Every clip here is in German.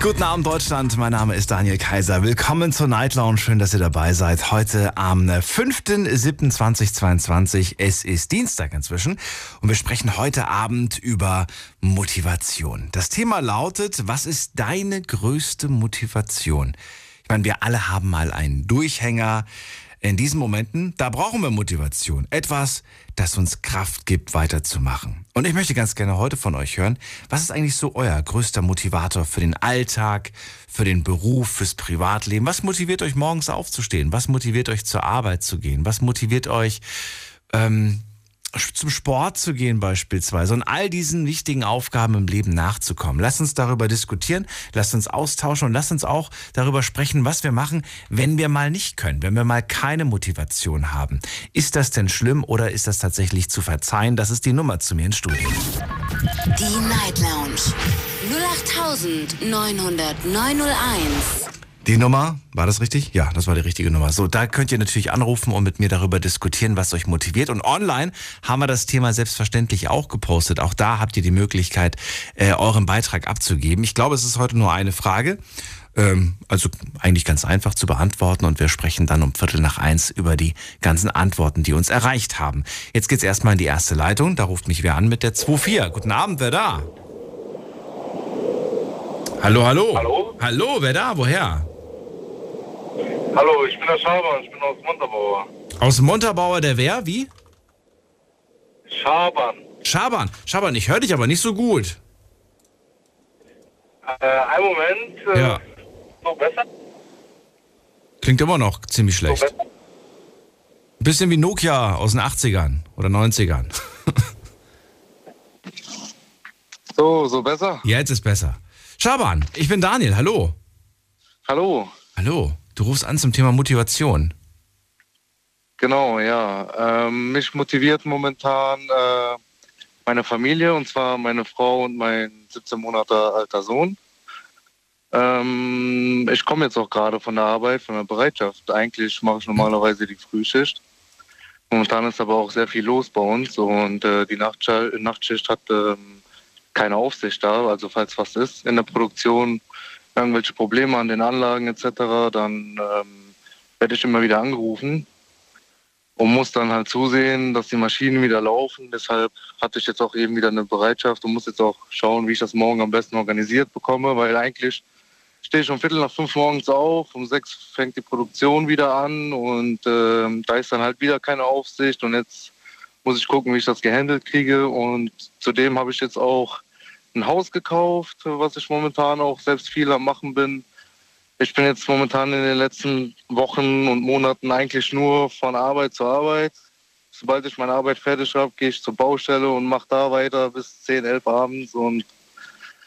Guten Abend, Deutschland. Mein Name ist Daniel Kaiser. Willkommen zur Night Lounge. Schön, dass ihr dabei seid. Heute am 5.7.2022. Es ist Dienstag inzwischen. Und wir sprechen heute Abend über Motivation. Das Thema lautet, was ist deine größte Motivation? Ich meine, wir alle haben mal einen Durchhänger. In diesen Momenten, da brauchen wir Motivation. Etwas, das uns Kraft gibt, weiterzumachen. Und ich möchte ganz gerne heute von euch hören, was ist eigentlich so euer größter Motivator für den Alltag, für den Beruf, fürs Privatleben? Was motiviert euch, morgens aufzustehen? Was motiviert euch, zur Arbeit zu gehen? Was motiviert euch, zum Sport zu gehen beispielsweise und all diesen wichtigen Aufgaben im Leben nachzukommen. Lasst uns darüber diskutieren, lasst uns austauschen und lasst uns auch darüber sprechen, was wir machen, wenn wir mal nicht können, wenn wir mal keine Motivation haben. Ist das denn schlimm oder ist das tatsächlich zu verzeihen? Das ist die Nummer zu mir ins Studio. Die Night Lounge 08.900.901. Die Nummer, war das richtig? Ja, das war die richtige Nummer. So, da könnt ihr natürlich anrufen und mit mir darüber diskutieren, was euch motiviert. Und online haben wir das Thema selbstverständlich auch gepostet. Auch da habt ihr die Möglichkeit, euren Beitrag abzugeben. Ich glaube, es ist heute nur eine Frage. Also eigentlich ganz einfach zu beantworten. Und wir sprechen dann um 12:45 über die ganzen Antworten, die uns erreicht haben. Jetzt geht's erstmal in die erste Leitung. Da ruft mich wer an mit der 24. Guten Abend, wer da? Hallo, hallo. Hallo? Hallo, wer da? Woher? Hallo, ich bin der Schaban, ich bin aus Montabaur. Aus Montabaur, der wer? Wie? Schaban. Schaban, ich höre dich aber nicht so gut. Ein Moment. Ja. So besser? Klingt immer noch ziemlich schlecht. So besser? Ein bisschen wie Nokia aus den 80ern oder 90ern. so besser? Ja, jetzt ist besser. Schaban, ich bin Daniel, hallo. Hallo. Hallo. Du rufst an zum Thema Motivation. Genau, ja. Mich motiviert momentan meine Familie, und zwar meine Frau und mein 17 Monate alter Sohn. Ich komme jetzt auch gerade von der Arbeit, von der Bereitschaft. Eigentlich mache ich normalerweise die Frühschicht. Momentan ist aber auch sehr viel los bei uns, und die Nachtschicht hat keine Aufsicht da. Also falls was ist in der Produktion, irgendwelche Probleme an den Anlagen etc., dann werde ich immer wieder angerufen und muss dann halt zusehen, dass die Maschinen wieder laufen. Deshalb hatte ich jetzt auch eben wieder eine Bereitschaft und muss jetzt auch schauen, wie ich das morgen am besten organisiert bekomme, weil eigentlich stehe ich um 4:45 morgens auf, um 6 fängt die Produktion wieder an, und da ist dann halt wieder keine Aufsicht, und jetzt muss ich gucken, wie ich das gehandelt kriege. Und zudem habe ich jetzt auch ein Haus gekauft, was ich momentan auch selbst viel am Machen bin. Ich bin jetzt momentan in den letzten Wochen und Monaten eigentlich nur von Arbeit zu Arbeit. Sobald ich meine Arbeit fertig habe, gehe ich zur Baustelle und mache da weiter bis 10, 11 abends. Und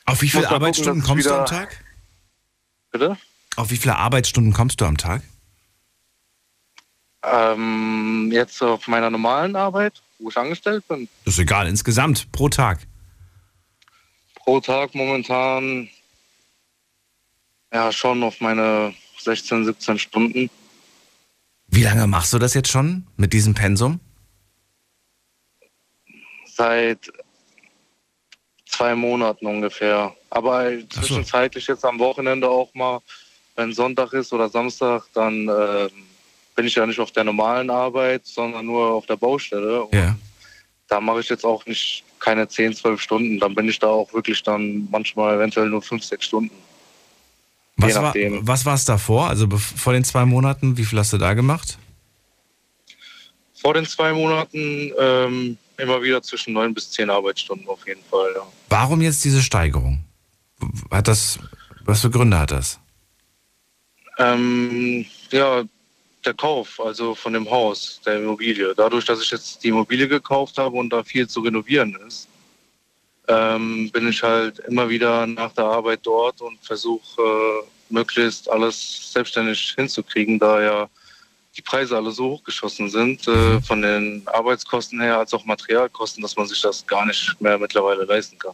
auf wie viele Arbeitsstunden kommst du am Tag? Bitte? Auf wie viele Arbeitsstunden kommst du am Tag? Jetzt auf meiner normalen Arbeit, wo ich angestellt bin. Das ist egal, insgesamt, pro Tag. Pro Tag momentan ja schon auf meine 16, 17 Stunden. Wie lange machst du das jetzt schon mit diesem Pensum? Seit 2 Monaten ungefähr. Aber zwischenzeitlich jetzt am Wochenende auch mal, wenn Sonntag ist oder Samstag, dann bin ich ja nicht auf der normalen Arbeit, sondern nur auf der Baustelle. Und ja. Da mache ich jetzt auch nicht keine 10, 12 Stunden. Dann bin ich da auch wirklich dann manchmal eventuell nur 5, 6 Stunden. Was war es davor? Also vor den 2 Monaten, wie viel hast du da gemacht? Vor den 2 Monaten immer wieder zwischen 9 bis 10 Arbeitsstunden auf jeden Fall. Ja. Warum jetzt diese Steigerung? Was für Gründe hat das? Ja, der Kauf, also von dem Haus, der Immobilie. Dadurch, dass ich jetzt die Immobilie gekauft habe und da viel zu renovieren ist, bin ich halt immer wieder nach der Arbeit dort und versuche möglichst alles selbstständig hinzukriegen, da ja die Preise alle so hochgeschossen sind, von den Arbeitskosten her als auch Materialkosten, dass man sich das gar nicht mehr mittlerweile leisten kann.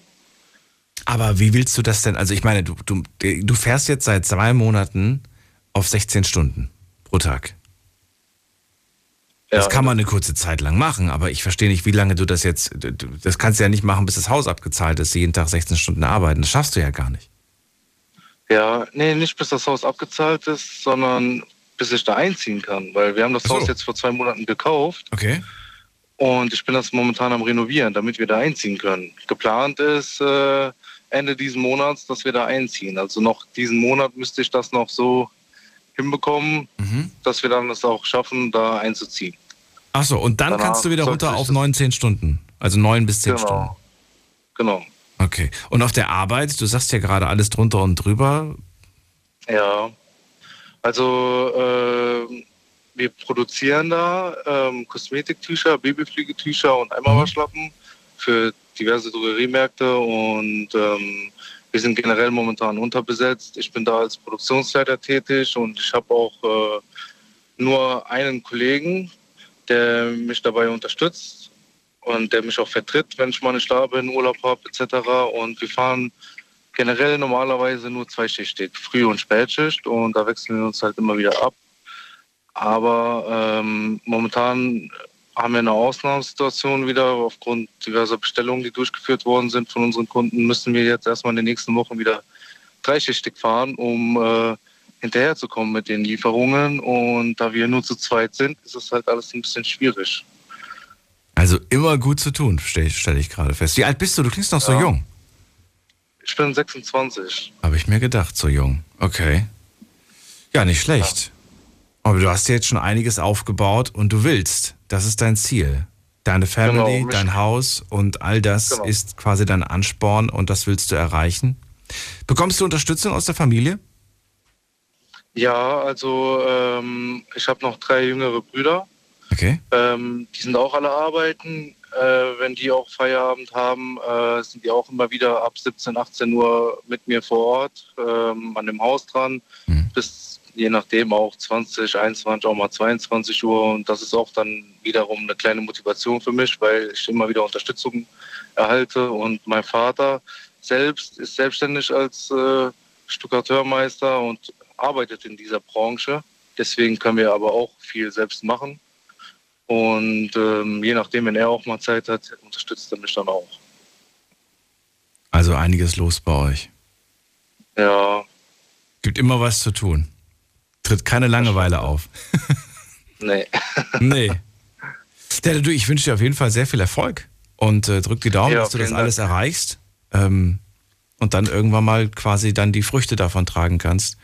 Aber wie willst du das denn? Also ich meine, du fährst jetzt seit 2 Monaten auf 16 Stunden pro Tag. Ja. Das kann man eine kurze Zeit lang machen, aber ich verstehe nicht, wie lange du das jetzt... Das kannst du ja nicht machen, bis das Haus abgezahlt ist, jeden Tag 16 Stunden arbeiten. Das schaffst du ja gar nicht. Ja, nee, nicht bis das Haus abgezahlt ist, sondern bis ich da einziehen kann. Weil wir haben das Haus jetzt vor 2 Monaten gekauft. Okay. Und ich bin das momentan am Renovieren, damit wir da einziehen können. Geplant ist Ende diesen Monats, dass wir da einziehen. Also noch diesen Monat müsste ich das noch so hinbekommen, dass wir dann das auch schaffen, da einzuziehen. Ach so, und dann kannst du wieder runter auf 19 Stunden, also 9 bis 10 Stunden. Genau. Okay, und auf der Arbeit, du sagst ja gerade alles drunter und drüber. Ja, also wir produzieren da Kosmetiktücher, Babypflegetücher und Einmalwaschlappen für diverse Drogeriemärkte und wir sind generell momentan unterbesetzt. Ich bin da als Produktionsleiter tätig und ich habe auch nur einen Kollegen, der mich dabei unterstützt und der mich auch vertritt, wenn ich mal eine Schlabe in Urlaub habe etc. Und wir fahren generell normalerweise nur 2 Schichten, Früh- und Spätschicht, und da wechseln wir uns halt immer wieder ab. Aber momentan haben wir eine Ausnahmesituation wieder. Aufgrund diverser Bestellungen, die durchgeführt worden sind von unseren Kunden, müssen wir jetzt erstmal in den nächsten Wochen wieder 3 Schichten fahren, um hinterherzukommen mit den Lieferungen. Und da wir nur zu zweit sind, ist es halt alles ein bisschen schwierig. Also immer gut zu tun, stelle ich gerade fest. Wie alt bist du? Du klingst noch so jung. Ich bin 26. Habe ich mir gedacht, so jung. Okay. Ja, nicht schlecht. Ja. Aber du hast dir jetzt schon einiges aufgebaut und du willst. Das ist dein Ziel. Deine Family, dein Haus und all das ist quasi dein Ansporn und das willst du erreichen. Bekommst du Unterstützung aus der Familie? Ja, also ich habe noch 3 jüngere Brüder. Okay. Die sind auch alle arbeiten. Wenn die auch Feierabend haben, sind die auch immer wieder ab 17, 18 Uhr mit mir vor Ort an dem Haus dran. Bis je nachdem auch 20, 21, auch mal 22 Uhr. Und das ist auch dann wiederum eine kleine Motivation für mich, weil ich immer wieder Unterstützung erhalte. Und mein Vater selbst ist selbstständig als Stuckateurmeister und arbeitet in dieser Branche. Deswegen können wir aber auch viel selbst machen. Und je nachdem, wenn er auch mal Zeit hat, unterstützt er mich dann auch. Also einiges los bei euch. Ja. Gibt immer was zu tun. Tritt keine Langeweile auf. Nee. Nee. Ja, du, ich wünsche dir auf jeden Fall sehr viel Erfolg und drück die Daumen, dass du das alles erreichst und dann irgendwann mal quasi dann die Früchte davon tragen kannst.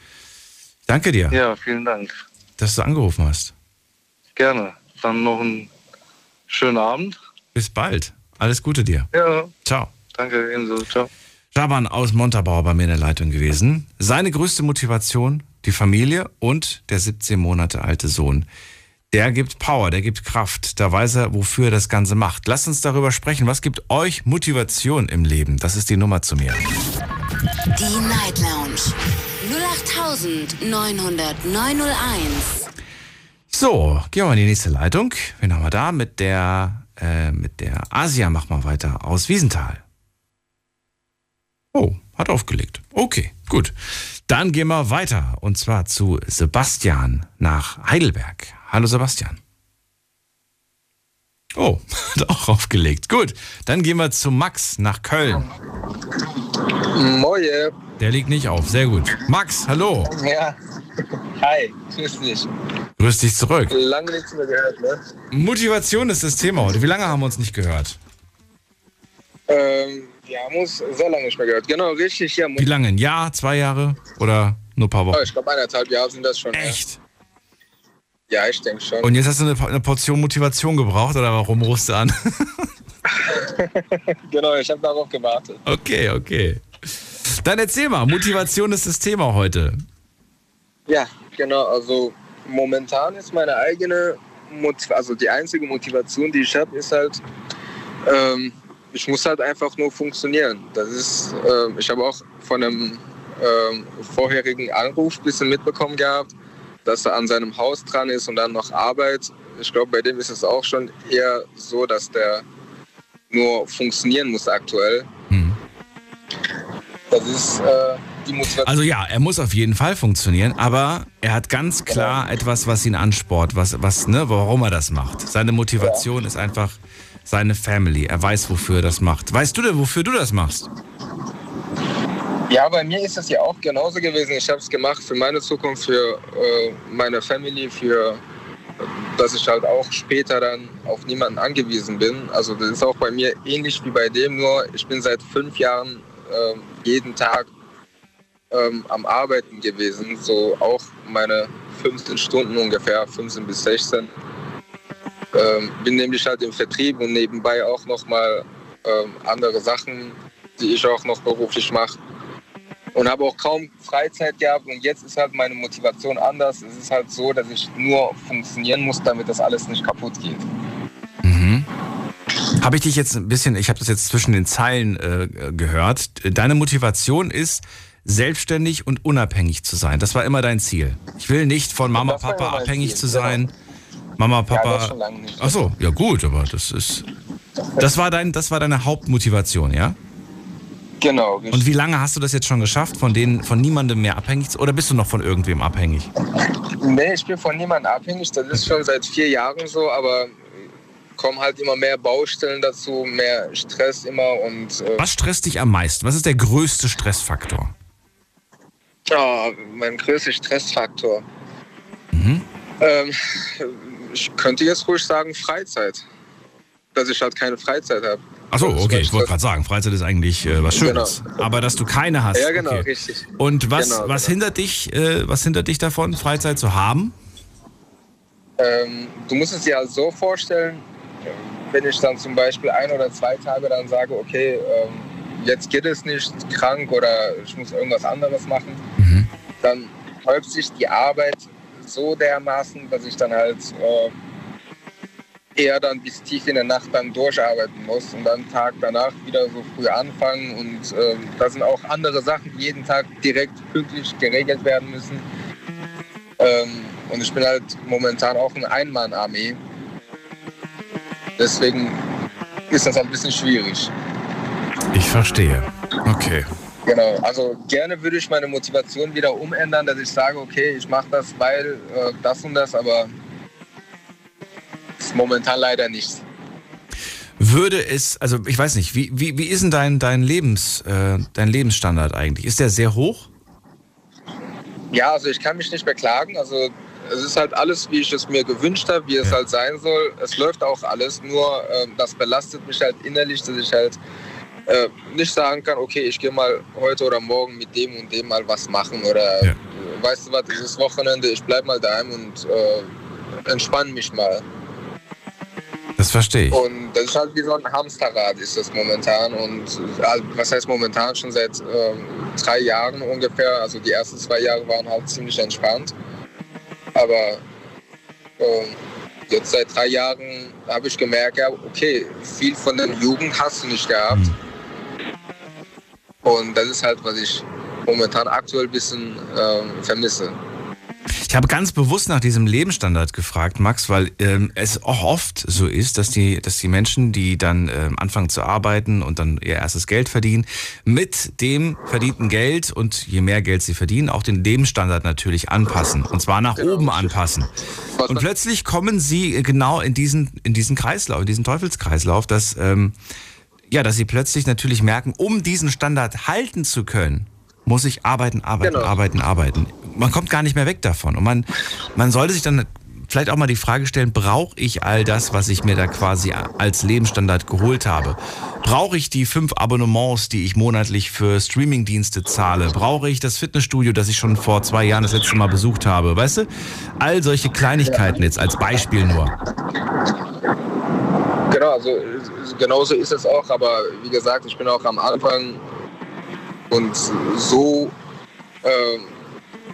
Ich danke dir. Ja, vielen Dank. Dass du angerufen hast. Gerne. Dann noch einen schönen Abend. Bis bald. Alles Gute dir. Ja. Ciao. Danke, ebenso. Ciao. Schaban aus Montabaur bei mir in der Leitung gewesen. Seine größte Motivation, die Familie und der 17 Monate alte Sohn. Der gibt Power, der gibt Kraft. Da weiß er, wofür er das Ganze macht. Lasst uns darüber sprechen. Was gibt euch Motivation im Leben? Das ist die Nummer zu mir. Die Night Lounge 08900901. So, gehen wir mal in die nächste Leitung. Wen haben wir da? Mit der Asia machen wir weiter aus Wiesenthal. Oh, hat aufgelegt. Okay, gut. Dann gehen wir weiter und zwar zu Sebastian nach Heidelberg. Hallo Sebastian. Oh, hat auch aufgelegt. Gut, dann gehen wir zu Max nach Köln. Moin. Der legt nicht auf, sehr gut. Max, hallo. Ja, hi, grüß dich. Grüß dich zurück. Lange nichts mehr gehört, ne? Motivation ist das Thema heute. Wie lange haben wir uns nicht gehört? Ja, muss sehr lange nicht mehr gehört. Genau, richtig. Ja, wie lange? Ein Jahr, 2 Jahre oder nur ein paar Wochen? Ich glaube, 1,5 Jahre sind das schon. Echt? Ja, ich denke schon. Und jetzt hast du eine Portion Motivation gebraucht oder warum rufst du an? Genau, ich habe darauf gewartet. Okay, okay. Dann erzähl mal, Motivation ist das Thema heute. Ja, genau. Also momentan ist meine eigene also die einzige Motivation, die ich habe, ist halt... ich muss halt einfach nur funktionieren. Das ist, ich habe auch von einem vorherigen Anruf ein bisschen mitbekommen gehabt, dass er an seinem Haus dran ist und dann noch Arbeit. Ich glaube, bei dem ist es auch schon eher so, dass der nur funktionieren muss aktuell. Das ist die Motivation. Also ja, er muss auf jeden Fall funktionieren, aber er hat ganz klar etwas, was ihn anspornt, warum er das macht. Seine Motivation ist einfach seine Family. Er weiß, wofür er das macht. Weißt du denn, wofür du das machst? Ja, bei mir ist das ja auch genauso gewesen. Ich habe es gemacht für meine Zukunft, für meine Family, für dass ich halt auch später dann auf niemanden angewiesen bin. Also das ist auch bei mir ähnlich wie bei dem, nur ich bin seit 5 Jahren jeden Tag am Arbeiten gewesen, so auch meine 15 Stunden ungefähr, 15 bis 16. Bin nämlich halt im Vertrieb und nebenbei auch nochmal andere Sachen, die ich auch noch beruflich mache. Und habe auch kaum Freizeit gehabt und jetzt ist halt meine Motivation anders. Es ist halt so, dass ich nur funktionieren muss, damit das alles nicht kaputt geht. Mhm. Habe ich dich jetzt ein bisschen, ich habe das jetzt zwischen den Zeilen gehört, deine Motivation ist, selbstständig und unabhängig zu sein. Das war immer dein Ziel. Ich will nicht von Mama, Papa abhängig zu sein. Genau. Mama, Papa... Ja, das schon lange nicht. Ach so, ja gut, aber das ist... Das war deine Hauptmotivation, ja? Genau. Richtig. Und wie lange hast du das jetzt schon geschafft, von niemandem mehr abhängig zu, oder bist du noch von irgendwem abhängig? Nee, ich bin von niemandem abhängig, das ist schon seit 4 Jahren so, aber kommen halt immer mehr Baustellen dazu, mehr Stress immer und... Was stresst dich am meisten? Was ist der größte Stressfaktor? Ja, mein größter Stressfaktor? Mhm. Ich könnte jetzt ruhig sagen Freizeit, dass ich halt keine Freizeit habe. Achso, okay, ich wollte gerade sagen, Freizeit ist eigentlich was Schönes, genau. Aber dass du keine hast. Ja, genau, okay. Richtig. Und was hindert dich davon, Freizeit zu haben? Du musst es dir halt so vorstellen, wenn ich dann zum Beispiel 1 oder 2 Tage dann sage, okay, jetzt geht es nicht, krank oder ich muss irgendwas anderes machen, dann häuft sich die Arbeit so dermaßen, dass ich dann halt... eher dann bis tief in der Nacht dann durcharbeiten muss und dann Tag danach wieder so früh anfangen und da sind auch andere Sachen, die jeden Tag direkt pünktlich geregelt werden müssen. Und ich bin halt momentan auch eine Einmann-Armee. Deswegen ist das ein bisschen schwierig. Ich verstehe. Okay. Genau, also gerne würde ich meine Motivation wieder umändern, dass ich sage, okay, ich mache das, weil das und das, aber momentan leider nicht. Würde es, also ich weiß nicht, wie ist denn dein Lebensstandard eigentlich? Ist der sehr hoch? Ja, also ich kann mich nicht beklagen. Also es ist halt alles, wie ich es mir gewünscht habe, wie es halt sein soll. Es läuft auch alles, nur das belastet mich halt innerlich, dass ich halt nicht sagen kann, okay, ich gehe mal heute oder morgen mit dem und dem mal was machen oder weißt du was, dieses Wochenende, ich bleib mal daheim und entspann mich mal. Das verstehe ich. Und das ist halt wie so ein Hamsterrad ist das momentan und was heißt momentan, schon seit 3 Jahren ungefähr, also die ersten 2 Jahre waren halt ziemlich entspannt, aber jetzt seit 3 Jahren habe ich gemerkt, ja, okay, viel von der Jugend hast du nicht gehabt und das ist halt, was ich momentan aktuell ein bisschen vermisse. Ich habe ganz bewusst nach diesem Lebensstandard gefragt, Max, weil es auch oft so ist, dass die Menschen, die dann anfangen zu arbeiten und dann ihr erstes Geld verdienen, mit dem verdienten Geld und je mehr Geld sie verdienen, auch den Lebensstandard natürlich anpassen. Und zwar nach oben anpassen. Und plötzlich kommen sie genau in diesen Kreislauf, in diesen Teufelskreislauf, dass sie plötzlich natürlich merken, um diesen Standard halten zu können, muss ich arbeiten. Man kommt gar nicht mehr weg davon. Und man sollte sich dann vielleicht auch mal die Frage stellen, brauche ich all das, was ich mir da quasi als Lebensstandard geholt habe? Brauche ich die 5 Abonnements, die ich monatlich für Streamingdienste zahle? Brauche ich das Fitnessstudio, das ich schon vor 2 Jahren das letzte Mal besucht habe? Weißt du? All solche Kleinigkeiten jetzt als Beispiel nur. Genau, also genauso ist es auch. Aber wie gesagt, ich bin auch am Anfang und so...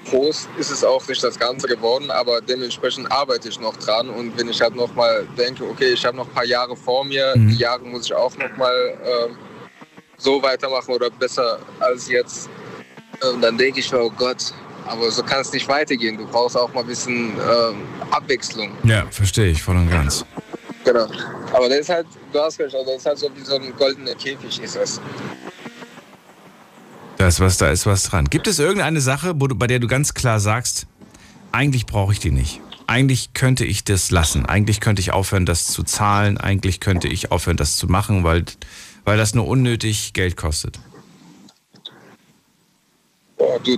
groß ist es auch nicht das Ganze geworden, aber dementsprechend arbeite ich noch dran und wenn ich halt nochmal denke, okay, ich habe noch ein paar Jahre vor mir, die Jahre muss ich auch nochmal so weitermachen oder besser als jetzt, dann denke ich, oh Gott, aber so kann es nicht weitergehen, du brauchst auch mal ein bisschen Abwechslung. Ja, verstehe ich voll und ganz. Genau, aber das ist halt, du hast recht, also das ist halt so wie so ein goldener Käfig ist es. Da ist was dran. Gibt es irgendeine Sache, bei der du ganz klar sagst, eigentlich brauche ich die nicht? Eigentlich könnte ich das lassen. Eigentlich könnte ich aufhören, das zu zahlen. Eigentlich könnte ich aufhören, das zu machen, weil das nur unnötig Geld kostet. Boah, du,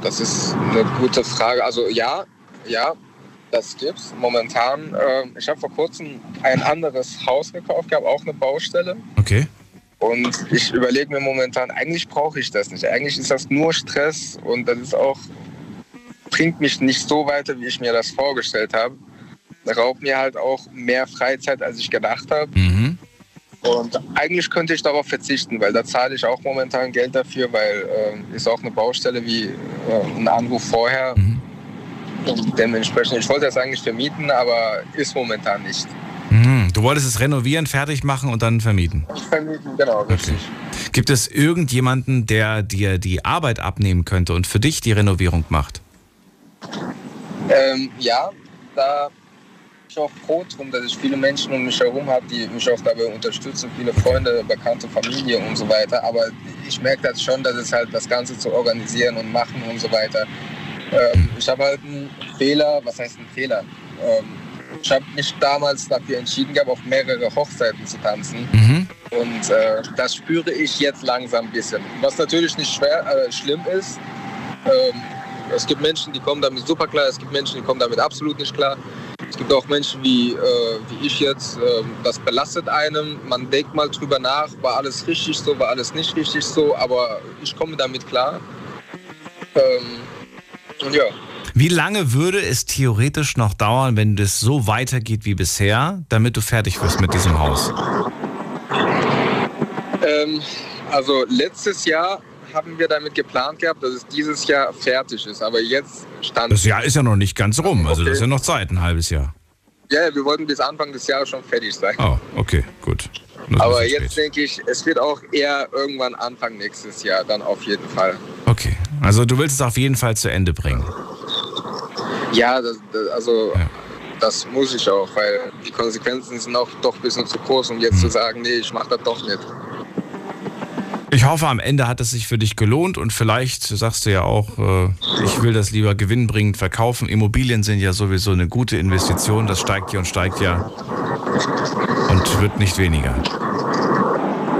das ist eine gute Frage. Also ja, das gibt's. Momentan, ich habe vor kurzem ein anderes Haus gekauft, gab auch eine Baustelle. Okay. Und ich überlege mir momentan, eigentlich brauche ich das nicht. Eigentlich ist das nur Stress und das ist auch, bringt mich nicht so weiter, wie ich mir das vorgestellt habe. Raubt mir halt auch mehr Freizeit, als ich gedacht habe. Mhm. Und eigentlich könnte ich darauf verzichten, weil da zahle ich auch momentan Geld dafür, weil ist auch eine Baustelle wie ein Anruf vorher. Mhm. Und dementsprechend, ich wollte das eigentlich vermieten, aber ist momentan nicht. Mhm. Du wolltest es renovieren, fertig machen und dann vermieten? Vermieten, genau, richtig. Okay. Gibt es irgendjemanden, der dir die Arbeit abnehmen könnte und für dich die Renovierung macht? Ja, da ich auch froh drum, dass ich viele Menschen um mich herum habe, die mich auch dabei unterstützen, viele Freunde, Bekannte, Familie und so weiter. Aber ich merke das schon, dass es halt das Ganze zu organisieren und machen und so weiter. Ich habe halt einen Fehler, was heißt ein Fehler? Ich habe mich damals dafür entschieden gehabt, auf mehrere Hochzeiten zu tanzen. Mhm. Und das spüre ich jetzt langsam ein bisschen. Was natürlich nicht schlimm ist. Es gibt Menschen, die kommen damit super klar, es gibt Menschen, die kommen damit absolut nicht klar. Es gibt auch Menschen wie ich jetzt, das belastet einem. Man denkt mal drüber nach, war alles richtig so, war alles nicht richtig so, aber ich komme damit klar. Und ja. Wie lange würde es theoretisch noch dauern, wenn das so weitergeht wie bisher, damit du fertig wirst mit diesem Haus? Also letztes Jahr haben wir damit geplant gehabt, dass es dieses Jahr fertig ist, aber jetzt stand... Das Jahr ist ja noch nicht ganz rum, also okay. Das ist ja noch Zeit, ein halbes Jahr. Ja, wir wollten bis Anfang des Jahres schon fertig sein. Oh, okay, gut. Das aber jetzt denke ich, es wird auch eher irgendwann Anfang nächstes Jahr, dann auf jeden Fall. Okay, also du willst es auf jeden Fall zu Ende bringen. Ja, das muss ich auch, weil die Konsequenzen sind auch doch ein bisschen zu groß, um jetzt zu sagen, nee, ich mache das doch nicht. Ich hoffe, am Ende hat es sich für dich gelohnt und vielleicht sagst du ja auch, ich will das lieber gewinnbringend verkaufen. Immobilien sind ja sowieso eine gute Investition, das steigt ja und wird nicht weniger.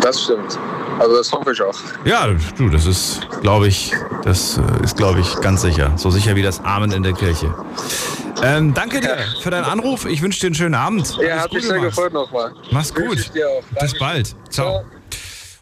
Das stimmt, also das hoffe ich auch. Ja, du, das ist, glaube ich, ganz sicher. So sicher wie das Amen in der Kirche. Danke dir für deinen Anruf, ich wünsche dir einen schönen Abend. Ja, hat mich sehr gefreut nochmal. Mach's gut, ich dir auch. Bis bald, ciao.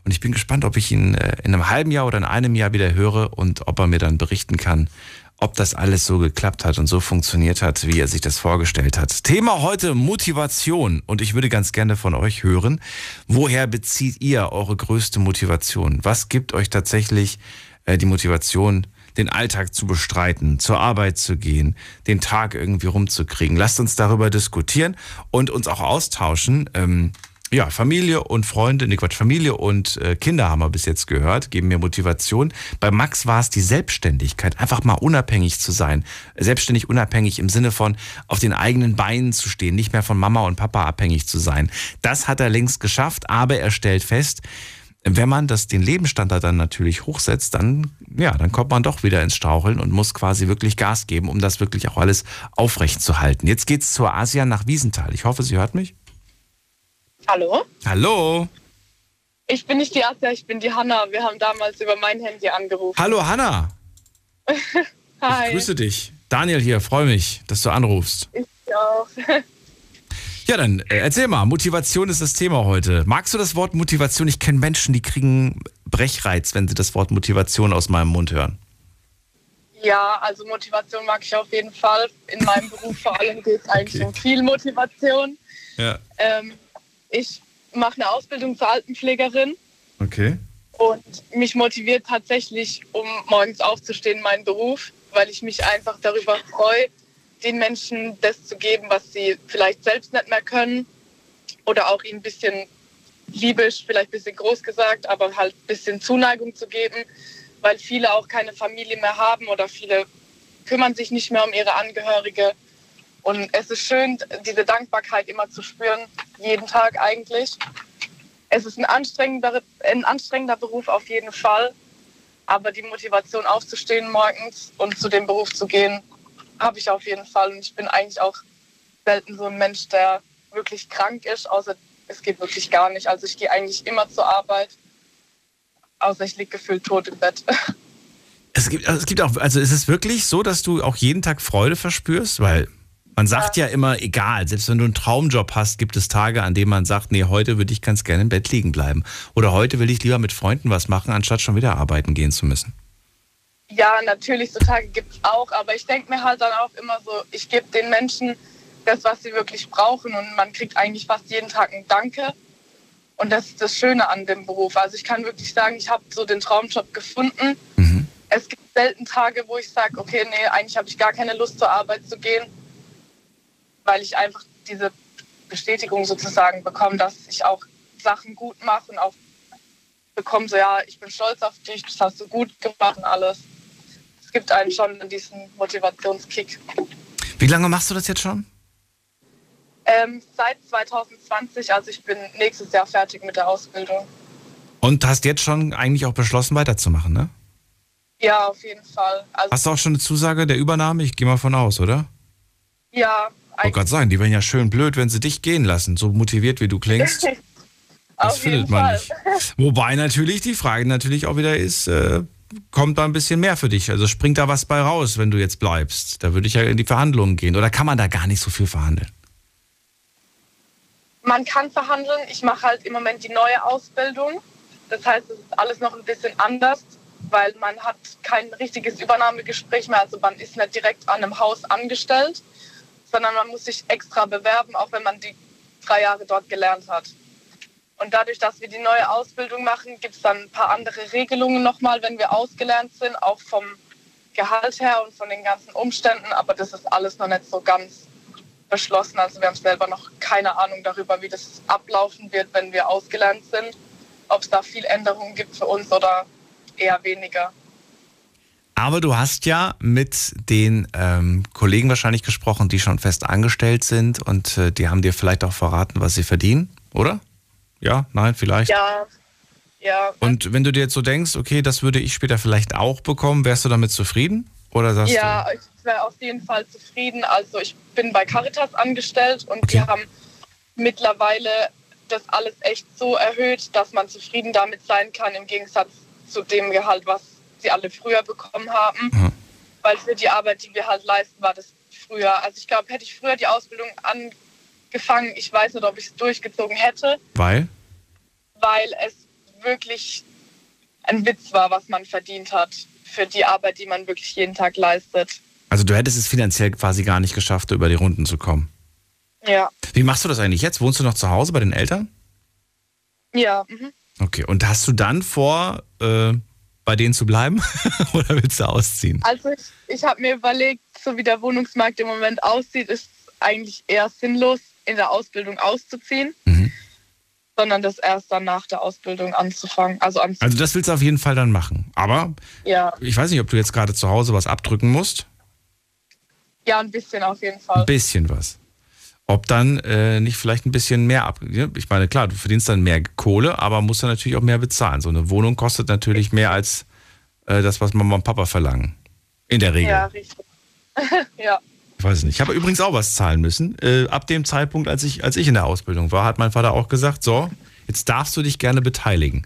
Und ich bin gespannt, ob ich ihn in einem halben Jahr oder in einem Jahr wieder höre und ob er mir dann berichten kann, ob das alles so geklappt hat und so funktioniert hat, wie er sich das vorgestellt hat. Thema heute Motivation. Und ich würde ganz gerne von euch hören, woher bezieht ihr eure größte Motivation? Was gibt euch tatsächlich die Motivation, den Alltag zu bestreiten, zur Arbeit zu gehen, den Tag irgendwie rumzukriegen? Lasst uns darüber diskutieren und uns auch austauschen. Ja, Familie und Kinder haben wir bis jetzt gehört, geben mir Motivation. Bei Max war es die Selbstständigkeit, einfach mal unabhängig zu sein. Selbstständig unabhängig im Sinne von auf den eigenen Beinen zu stehen, nicht mehr von Mama und Papa abhängig zu sein. Das hat er längst geschafft, aber er stellt fest, wenn man den Lebensstandard dann natürlich hochsetzt, dann kommt man doch wieder ins Straucheln und muss quasi wirklich Gas geben, um das wirklich auch alles aufrecht zu halten. Jetzt geht's zur Asian nach Wiesenthal. Ich hoffe, sie hört mich. Hallo? Hallo? Ich bin nicht die Asia, ich bin die Hannah. Wir haben damals über mein Handy angerufen. Hallo Hannah! Hi. Ich grüße dich. Daniel hier, freue mich, dass du anrufst. Ich auch. Ja, dann erzähl mal, Motivation ist das Thema heute. Magst du das Wort Motivation? Ich kenne Menschen, die kriegen Brechreiz, wenn sie das Wort Motivation aus meinem Mund hören. Ja, also Motivation mag ich auf jeden Fall. In meinem Beruf vor allem geht es eigentlich um viel Motivation. Ja. Ich mache eine Ausbildung zur Altenpflegerin. Okay. Und mich motiviert tatsächlich, um morgens aufzustehen, mein Beruf, weil ich mich einfach darüber freue, den Menschen das zu geben, was sie vielleicht selbst nicht mehr können. Oder auch ihnen ein bisschen liebisch, vielleicht ein bisschen groß gesagt, aber halt ein bisschen Zuneigung zu geben, weil viele auch keine Familie mehr haben oder viele kümmern sich nicht mehr um ihre Angehörige. Und es ist schön, diese Dankbarkeit immer zu spüren, jeden Tag eigentlich. Es ist ein anstrengender Beruf auf jeden Fall, aber die Motivation aufzustehen morgens und zu dem Beruf zu gehen, habe ich auf jeden Fall. Und ich bin eigentlich auch selten so ein Mensch, der wirklich krank ist, außer es geht wirklich gar nicht. Also ich gehe eigentlich immer zur Arbeit, außer ich liege gefühlt tot im Bett. Es gibt auch, also ist es wirklich so, dass du auch jeden Tag Freude verspürst? Weil man sagt ja immer, egal, selbst wenn du einen Traumjob hast, gibt es Tage, an denen man sagt, nee, heute würde ich ganz gerne im Bett liegen bleiben. Oder heute will ich lieber mit Freunden was machen, anstatt schon wieder arbeiten gehen zu müssen. Ja, natürlich, so Tage gibt es auch, aber ich denke mir halt dann auch immer so, ich gebe den Menschen das, was sie wirklich brauchen, und man kriegt eigentlich fast jeden Tag ein Danke. Und das ist das Schöne an dem Beruf. Also ich kann wirklich sagen, ich habe so den Traumjob gefunden. Mhm. Es gibt selten Tage, wo ich sage, okay, nee, eigentlich habe ich gar keine Lust, zur Arbeit zu gehen, weil ich einfach diese Bestätigung sozusagen bekomme, dass ich auch Sachen gut mache und auch bekomme so, ja, ich bin stolz auf dich, das hast du gut gemacht und alles. Es gibt einen schon diesen Motivationskick. Wie lange machst du das jetzt schon? Seit 2020, also ich bin nächstes Jahr fertig mit der Ausbildung. Und hast jetzt schon eigentlich auch beschlossen, weiterzumachen, ne? Ja, auf jeden Fall. Also hast du auch schon eine Zusage der Übernahme? Ich gehe mal von aus, oder? Ja. Ich wollte gerade sagen, die wären ja schön blöd, wenn sie dich gehen lassen, so motiviert wie du klingst. Das auf findet jeden man Fall. Nicht. Wobei natürlich die Frage natürlich auch wieder ist, kommt da ein bisschen mehr für dich? Also springt da was bei raus, wenn du jetzt bleibst? Da würde ich ja in die Verhandlungen gehen. Oder kann man da gar nicht so viel verhandeln? Man kann verhandeln. Ich mache halt im Moment die neue Ausbildung. Das heißt, es ist alles noch ein bisschen anders, weil man hat kein richtiges Übernahmegespräch mehr. Also man ist nicht direkt an einem Haus angestellt, sondern man muss sich extra bewerben, auch wenn man die 3 Jahre dort gelernt hat. Und dadurch, dass wir die neue Ausbildung machen, gibt es dann ein paar andere Regelungen nochmal, wenn wir ausgelernt sind, auch vom Gehalt her und von den ganzen Umständen. Aber das ist alles noch nicht so ganz beschlossen. Also wir haben selber noch keine Ahnung darüber, wie das ablaufen wird, wenn wir ausgelernt sind. Ob es da viel Änderungen gibt für uns oder eher weniger. Aber du hast ja mit den Kollegen wahrscheinlich gesprochen, die schon fest angestellt sind, und die haben dir vielleicht auch verraten, was sie verdienen, oder? Ja, nein, vielleicht. Ja. Und wenn du dir jetzt so denkst, okay, das würde ich später vielleicht auch bekommen, wärst du damit zufrieden? Oder sagst ja, du? Ich wäre auf jeden Fall zufrieden. Also ich bin bei Caritas angestellt und okay. Die haben mittlerweile das alles echt so erhöht, dass man zufrieden damit sein kann, im Gegensatz zu dem Gehalt, was sie alle früher bekommen haben. Mhm. Weil für die Arbeit, die wir halt leisten, war das früher. Also ich glaube, hätte ich früher die Ausbildung angefangen, ich weiß nicht, ob ich es durchgezogen hätte. Weil? Weil es wirklich ein Witz war, was man verdient hat für die Arbeit, die man wirklich jeden Tag leistet. Also du hättest es finanziell quasi gar nicht geschafft, über die Runden zu kommen. Ja. Wie machst du das eigentlich jetzt? Wohnst du noch zu Hause bei den Eltern? Ja. Mhm. Okay, und hast du dann vor, bei denen zu bleiben oder willst du ausziehen? Also ich habe mir überlegt, so wie der Wohnungsmarkt im Moment aussieht, ist es eigentlich eher sinnlos, in der Ausbildung auszuziehen, sondern das erst dann nach der Ausbildung anzufangen. Also das willst du auf jeden Fall dann machen. Aber ja. Ich weiß nicht, ob du jetzt gerade zu Hause was abdrücken musst. Ja, ein bisschen auf jeden Fall. Ein bisschen was. Ob dann nicht vielleicht ein bisschen mehr ab. Ich meine, klar, du verdienst dann mehr Kohle, aber musst dann natürlich auch mehr bezahlen. So eine Wohnung kostet natürlich mehr als das, was Mama und Papa verlangen. In der Regel. Ja, richtig. Ja. Ich weiß nicht. Ich habe übrigens auch was zahlen müssen. Ab dem Zeitpunkt, als ich in der Ausbildung war, hat mein Vater auch gesagt, so, jetzt darfst du dich gerne beteiligen.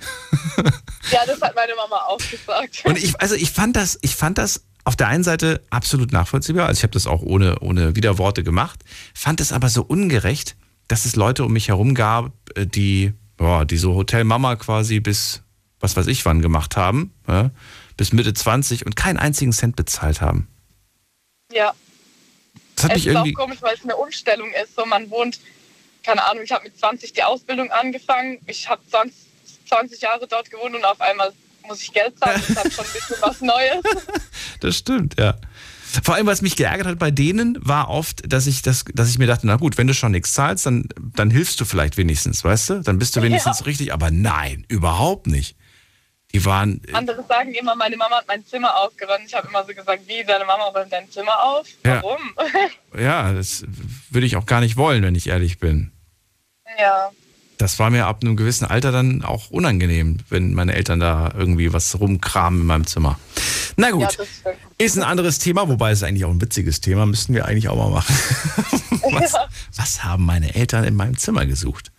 Ja, das hat meine Mama auch gesagt. Und ich fand das auf der einen Seite absolut nachvollziehbar, also ich habe das auch ohne Widerworte gemacht, fand es aber so ungerecht, dass es Leute um mich herum gab, die so Hotelmama quasi bis, was weiß ich wann gemacht haben, ja, bis Mitte 20 und keinen einzigen Cent bezahlt haben. Ja, das hat mich irgendwie auch komisch, weil es eine Umstellung ist, so man wohnt, keine Ahnung, ich habe mit 20 die Ausbildung angefangen, ich habe 20 Jahre dort gewohnt und auf einmal muss ich Geld zahlen, das hat schon ein bisschen was Neues. Das stimmt, ja. Vor allem, was mich geärgert hat bei denen, war oft, dass ich mir dachte, na gut, wenn du schon nichts zahlst, dann hilfst du vielleicht wenigstens, weißt du? Dann bist du wenigstens richtig, aber nein, überhaupt nicht. Die waren... Andere sagen immer, meine Mama hat mein Zimmer aufgeräumt. Ich habe immer so gesagt, wie, deine Mama räumt dein Zimmer auf? Warum? Ja, das würde ich auch gar nicht wollen, wenn ich ehrlich bin. Ja. das war mir ab einem gewissen Alter dann auch unangenehm, wenn meine Eltern da irgendwie was rumkramen in meinem Zimmer. Na gut, ja, ist ein anderes Thema, wobei es eigentlich auch ein witziges Thema, müssten wir eigentlich auch mal machen. Was haben meine Eltern in meinem Zimmer gesucht?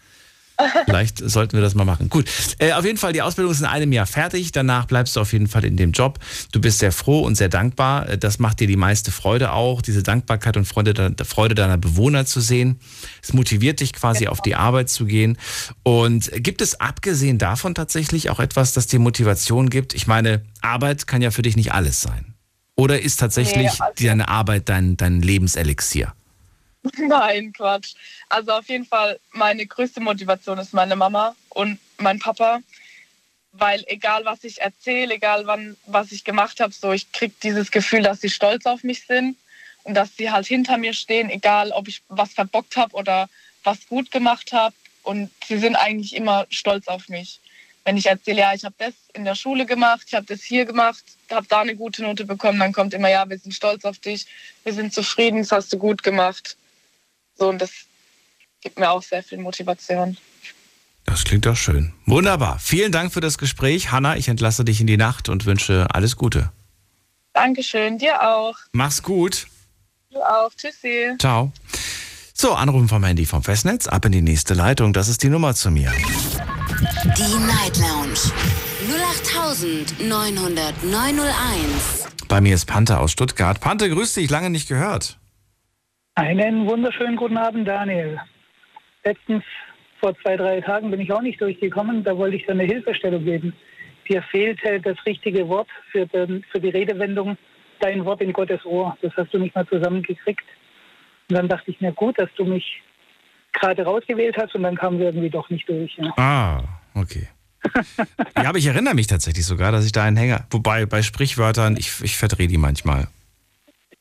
Vielleicht sollten wir das mal machen. Gut, auf jeden Fall, die Ausbildung ist in einem Jahr fertig. Danach bleibst du auf jeden Fall in dem Job. Du bist sehr froh und sehr dankbar. Das macht dir die meiste Freude auch, diese Dankbarkeit und Freude deiner Bewohner zu sehen. Es motiviert dich quasi, genau, auf die Arbeit zu gehen. Und gibt es abgesehen davon tatsächlich auch etwas, das dir Motivation gibt? Ich meine, Arbeit kann ja für dich nicht alles sein. Oder ist tatsächlich deine Arbeit dein Lebenselixier? Nein, Quatsch. Also auf jeden Fall, meine größte Motivation ist meine Mama und mein Papa, weil egal, was ich erzähle, egal, wann was ich gemacht habe, so ich kriege dieses Gefühl, dass sie stolz auf mich sind und dass sie halt hinter mir stehen, egal, ob ich was verbockt habe oder was gut gemacht habe, und sie sind eigentlich immer stolz auf mich. Wenn ich erzähle, ja, ich habe das in der Schule gemacht, ich habe das hier gemacht, habe da eine gute Note bekommen, dann kommt immer, ja, wir sind stolz auf dich, wir sind zufrieden, das hast du gut gemacht. So, und das gibt mir auch sehr viel Motivation. Das klingt doch schön. Wunderbar. Vielen Dank für das Gespräch. Hannah, ich entlasse dich in die Nacht und wünsche alles Gute. Dankeschön, dir auch. Mach's gut. Du auch. Tschüssi. Ciao. So, anrufen vom Handy vom Festnetz. Ab in die nächste Leitung. Das ist die Nummer zu mir. Die Night Lounge. 0890901. Bei mir ist Pante aus Stuttgart. Pante, grüß dich. Lange nicht gehört. Einen wunderschönen guten Abend, Daniel. Letztens, vor 2-3 Tagen, bin ich auch nicht durchgekommen. Da wollte ich dir eine Hilfestellung geben. Dir fehlte das richtige Wort für die Redewendung, dein Wort in Gottes Ohr. Das hast du nicht mal zusammengekriegt. Und dann dachte ich mir, gut, dass du mich gerade rausgewählt hast, und dann kamen wir irgendwie doch nicht durch. Ja. Ah, okay. Ja, aber ich erinnere mich tatsächlich sogar, dass ich da einen Hänger... Wobei, bei Sprichwörtern, ich verdrehe die manchmal.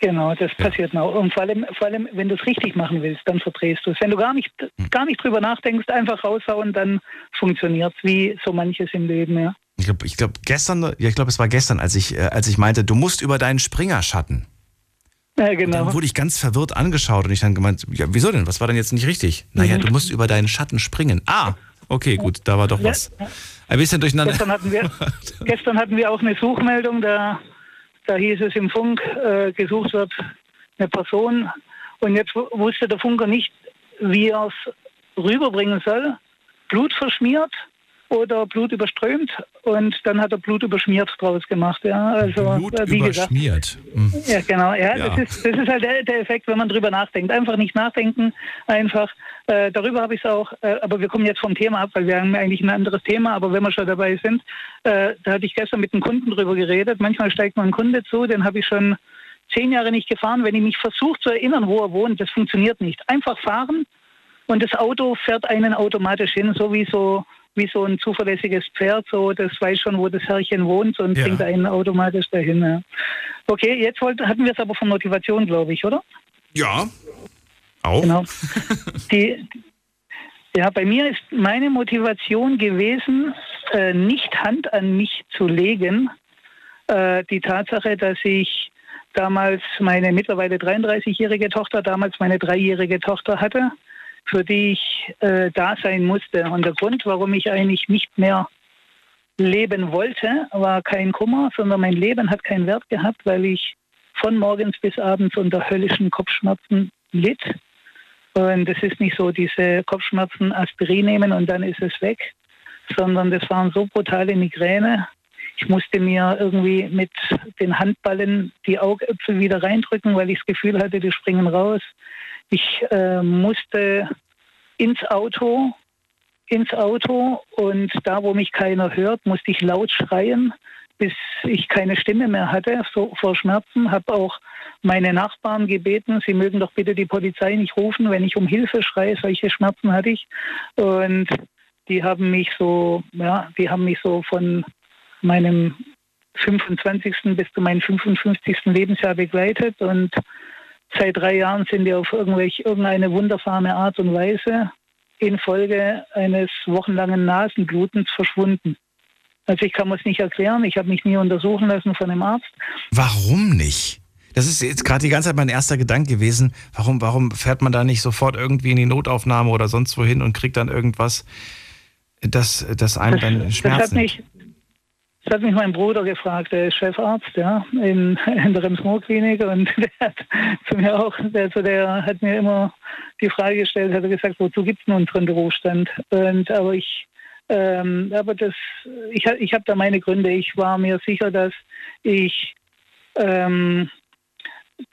Genau, das passiert noch. Und vor allem, wenn du es richtig machen willst, dann verdrehst du es. Wenn du gar nicht drüber nachdenkst, einfach raushauen, dann funktioniert es, wie so manches im Leben, ja. Ich glaube, es war gestern, als ich meinte, du musst über deinen Springerschatten. Ja, genau. Und dann wurde ich ganz verwirrt angeschaut und ich dann gemeint, ja, wieso denn? Was war denn jetzt nicht richtig? Naja, du musst über deinen Schatten springen. Ah, okay, gut, da war doch was. Ein bisschen durcheinander. Gestern hatten wir auch eine Suchmeldung, da hieß es im Funk, gesucht wird eine Person. Und jetzt wusste der Funker nicht, wie er es rüberbringen soll. Blut verschmiert oder Blut überströmt. Und dann hat er Blut überschmiert draus gemacht. Ja, also, Blut wie überschmiert. Gesagt. Ja, genau. Ja, ja. Das ist halt der Effekt, wenn man drüber nachdenkt. Einfach nicht nachdenken, einfach. Darüber habe ich es auch, aber wir kommen jetzt vom Thema ab, weil wir haben eigentlich ein anderes Thema, aber wenn wir schon dabei sind, da hatte ich gestern mit einem Kunden drüber geredet. Manchmal steigt mir ein Kunde zu, den habe ich schon 10 Jahre nicht gefahren. Wenn ich mich versuche zu erinnern, wo er wohnt, das funktioniert nicht. Einfach fahren und das Auto fährt einen automatisch hin, so wie so ein zuverlässiges Pferd, so das weiß schon, wo das Herrchen wohnt und bringt einen automatisch dahin. Ja. Okay, jetzt hatten wir es aber von Motivation, glaube ich, oder? Ja, auch. Genau. Bei mir ist meine Motivation gewesen, nicht Hand an mich zu legen. Die Tatsache, dass ich damals meine mittlerweile 33-jährige Tochter, damals meine 3-jährige Tochter hatte, für die ich da sein musste. Und der Grund, warum ich eigentlich nicht mehr leben wollte, war kein Kummer, sondern mein Leben hat keinen Wert gehabt, weil ich von morgens bis abends unter höllischen Kopfschmerzen litt. Und es ist nicht so, diese Kopfschmerzen Aspirin nehmen und dann ist es weg, sondern das waren so brutale Migräne. Ich musste mir irgendwie mit den Handballen die Augäpfel wieder reindrücken, weil ich das Gefühl hatte, die springen raus. Ich musste ins Auto und da, wo mich keiner hört, musste ich laut schreien, bis ich keine Stimme mehr hatte, so vor Schmerzen. Habe auch meine Nachbarn gebeten, sie mögen doch bitte die Polizei nicht rufen, wenn ich um Hilfe schreie. Solche Schmerzen hatte ich. Und die haben mich so von meinem 25. bis zu meinem 55. Lebensjahr begleitet und seit 3 Jahren sind wir auf irgendeine wundersame Art und Weise infolge eines wochenlangen Nasenblutens verschwunden. Also ich kann es nicht erklären, ich habe mich nie untersuchen lassen von einem Arzt. Warum nicht? Das ist jetzt gerade die ganze Zeit mein erster Gedanke gewesen. Warum fährt man da nicht sofort irgendwie in die Notaufnahme oder sonst wohin und kriegt dann irgendwas, das einem dann Schmerzen nimmt? Das hat mich mein Bruder gefragt, der ist Chefarzt, ja, in der Rems-Moor-Klinik, und der hat mir immer die Frage gestellt, hat er gesagt, wozu gibt es denn unseren Berufsstand? Aber ich habe da meine Gründe. Ich war mir sicher, dass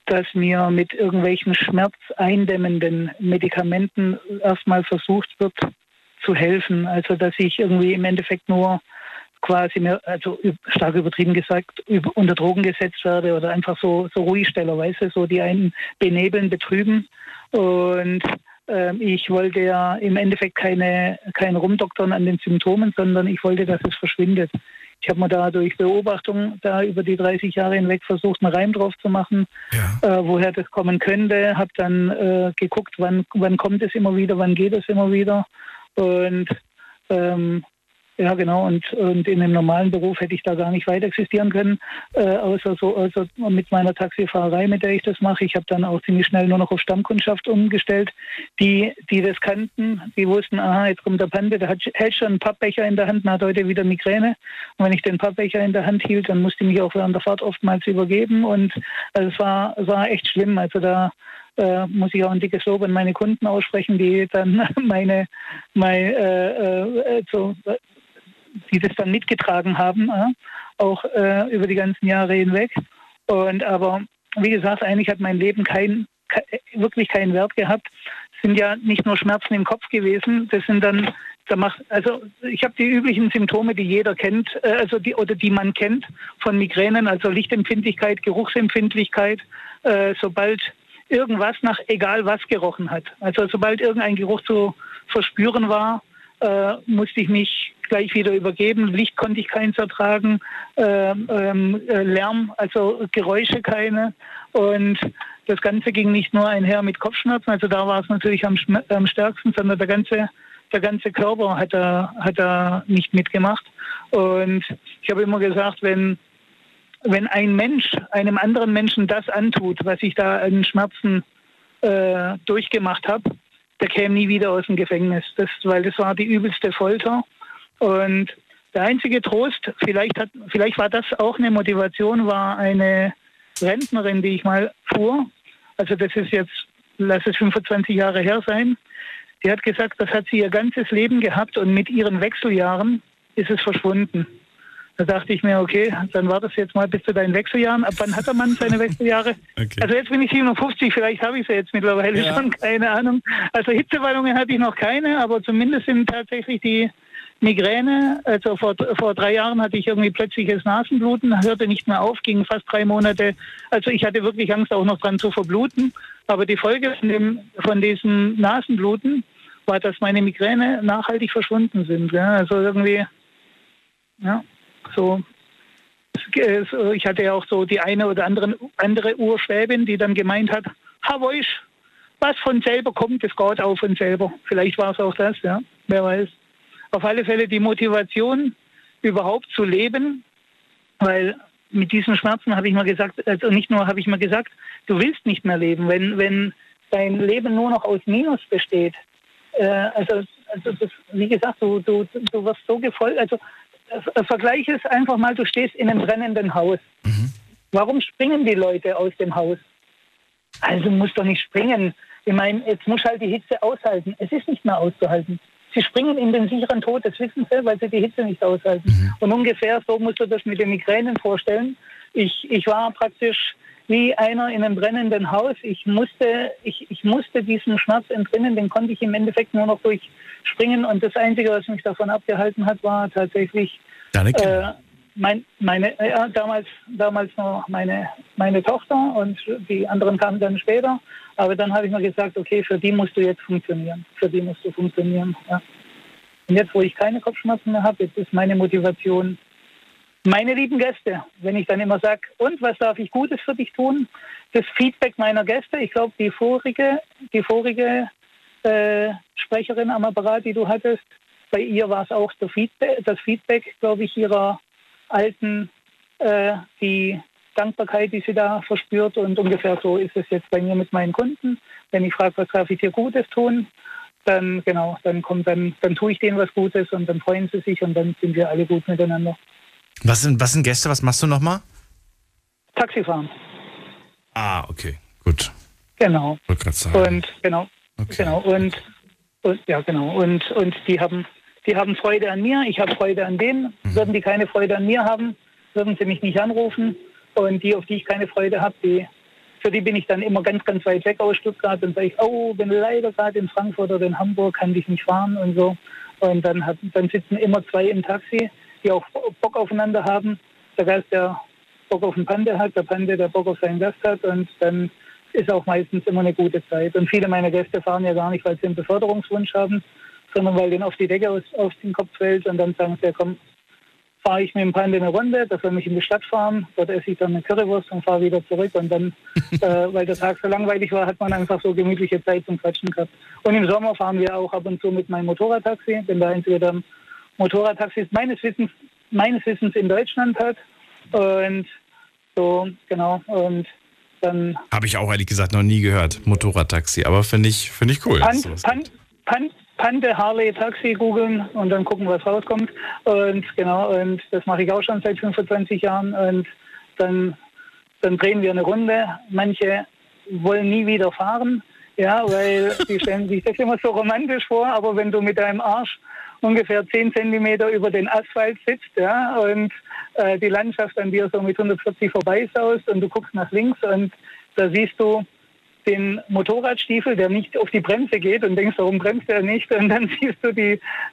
dass mir mit irgendwelchen schmerzeindämmenden Medikamenten erstmal versucht wird zu helfen. Also dass ich irgendwie im Endeffekt nur quasi mir, also stark übertrieben gesagt, unter Drogen gesetzt werde oder einfach so Ruhigsteller, weißt du, so die einen benebeln, betrüben. Und ich wollte ja im Endeffekt kein Rumdoktern an den Symptomen, sondern ich wollte, dass es verschwindet. Ich habe mir da durch Beobachtung da über die 30 Jahre hinweg versucht, einen Reim drauf zu machen, ja, woher das kommen könnte. Habe dann geguckt, wann kommt es immer wieder, wann geht es immer wieder. Und ja, genau. Und in einem normalen Beruf hätte ich da gar nicht weiter existieren können, außer mit meiner Taxifahrerei, mit der ich das mache. Ich habe dann auch ziemlich schnell nur noch auf Stammkundschaft umgestellt. Die das kannten, die wussten, aha, jetzt kommt der Pante, der hält schon einen Pappbecher in der Hand und hat heute wieder Migräne. Und wenn ich den Pappbecher in der Hand hielt, dann musste ich mich auch während der Fahrt oftmals übergeben. Und also es war echt schlimm. Also da muss ich auch ein dickes Lob an meine Kunden aussprechen, die dann die das dann mitgetragen haben, auch über die ganzen Jahre hinweg. Aber wie gesagt, eigentlich hat mein Leben wirklich keinen Wert gehabt. Es sind ja nicht nur Schmerzen im Kopf gewesen, das sind dann, ich habe die üblichen Symptome, die jeder kennt, die man kennt von Migränen, also Lichtempfindlichkeit, Geruchsempfindlichkeit, sobald irgendwas nach egal was gerochen hat. Also sobald irgendein Geruch zu verspüren war, musste ich mich gleich wieder übergeben. Licht konnte ich keins ertragen, Lärm, also Geräusche keine. Und das Ganze ging nicht nur einher mit Kopfschmerzen, also da war es natürlich am stärksten, sondern der ganze Körper hat da nicht mitgemacht. Und ich habe immer gesagt, wenn ein Mensch einem anderen Menschen das antut, was ich da an Schmerzen durchgemacht habe, der käme nie wieder aus dem Gefängnis, weil das war die übelste Folter. Und der einzige Trost, vielleicht war das auch eine Motivation, war eine Rentnerin, die ich mal fuhr. Also das ist jetzt, lass es 25 Jahre her sein. Die hat gesagt, das hat sie ihr ganzes Leben gehabt und mit ihren Wechseljahren ist es verschwunden. Da dachte ich mir, okay, dann war das jetzt mal bis zu deinen Wechseljahren. Ab wann hat der Mann seine Wechseljahre? Okay. Also jetzt bin ich 57, vielleicht habe ich sie jetzt mittlerweile schon, keine Ahnung. Also Hitzewallungen hatte ich noch keine, aber zumindest sind tatsächlich die Migräne. Also vor 3 Jahren hatte ich irgendwie plötzliches Nasenbluten, hörte nicht mehr auf, ging fast 3 Monate. Also ich hatte wirklich Angst, auch noch dran zu verbluten. Aber die Folge von diesem Nasenbluten war, dass meine Migräne nachhaltig verschwunden sind. Ja, also irgendwie, ja. So, ich hatte ja auch so die eine oder andere Urschwäbin, die dann gemeint hat, Hawaiisch, was von selber kommt, das geht auch von selber. Vielleicht war es auch das, ja, wer weiß. Auf alle Fälle die Motivation, überhaupt zu leben, weil mit diesen Schmerzen habe ich mal gesagt, also nicht nur habe ich mal gesagt, du willst nicht mehr leben, wenn dein Leben nur noch aus Minus besteht. Also das, wie gesagt, du wirst so gefolgt, also Vergleich ist einfach mal, du stehst in einem brennenden Haus. Mhm. Warum springen die Leute aus dem Haus? Also musst doch nicht springen. Ich meine, jetzt muss halt die Hitze aushalten. Es ist nicht mehr auszuhalten. Sie springen in den sicheren Tod, das wissen sie, weil sie die Hitze nicht aushalten. Mhm. Und ungefähr so musst du das mit den Migränen vorstellen. Ich war praktisch wie einer in einem brennenden Haus. Ich musste diesem Schmerz entrinnen, den konnte ich im Endeffekt nur noch durch Springen. Und das Einzige, was mich davon abgehalten hat, war tatsächlich damals noch meine Tochter, und die anderen kamen dann später. Aber dann habe ich mir gesagt, okay, für die musst du jetzt funktionieren. Ja. Und jetzt, wo ich keine Kopfschmerzen mehr habe, jetzt ist meine Motivation, meine lieben Gäste, wenn ich dann immer sage, und was darf ich Gutes für dich tun? Das Feedback meiner Gäste, ich glaube, die vorige Sprecherin am Apparat, die du hattest, bei ihr war es auch das Feedback, glaube ich, ihrer alten, die Dankbarkeit, die sie da verspürt. Und ungefähr so ist es jetzt bei mir mit meinen Kunden. Wenn ich frage, was darf ich dir Gutes tun, dann genau, dann tue ich denen was Gutes und dann freuen sie sich und dann sind wir alle gut miteinander. Was sind Gäste? Was machst du nochmal? Taxifahren. Ah, okay, gut. Genau. Ich wollte gerade sagen. Und genau, okay. Genau. Und ja, genau. Und die haben Freude an mir, ich habe Freude an denen. Mhm. Würden die keine Freude an mir haben, würden sie mich nicht anrufen. Und die, auf die ich keine Freude habe, für die bin ich dann immer ganz, ganz weit weg aus Stuttgart und sage ich, oh, bin leider gerade in Frankfurt oder in Hamburg, kann dich nicht fahren und so. Und dann sitzen immer zwei im Taxi, die auch Bock aufeinander haben. Der Gast, der Bock auf den Pante hat, der Pante, der Bock auf seinen Gast hat. Und dann ist auch meistens immer eine gute Zeit. Und viele meiner Gäste fahren ja gar nicht, weil sie einen Beförderungswunsch haben, sondern weil denen auf die Decke auf den Kopf fällt. Und dann sagen sie, ja komm, fahre ich mit dem Pante eine Runde, das soll mich in die Stadt fahren, dort esse ich dann eine Currywurst und fahre wieder zurück. Und dann, weil der Tag so langweilig war, hat man einfach so gemütliche Zeit zum Quatschen gehabt. Und im Sommer fahren wir auch ab und zu mit meinem Motorradtaxi, denn der Einzige, der Motorradtaxi ist meines Wissens in Deutschland hat. Und so, genau, und dann... Habe ich auch ehrlich gesagt noch nie gehört, Motorradtaxi, aber finde ich cool. Pante, Harley, Taxi googeln und dann gucken, was rauskommt. Und genau, und das mache ich auch schon seit 25 Jahren. Und dann drehen wir eine Runde. Manche wollen nie wieder fahren, ja, weil die stellen sich das immer so romantisch vor. Aber wenn du mit deinem Arsch ungefähr 10 Zentimeter über den Asphalt sitzt, ja, und die Landschaft an dir so mit 140 vorbeisaust und du guckst nach links und da siehst du den Motorradstiefel, der nicht auf die Bremse geht und denkst, warum bremst er nicht? Und dann siehst du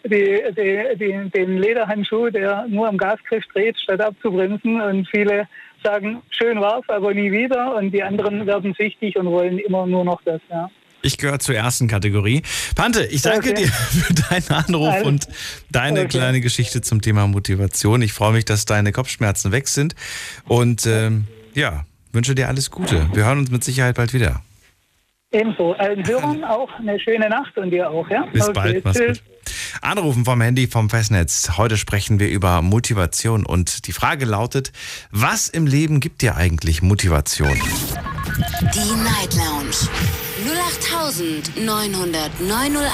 den Lederhandschuh, der nur am Gasgriff dreht, statt abzubremsen. Und viele sagen, schön war's, aber nie wieder. Und die anderen werden süchtig und wollen immer nur noch das, ja. Ich gehöre zur ersten Kategorie. Pante, ich danke dir für deinen Anruf und deine kleine Geschichte zum Thema Motivation. Ich freue mich, dass deine Kopfschmerzen weg sind. Und ja, wünsche dir alles Gute. Wir hören uns mit Sicherheit bald wieder. Ebenso. Allen Hörern auch eine schöne Nacht und dir auch, ja? Bis bald. Mach's gut. Anrufen vom Handy, vom Festnetz. Heute sprechen wir über Motivation und die Frage lautet, was im Leben gibt dir eigentlich Motivation? Die Night Lounge 08.900.901.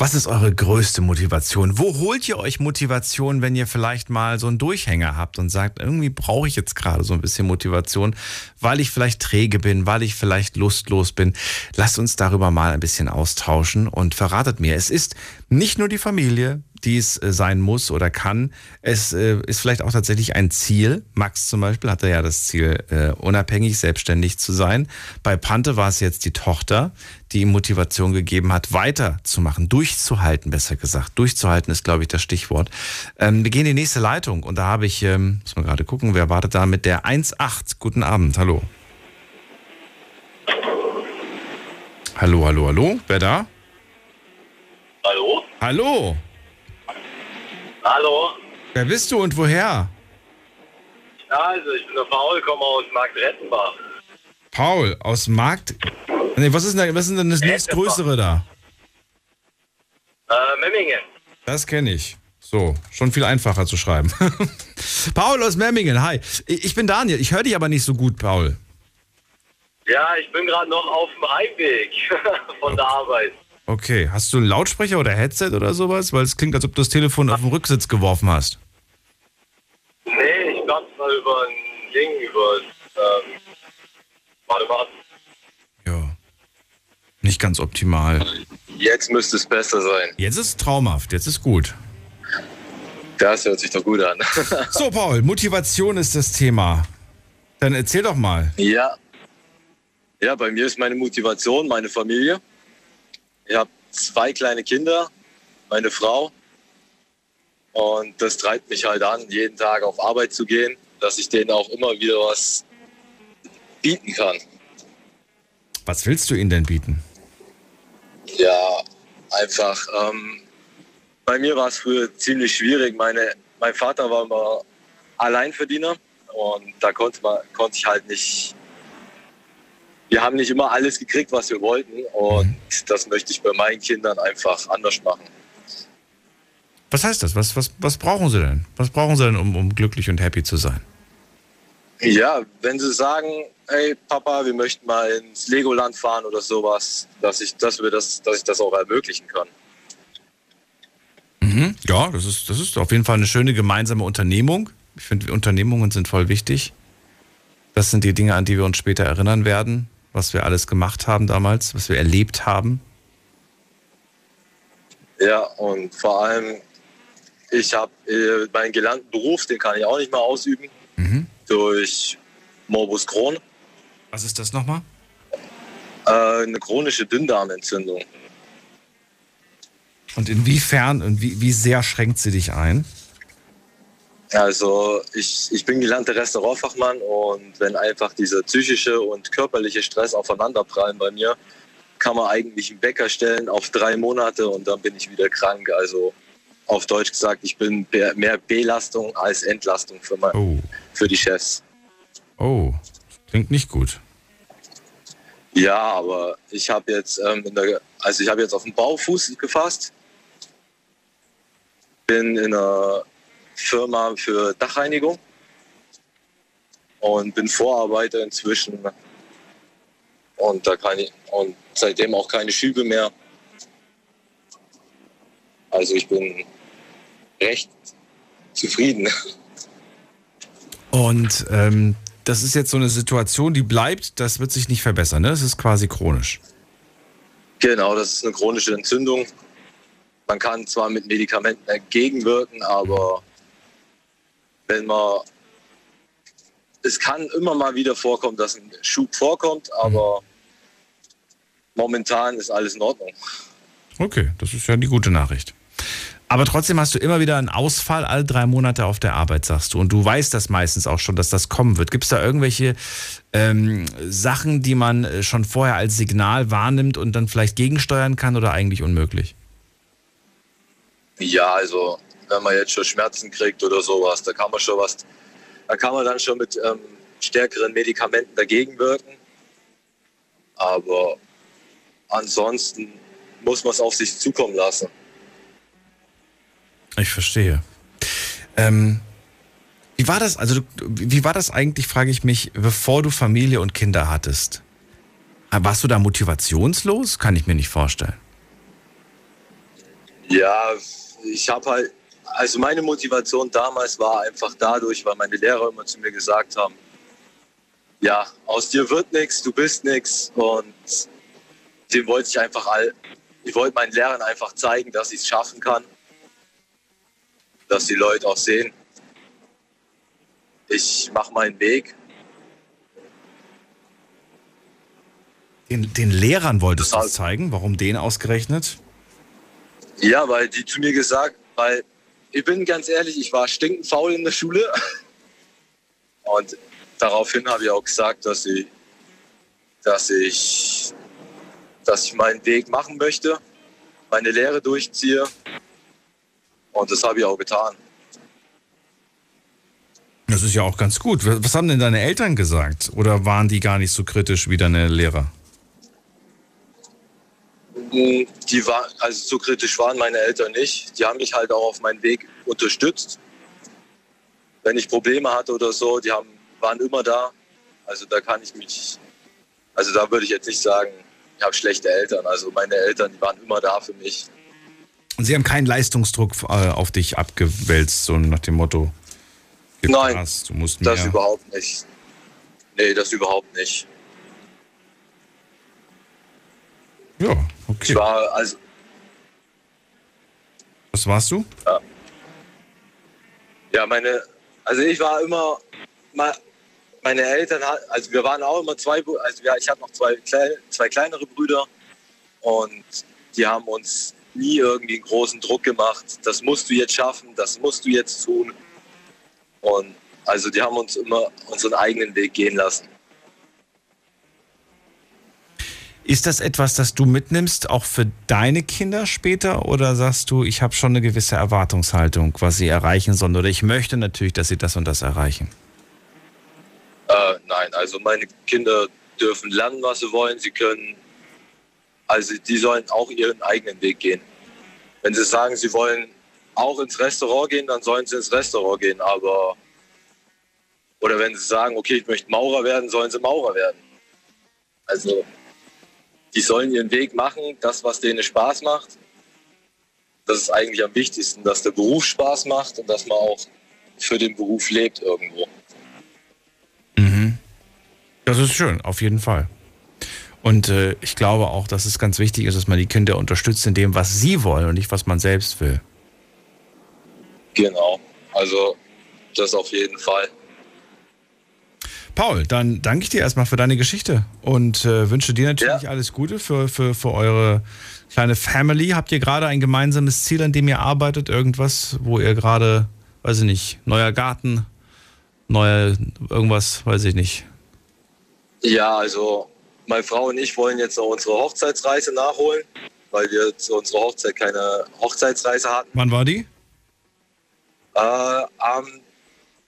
Was ist eure größte Motivation? Wo holt ihr euch Motivation, wenn ihr vielleicht mal so einen Durchhänger habt und sagt, irgendwie brauche ich jetzt gerade so ein bisschen Motivation, weil ich vielleicht träge bin, weil ich vielleicht lustlos bin. Lasst uns darüber mal ein bisschen austauschen und verratet mir, es ist nicht nur die Familie, die es sein muss oder kann. Es ist vielleicht auch tatsächlich ein Ziel. Max zum Beispiel hatte ja das Ziel, unabhängig, selbstständig zu sein. Bei Pante war es jetzt die Tochter, die ihm Motivation gegeben hat, weiterzumachen, durchzuhalten, besser gesagt. Durchzuhalten ist, glaube ich, das Stichwort. Wir gehen in die nächste Leitung und da habe ich, muss man gerade gucken, wer wartet da mit der 1.8. Guten Abend, hallo. Hallo, hallo, hallo, wer da? Hallo? Hallo? Hallo. Wer bist du und woher? Ja, also ich bin der Paul, komme aus Markt Rettenbach. Paul, aus Markt... Nee, was ist denn das nächstgrößere da? Memmingen. Das kenne ich. So, schon viel einfacher zu schreiben. Paul aus Memmingen, hi. Ich bin Daniel, ich höre dich aber nicht so gut, Paul. Ja, ich bin gerade noch auf dem Heimweg von der Arbeit. Okay, hast du einen Lautsprecher oder Headset oder sowas? Weil es klingt, als ob du das Telefon auf den Rücksitz geworfen hast. Nee, ich hab's mal über ein Ding, warte mal. Ja, nicht ganz optimal. Jetzt müsste es besser sein. Jetzt ist es traumhaft, jetzt ist gut. Das hört sich doch gut an. So, Paul, Motivation ist das Thema. Dann erzähl doch mal. Ja, bei mir ist meine Motivation meine Familie. Ich habe 2 kleine Kinder, meine Frau, und das treibt mich halt an, jeden Tag auf Arbeit zu gehen, dass ich denen auch immer wieder was bieten kann. Was willst du ihnen denn bieten? Ja, einfach, bei mir war es früher ziemlich schwierig. Mein Vater war immer Alleinverdiener und da konnte ich halt nicht... Wir haben nicht immer alles gekriegt, was wir wollten, und das möchte ich bei meinen Kindern einfach anders machen. Was heißt das? Was brauchen sie denn? Was brauchen sie denn, um glücklich und happy zu sein? Ja, wenn sie sagen, hey Papa, wir möchten mal ins Legoland fahren oder sowas, dass ich das auch ermöglichen kann. Mhm. Ja, das ist auf jeden Fall eine schöne gemeinsame Unternehmung. Ich finde, Unternehmungen sind voll wichtig. Das sind die Dinge, an die wir uns später erinnern werden, was wir alles gemacht haben damals, was wir erlebt haben. Ja, und vor allem, ich habe meinen gelernten Beruf, den kann ich auch nicht mehr ausüben, durch Morbus Crohn. Was ist das nochmal? Eine chronische Dünndarmentzündung. Und inwiefern und wie sehr schränkt sie dich ein? Also ich bin gelernter Restaurantfachmann und wenn einfach dieser psychische und körperliche Stress aufeinanderprallen bei mir, kann man eigentlich einen Bäcker stellen auf 3 Monate und dann bin ich wieder krank. Also auf Deutsch gesagt, ich bin mehr Belastung als Entlastung für die Chefs. Oh, klingt nicht gut. Ja, aber ich habe jetzt, ich habe jetzt auf den Baufuß gefasst, bin in einer Firma für Dachreinigung und bin Vorarbeiter inzwischen und seitdem auch keine Schübe mehr. Also ich bin recht zufrieden. Und das ist jetzt so eine Situation, die bleibt, das wird sich nicht verbessern, ne? Das ist quasi chronisch. Genau, das ist eine chronische Entzündung. Man kann zwar mit Medikamenten entgegenwirken, aber es kann immer mal wieder vorkommen, dass ein Schub vorkommt, aber momentan ist alles in Ordnung. Okay, das ist ja die gute Nachricht. Aber trotzdem hast du immer wieder einen Ausfall alle 3 Monate auf der Arbeit, sagst du. Und du weißt das meistens auch schon, dass das kommen wird. Gibt es da irgendwelche Sachen, die man schon vorher als Signal wahrnimmt und dann vielleicht gegensteuern kann oder eigentlich unmöglich? Ja, also wenn man jetzt schon Schmerzen kriegt oder sowas, da kann man dann schon mit stärkeren Medikamenten dagegen wirken. Aber ansonsten muss man es auf sich zukommen lassen. Ich verstehe. Wie war das eigentlich, frage ich mich, bevor du Familie und Kinder hattest? Warst du da motivationslos? Kann ich mir nicht vorstellen. Ja, meine Motivation damals war einfach dadurch, weil meine Lehrer immer zu mir gesagt haben, ja, aus dir wird nichts, du bist nichts. Und ich wollte meinen Lehrern einfach zeigen, dass ich es schaffen kann. Dass die Leute auch sehen, ich mache meinen Weg. Den Lehrern wolltest du es zeigen? Warum denen ausgerechnet? Ja, weil die zu mir gesagt, weil ich bin ganz ehrlich, ich war stinkend faul in der Schule. Und daraufhin habe ich auch gesagt, dass ich meinen Weg machen möchte, meine Lehre durchziehe. Und das habe ich auch getan. Das ist ja auch ganz gut. Was haben denn deine Eltern gesagt? Oder waren die gar nicht so kritisch wie deine Lehrer? So kritisch waren meine Eltern nicht. Die haben mich halt auch auf meinen Weg unterstützt. Wenn ich Probleme hatte oder so, waren immer da. Also da kann ich mich... Also da würde ich jetzt nicht sagen, ich habe schlechte Eltern. Also meine Eltern, die waren immer da für mich. Und sie haben keinen Leistungsdruck auf dich abgewälzt, so nach dem Motto, nein, du musst mehr. Das überhaupt nicht. Nee, das überhaupt nicht. Ja, okay. Was warst du? Ja, ich war immer, meine Eltern, also wir waren auch immer ich hatte noch zwei kleinere Brüder und die haben uns nie irgendwie einen großen Druck gemacht, das musst du jetzt schaffen, das musst du jetzt tun. Und also die haben uns immer unseren eigenen Weg gehen lassen. Ist das etwas, das du mitnimmst, auch für deine Kinder später? Oder sagst du, ich habe schon eine gewisse Erwartungshaltung, was sie erreichen sollen? Oder ich möchte natürlich, dass sie das und das erreichen. Nein, also meine Kinder dürfen lernen, was sie wollen. Also die sollen auch ihren eigenen Weg gehen. Wenn sie sagen, sie wollen auch ins Restaurant gehen, dann sollen sie ins Restaurant gehen. Aber Oder wenn sie sagen, okay, ich möchte Maurer werden, sollen sie Maurer werden. Also die sollen ihren Weg machen, das, was denen Spaß macht. Das ist eigentlich am wichtigsten, dass der Beruf Spaß macht und dass man auch für den Beruf lebt irgendwo. Mhm. Das ist schön, auf jeden Fall. Und ich glaube auch, dass es ganz wichtig ist, dass man die Kinder unterstützt in dem, was sie wollen und nicht, was man selbst will. Genau, also das auf jeden Fall. Paul, dann danke ich dir erstmal für deine Geschichte und wünsche dir natürlich alles Gute für eure kleine Family. Habt ihr gerade ein gemeinsames Ziel, an dem ihr arbeitet? Irgendwas, wo ihr gerade, weiß ich nicht, neuer Garten, neuer irgendwas, weiß ich nicht. Ja, also meine Frau und ich wollen jetzt noch unsere Hochzeitsreise nachholen, weil wir zu unserer Hochzeit keine Hochzeitsreise hatten. Wann war die? Am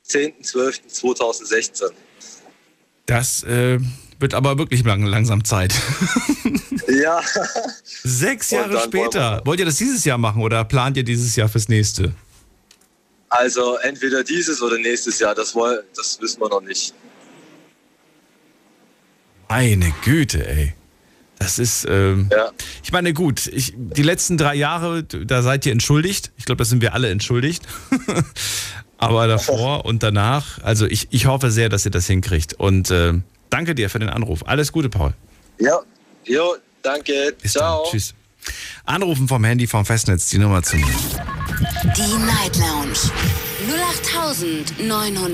10.12.2016. Das wird aber wirklich langsam Zeit. Ja. 6 Jahre später. Wollt ihr das dieses Jahr machen oder plant ihr dieses Jahr fürs nächste? Also entweder dieses oder nächstes Jahr. Das wissen wir noch nicht. Meine Güte, ey. Das ist, Ich meine, gut, die letzten 3 Jahre, da seid ihr entschuldigt. Ich glaube, da sind wir alle entschuldigt. Aber davor und danach, also ich hoffe sehr, dass ihr das hinkriegt. Und danke dir für den Anruf. Alles Gute, Paul. Ja, jo, danke. Bis Ciao. Dann. Tschüss. Anrufen vom Handy, vom Festnetz, die Nummer zu mir. Die Night Lounge 08900901.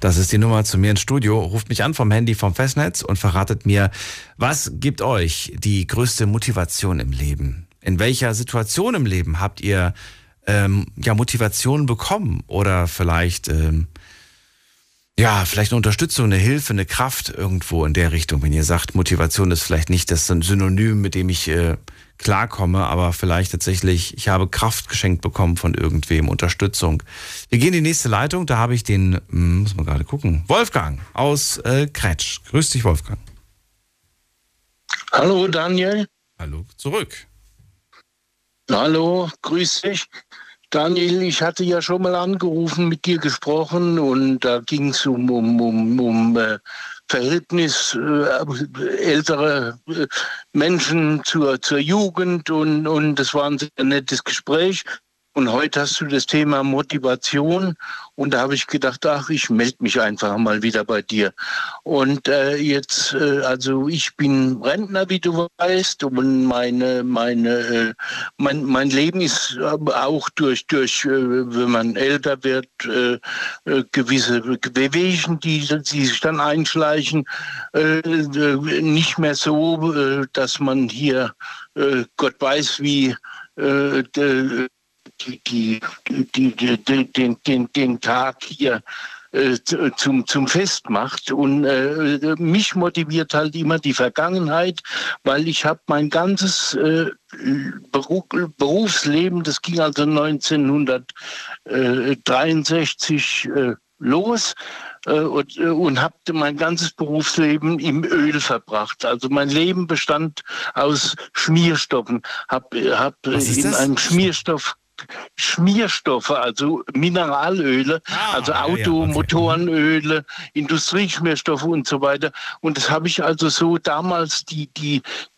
Das ist die Nummer zu mir ins Studio. Ruft mich an vom Handy, vom Festnetz und verratet mir, was gibt euch die größte Motivation im Leben? In welcher Situation im Leben habt ihr Motivation bekommen oder vielleicht, vielleicht eine Unterstützung, eine Hilfe, eine Kraft irgendwo in der Richtung. Wenn ihr sagt, Motivation ist vielleicht nicht das Synonym, mit dem ich klarkomme, aber vielleicht tatsächlich, ich habe Kraft geschenkt bekommen von irgendwem, Unterstützung. Wir gehen in die nächste Leitung, da habe ich den, muss man gerade gucken, Wolfgang aus Kretsch. Grüß dich, Wolfgang. Hallo, Daniel. Hallo, zurück. Hallo, grüß dich. Daniel, ich hatte ja schon mal angerufen, mit dir gesprochen und da ging es um Verhältnis älterer Menschen zur Jugend und das war ein sehr nettes Gespräch. Und heute hast du das Thema Motivation und da habe ich gedacht, ach, ich melde mich einfach mal wieder bei dir. Und jetzt, ich bin Rentner, wie du weißt, und mein Leben ist auch durch wenn man älter wird, gewisse Bewegungen, die sich dann einschleichen, nicht mehr so, dass man hier, Gott weiß wie, den Tag hier zum Fest macht. Und mich motiviert halt immer die Vergangenheit, weil ich habe mein ganzes Berufsleben, das ging also 1963 los, und habe mein ganzes Berufsleben im Öl verbracht. Also mein Leben bestand aus Schmierstoffen. Hab in einem Schmierstoffe, also Mineralöle, Motorenöle, Industrieschmierstoffe und so weiter. Und das habe ich also so damals, die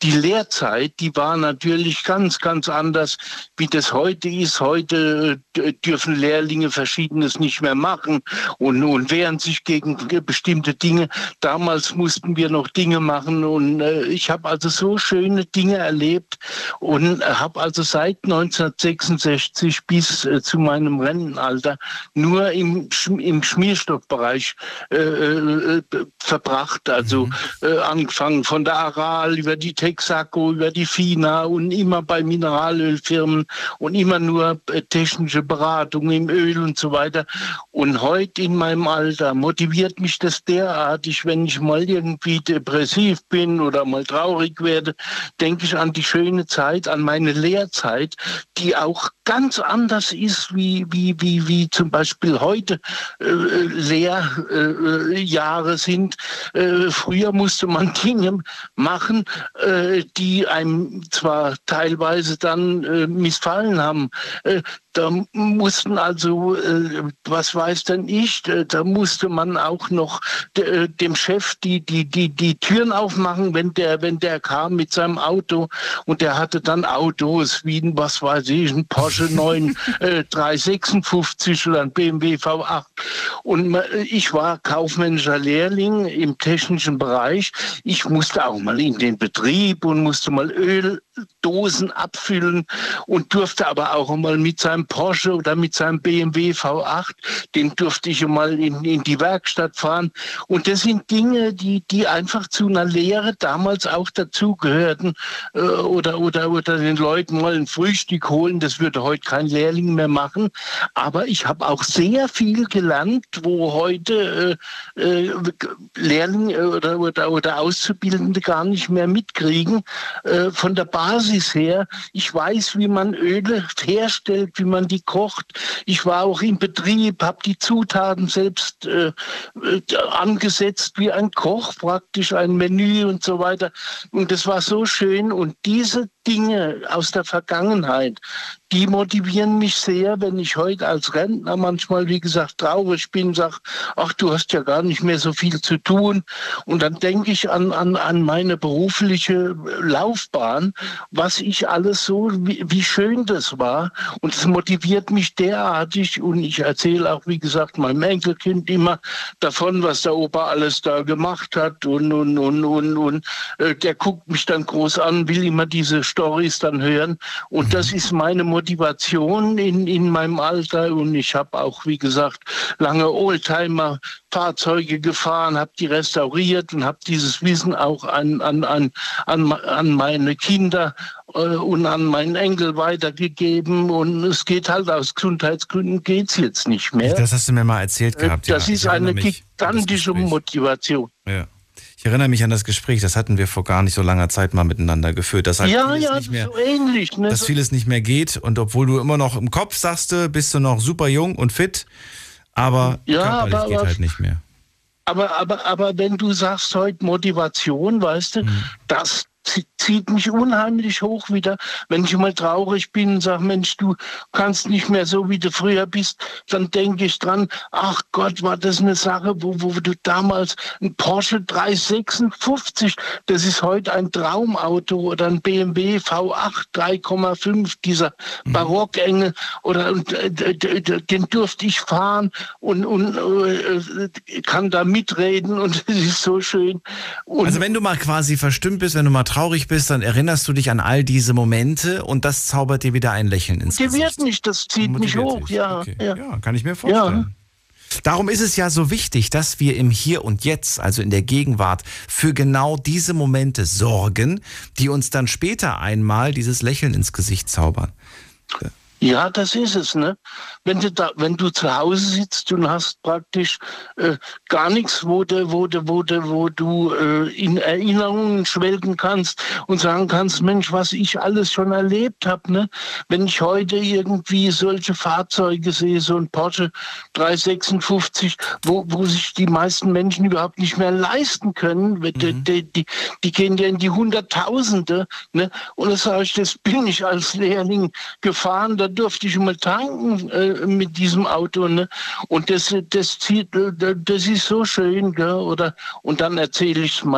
Lehrzeit, die war natürlich ganz, ganz anders, wie das heute ist. Heute dürfen Lehrlinge Verschiedenes nicht mehr machen und wehren sich gegen bestimmte Dinge. Damals mussten wir noch Dinge machen und ich habe also so schöne Dinge erlebt und habe also seit 1966 bis zu meinem Rentenalter nur im Schmierstoffbereich verbracht. Also angefangen von der Aral über die Texaco, über die FINA und immer bei Mineralölfirmen und immer nur technische Beratung im Öl und so weiter. Und heute in meinem Alter motiviert mich das derartig, wenn ich mal irgendwie depressiv bin oder mal traurig werde, denke ich an die schöne Zeit, an meine Lehrzeit, die auch ganz anders ist wie zum Beispiel heute Lehrjahre sind. Früher musste man Dinge machen, die einem zwar teilweise dann missfallen haben. Da mussten also, was weiß denn ich, da musste man auch noch dem Chef die Türen aufmachen, wenn der kam mit seinem Auto. Und der hatte dann Autos wie ein, was weiß ich, ein Porsche 356 oder ein BMW V8. Und ich war kaufmännischer Lehrling im technischen Bereich. Ich musste auch mal in den Betrieb und musste mal Öldosen abfüllen und durfte aber auch mal mit seinem Porsche oder mit seinem BMW V8, den durfte ich mal in die Werkstatt fahren. Und das sind Dinge, die einfach zu einer Lehre damals auch dazugehörten. Oder den Leuten mal ein Frühstück holen, das würde heute kein Lehrling mehr machen. Aber ich habe auch sehr viel gelernt, wo heute Lehrlinge oder Auszubildende gar nicht mehr mitkriegen. Von der Basis her, ich weiß, wie man Öle herstellt, wie man die kocht. Ich war auch im Betrieb, habe die Zutaten selbst angesetzt, wie ein Koch praktisch, ein Menü und so weiter. Und das war so schön. Und diese Dinge aus der Vergangenheit, die motivieren mich sehr, wenn ich heute als Rentner manchmal, wie gesagt, traurig bin, sage, ach, du hast ja gar nicht mehr so viel zu tun. Und dann denke ich an meine berufliche Laufbahn, was ich alles so, wie schön das war. Und es motiviert mich derartig. Und ich erzähle auch, wie gesagt, meinem Enkelkind immer davon, was der Opa alles da gemacht hat. Und der guckt mich dann groß an, will immer diese Storys dann hören. Und das ist meine Motivation in meinem Alter. Und ich habe auch, wie gesagt, lange Oldtimer-Fahrzeuge gefahren, habe die restauriert und habe dieses Wissen auch an meine Kinder und an meinen Enkel weitergegeben. Und es geht halt aus Gesundheitsgründen geht's jetzt nicht mehr. Das hast du mir mal erzählt gehabt. Das ist eine gigantische Motivation. Ja. Ich erinnere mich an das Gespräch, das hatten wir vor gar nicht so langer Zeit mal miteinander geführt. Dass halt vieles nicht mehr geht. Und obwohl du immer noch im Kopf sagst, bist du noch super jung und fit, aber körperlich geht halt nicht mehr. Aber wenn du sagst heute Motivation, weißt du, das zieht mich unheimlich hoch wieder. Wenn ich mal traurig bin und sage, Mensch, du kannst nicht mehr so, wie du früher bist, dann denke ich dran, ach Gott, war das eine Sache, wo du damals ein Porsche 356, das ist heute ein Traumauto, oder ein BMW V8 3,5, dieser Barockengel, oder den durfte ich fahren und kann da mitreden und es ist so schön. Und also wenn du mal quasi verstimmt bist, wenn du mal traurig bist, dann erinnerst du dich an all diese Momente und das zaubert dir wieder ein Lächeln ins Gesicht. Motiviert mich, das zieht mich hoch, ja, okay. Ja, kann ich mir vorstellen. Ja. Darum ist es ja so wichtig, dass wir im Hier und Jetzt, also in der Gegenwart, für genau diese Momente sorgen, die uns dann später einmal dieses Lächeln ins Gesicht zaubern. Ja. Ja, das ist es, ne? Wenn du zu Hause sitzt und hast praktisch gar nichts, wo du in Erinnerungen schwelgen kannst und sagen kannst, Mensch, was ich alles schon erlebt habe, ne? Wenn ich heute irgendwie solche Fahrzeuge sehe, so ein Porsche 356, wo sich die meisten Menschen überhaupt nicht mehr leisten können, die gehen ja in die Hunderttausende, ne? Und das sage ich, das bin ich als Lehrling gefahren, da durfte ich mal tanken mit diesem Auto, ne? Und das ist so schön, gell? Oder und dann erzähle ich es dem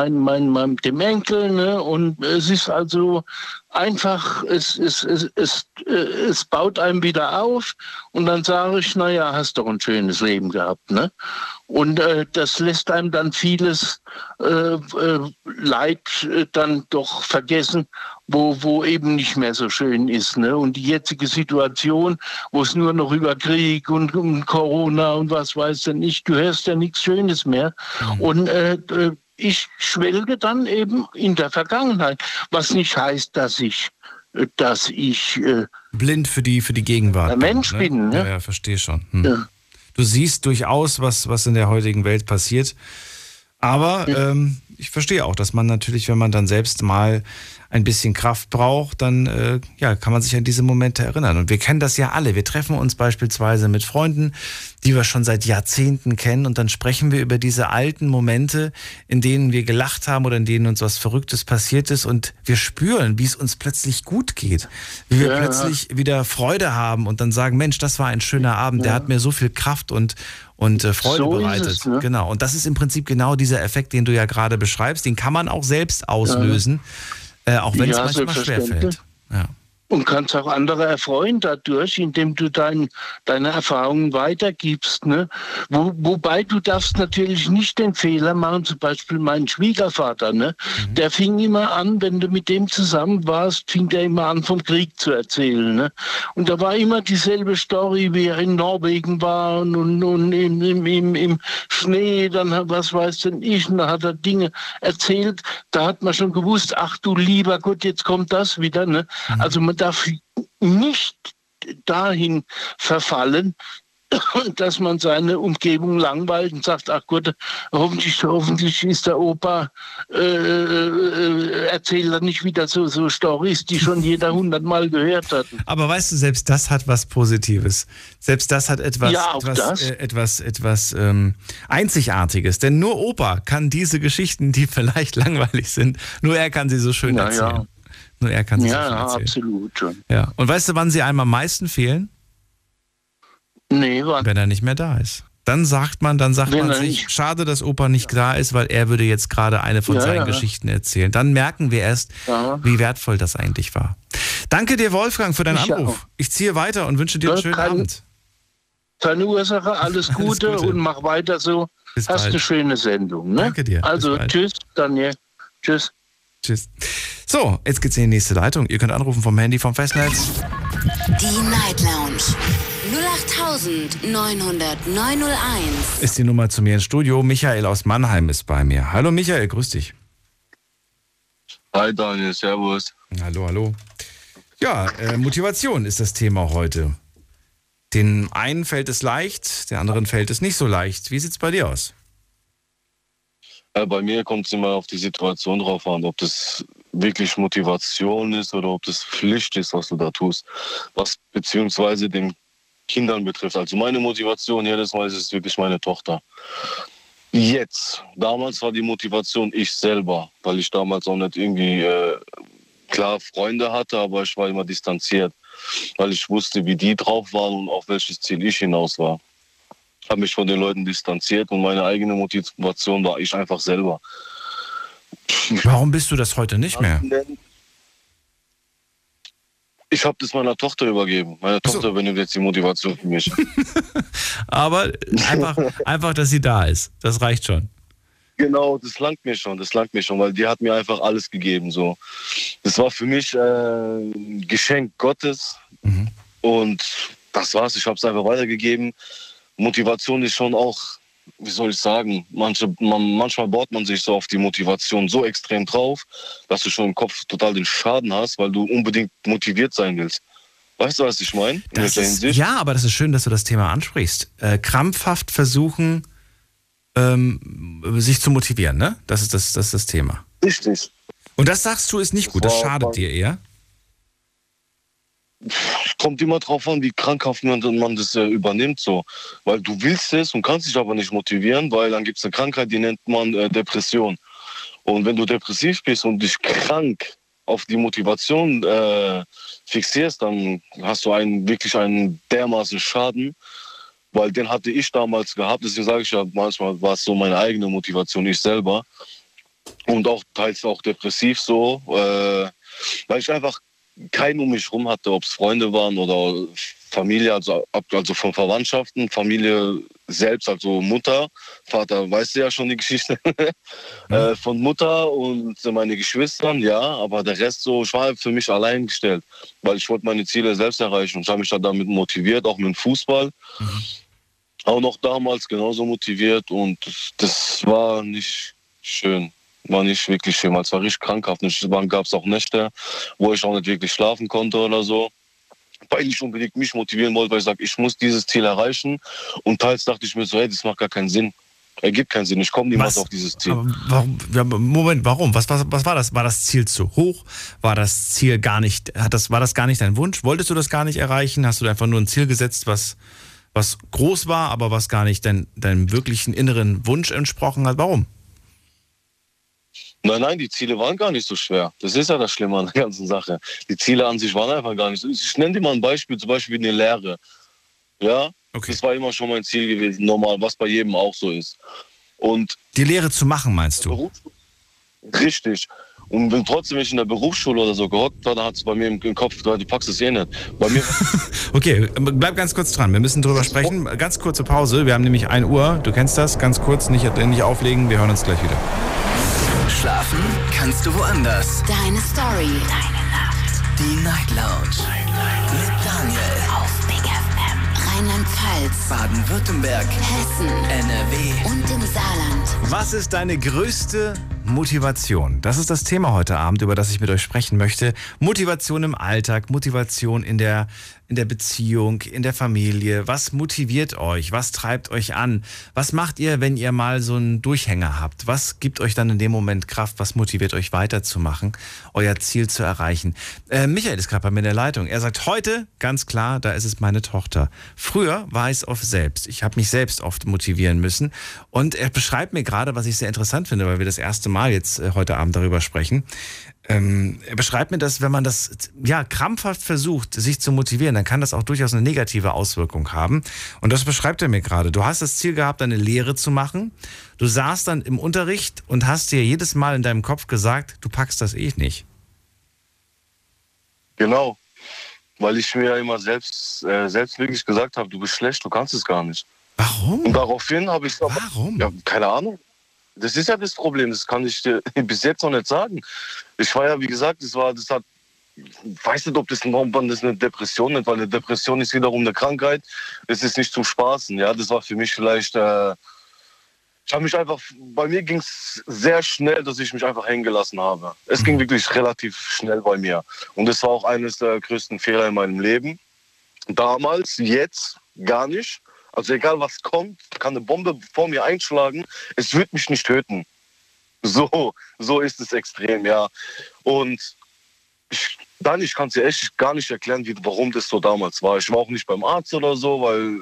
Enkel, ne? Und es ist also einfach, es baut einem wieder auf und dann sage ich, naja, hast doch ein schönes Leben gehabt, ne? Und das lässt einem dann vieles Leid dann doch vergessen, wo eben nicht mehr so schön ist, ne? Und die jetzige Situation, wo es nur noch über Krieg und um Corona und was weiß denn ich, du hörst ja nichts Schönes mehr. Mhm. Und ich schwelge dann eben in der Vergangenheit, was nicht heißt, dass ich blind für die Gegenwart ein Mensch bin, ne? Ja, verstehe schon. Hm. Ja. Du siehst durchaus, was in der heutigen Welt passiert, aber ich verstehe auch, dass man natürlich, wenn man dann selbst mal ein bisschen Kraft braucht, dann ja, kann man sich an diese Momente erinnern. Und wir kennen das ja alle. Wir treffen uns beispielsweise mit Freunden, die wir schon seit Jahrzehnten kennen, und dann sprechen wir über diese alten Momente, in denen wir gelacht haben oder in denen uns was Verrücktes passiert ist, und wir spüren, wie es uns plötzlich gut geht, wie wir plötzlich wieder Freude haben und dann sagen, Mensch, das war ein schöner Abend, der hat mir so viel Kraft und Freude so bereitet. Es, ne? Genau. Und das ist im Prinzip genau dieser Effekt, den du ja gerade beschreibst. Den kann man auch selbst auslösen, auch wenn es manchmal schwerfällt. Ja. Und kannst auch andere erfreuen dadurch, indem du deine Erfahrungen weitergibst. Ne? Wobei du darfst natürlich nicht den Fehler machen, zum Beispiel meinen Schwiegervater. Ne? Mhm. Der fing immer an, wenn du mit dem zusammen warst, fing der immer an, vom Krieg zu erzählen. Ne? Und da war immer dieselbe Story, wie er in Norwegen war und im Schnee, dann was weiß denn ich, und da hat er Dinge erzählt. Da hat man schon gewusst, ach du lieber Gott, jetzt kommt das wieder. Ne? Mhm. Also man darf nicht dahin verfallen, dass man seine Umgebung langweilt und sagt, ach Gott, hoffentlich ist der Opa, erzählt er nicht wieder so Storys, die schon jeder 100-mal gehört hat. Aber weißt du, selbst das hat was Positives. Selbst das hat etwas Einzigartiges. Denn nur Opa kann diese Geschichten, die vielleicht langweilig sind, nur er kann sie so schön erzählen. Ja. Nur er kann es nicht erzählen. Ja, absolut schon. Ja. Und weißt du, wann sie einem am meisten fehlen? Nee, wann? Wenn er nicht mehr da ist. Dann sagt man sich, schade, dass Opa nicht da ist, weil er würde jetzt gerade eine von seinen Geschichten erzählen. Dann merken wir erst, wie wertvoll das eigentlich war. Danke dir, Wolfgang, für deinen Anruf. Auch. Ich ziehe weiter und wünsche dir einen schönen Abend. Keine Ursache, alles Gute und mach weiter so. Hast eine schöne Sendung. Ne? Danke dir. Also tschüss, Daniel. Tschüss. Tschüss. So, jetzt geht's in die nächste Leitung. Ihr könnt anrufen vom Handy, vom Festnetz. Die Night Lounge 0890901 ist die Nummer zu mir ins Studio. Michael aus Mannheim ist bei mir. Hallo Michael, grüß dich. Hi Daniel, servus. Hallo. Ja, Motivation ist das Thema heute. Den einen fällt es leicht, der anderen fällt es nicht so leicht. Wie sieht's bei dir aus? Bei mir kommt es immer auf die Situation drauf an, ob das wirklich Motivation ist oder ob das Pflicht ist, was du da tust, was beziehungsweise den Kindern betrifft. Also meine Motivation jedes Mal ist es wirklich meine Tochter. Jetzt, damals war die Motivation ich selber, weil ich damals auch nicht irgendwie, klar Freunde hatte, aber ich war immer distanziert, weil ich wusste, wie die drauf waren und auf welches Ziel ich hinaus war. Habe mich von den Leuten distanziert und meine eigene Motivation war ich einfach selber. Warum bist du das heute nicht mehr? Ich habe das meiner Tochter übergeben. Meine Tochter übernimmt jetzt die Motivation für mich. Aber einfach, dass sie da ist. Das reicht schon. Genau, das langt mir schon, weil die hat mir einfach alles gegeben. So. Das war für mich ein Geschenk Gottes und das war's. Ich habe es einfach weitergegeben. Motivation ist schon auch, wie soll ich sagen, manchmal baut man sich so auf die Motivation so extrem drauf, dass du schon im Kopf total den Schaden hast, weil du unbedingt motiviert sein willst. Weißt du, was ich meine? Ja, aber das ist schön, dass du das Thema ansprichst. Krampfhaft versuchen, sich zu motivieren, ne? Das ist das Thema. Richtig. Und das sagst du, ist nicht gut, das schadet dir eher? Kommt immer drauf an, wie krankhaft man das übernimmt, so. Weil du willst es und kannst dich aber nicht motivieren, weil dann gibt es eine Krankheit, die nennt man Depression. Und wenn du depressiv bist und dich krank auf die Motivation fixierst, dann hast du wirklich einen dermaßen Schaden, weil den hatte ich damals gehabt. Deswegen sage ich ja, manchmal war es so meine eigene Motivation, ich selber. Und auch teils auch depressiv so, weil ich einfach keinen um mich rum hatte, ob es Freunde waren oder Familie, also von Verwandtschaften, Familie selbst, also Mutter, Vater, weißt du ja schon die Geschichte, von Mutter und meine Geschwistern, ja, aber der Rest so, ich war für mich allein gestellt, weil ich wollte meine Ziele selbst erreichen und ich habe mich damit motiviert, auch mit dem Fußball, auch noch damals genauso motiviert und das war nicht schön. War nicht wirklich schön, weil es war richtig krankhaft. Dann gab es auch Nächte, wo ich auch nicht wirklich schlafen konnte oder so, weil ich unbedingt mich motivieren wollte, weil ich sage, ich muss dieses Ziel erreichen. Und teils dachte ich mir so, hey, das macht gar keinen Sinn. ergibt keinen Sinn. Ich komme niemals auf dieses Ziel. Warum, Moment, warum? Was war das? War das Ziel zu hoch? War das Ziel gar nicht, war das gar nicht dein Wunsch? Wolltest du das gar nicht erreichen? Hast du einfach nur ein Ziel gesetzt, was groß war, aber was gar nicht deinem wirklichen inneren Wunsch entsprochen hat? Warum? Nein, die Ziele waren gar nicht so schwer. Das ist ja das Schlimme an der ganzen Sache. Die Ziele an sich waren einfach gar nicht so. Ich nenne dir mal ein Beispiel, zum Beispiel eine Lehre. Ja, okay. Das war immer schon mein Ziel gewesen, normal, was bei jedem auch so ist. Und die Lehre zu machen, meinst du? Richtig. Und wenn trotzdem ich in der Berufsschule oder so gehockt war, dann hat es bei mir im Kopf, du packst es eh nicht. Bei mir okay, bleib ganz kurz dran, wir müssen drüber sprechen. Ganz kurze Pause, wir haben nämlich 1 Uhr, du kennst das, ganz kurz, nicht auflegen, wir hören uns gleich wieder. Schlafen kannst du woanders. Deine Story. Deine Nacht. Die Night Lounge. Mit Daniel. Auf Big FM. Rheinland-Pfalz. Baden-Württemberg. Hessen. NRW. Und im Saarland. Was ist deine größte Motivation? Das ist das Thema heute Abend, über das ich mit euch sprechen möchte. Motivation im Alltag, Motivation in der Beziehung, in der Familie. Was motiviert euch? Was treibt euch an? Was macht ihr, wenn ihr mal so einen Durchhänger habt? Was gibt euch dann in dem Moment Kraft? Was motiviert euch weiterzumachen, euer Ziel zu erreichen? Michael ist gerade bei mir in der Leitung. Er sagt heute, ganz klar, da ist es meine Tochter. Früher war ich es oft selbst. Ich habe mich selbst oft motivieren müssen. Und er beschreibt mir gerade, was ich sehr interessant finde, weil wir das erste Mal jetzt heute Abend darüber sprechen. Er beschreibt mir, dass wenn man das krampfhaft versucht, sich zu motivieren, dann kann das auch durchaus eine negative Auswirkung haben. Und das beschreibt er mir gerade. Du hast das Ziel gehabt, eine Lehre zu machen. Du saßt dann im Unterricht und hast dir jedes Mal in deinem Kopf gesagt, du packst das eh nicht. Genau, weil ich mir ja immer selbstwirklich gesagt habe, du bist schlecht, du kannst es gar nicht. Warum? Und daraufhin habe ich... Warum? Ja, keine Ahnung. Das ist ja das Problem, das kann ich dir bis jetzt noch nicht sagen. Ich war ja, wie gesagt, ich weiß nicht, ob man das eine Depression nennt, weil eine Depression ist wiederum eine Krankheit. Es ist nicht zum Spaßen. Ja, das war für mich vielleicht, bei mir ging es sehr schnell, dass ich mich einfach hängen gelassen habe. Es ging wirklich relativ schnell bei mir. Und das war auch eines der größten Fehler in meinem Leben. Damals, jetzt, gar nicht. Also egal was kommt, kann eine Bombe vor mir einschlagen, es wird mich nicht töten. So ist es extrem, ja. Und ich kann es dir echt gar nicht erklären, warum das so damals war. Ich war auch nicht beim Arzt oder so, weil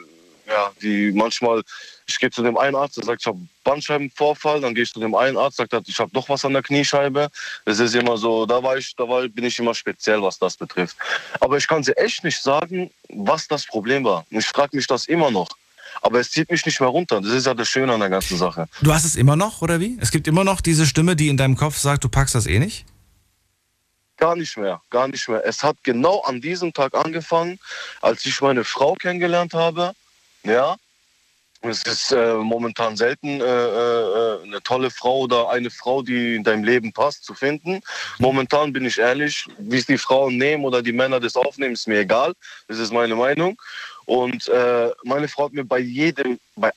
ich gehe zu dem einen Arzt, der sagt, ich habe Bandscheibenvorfall, dann gehe ich zu dem einen Arzt, der sagt, ich habe doch was an der Kniescheibe. Das ist immer so, bin ich immer speziell, was das betrifft. Aber ich kann dir echt nicht sagen, was das Problem war. Ich frage mich das immer noch. Aber es zieht mich nicht mehr runter. Das ist ja das Schöne an der ganzen Sache. Du hast es immer noch, oder wie? Es gibt immer noch diese Stimme, die in deinem Kopf sagt, du packst das eh nicht? Gar nicht mehr. Es hat genau an diesem Tag angefangen, als ich meine Frau kennengelernt habe. Ja, es ist momentan selten eine tolle Frau oder eine Frau, die in deinem Leben passt, zu finden. Momentan bin ich ehrlich, wie es die Frauen nehmen oder die Männer das aufnehmen, ist mir egal. Das ist meine Meinung. Und meine Frau hat mir bei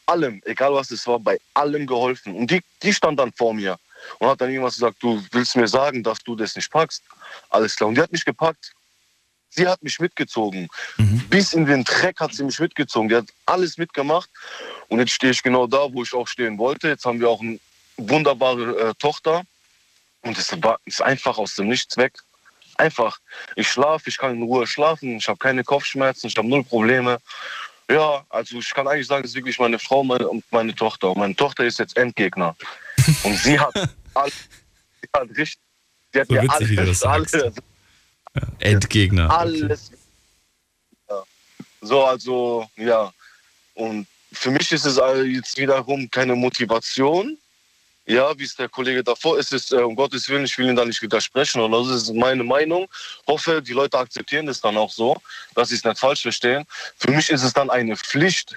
allem, egal was es war, bei allem geholfen. Und die stand dann vor mir und hat dann irgendwas gesagt, du willst mir sagen, dass du das nicht packst? Alles klar. Und die hat mich gepackt. Sie hat mich mitgezogen. Bis in den Dreck hat sie mich mitgezogen. Die hat alles mitgemacht. Und jetzt stehe ich genau da, wo ich auch stehen wollte. Jetzt haben wir auch eine wunderbare Tochter. Und es ist einfach aus dem Nichts weg. Einfach. Ich kann in Ruhe schlafen. Ich habe keine Kopfschmerzen. Ich habe null Probleme. Ja, also ich kann eigentlich sagen, es ist wirklich meine Frau und meine Tochter. Und meine Tochter ist jetzt Endgegner. Und sie hat alles. Sie hat so mir alles. Endgegner. Alles. Ja. So, also, ja. Und für mich ist es jetzt wiederum keine Motivation. Ja, wie es der Kollege davor ist, um Gottes Willen, ich will ihn da nicht widersprechen. Oder das ist meine Meinung. Ich hoffe, die Leute akzeptieren das dann auch so, dass sie es nicht falsch verstehen. Für mich ist es dann eine Pflicht,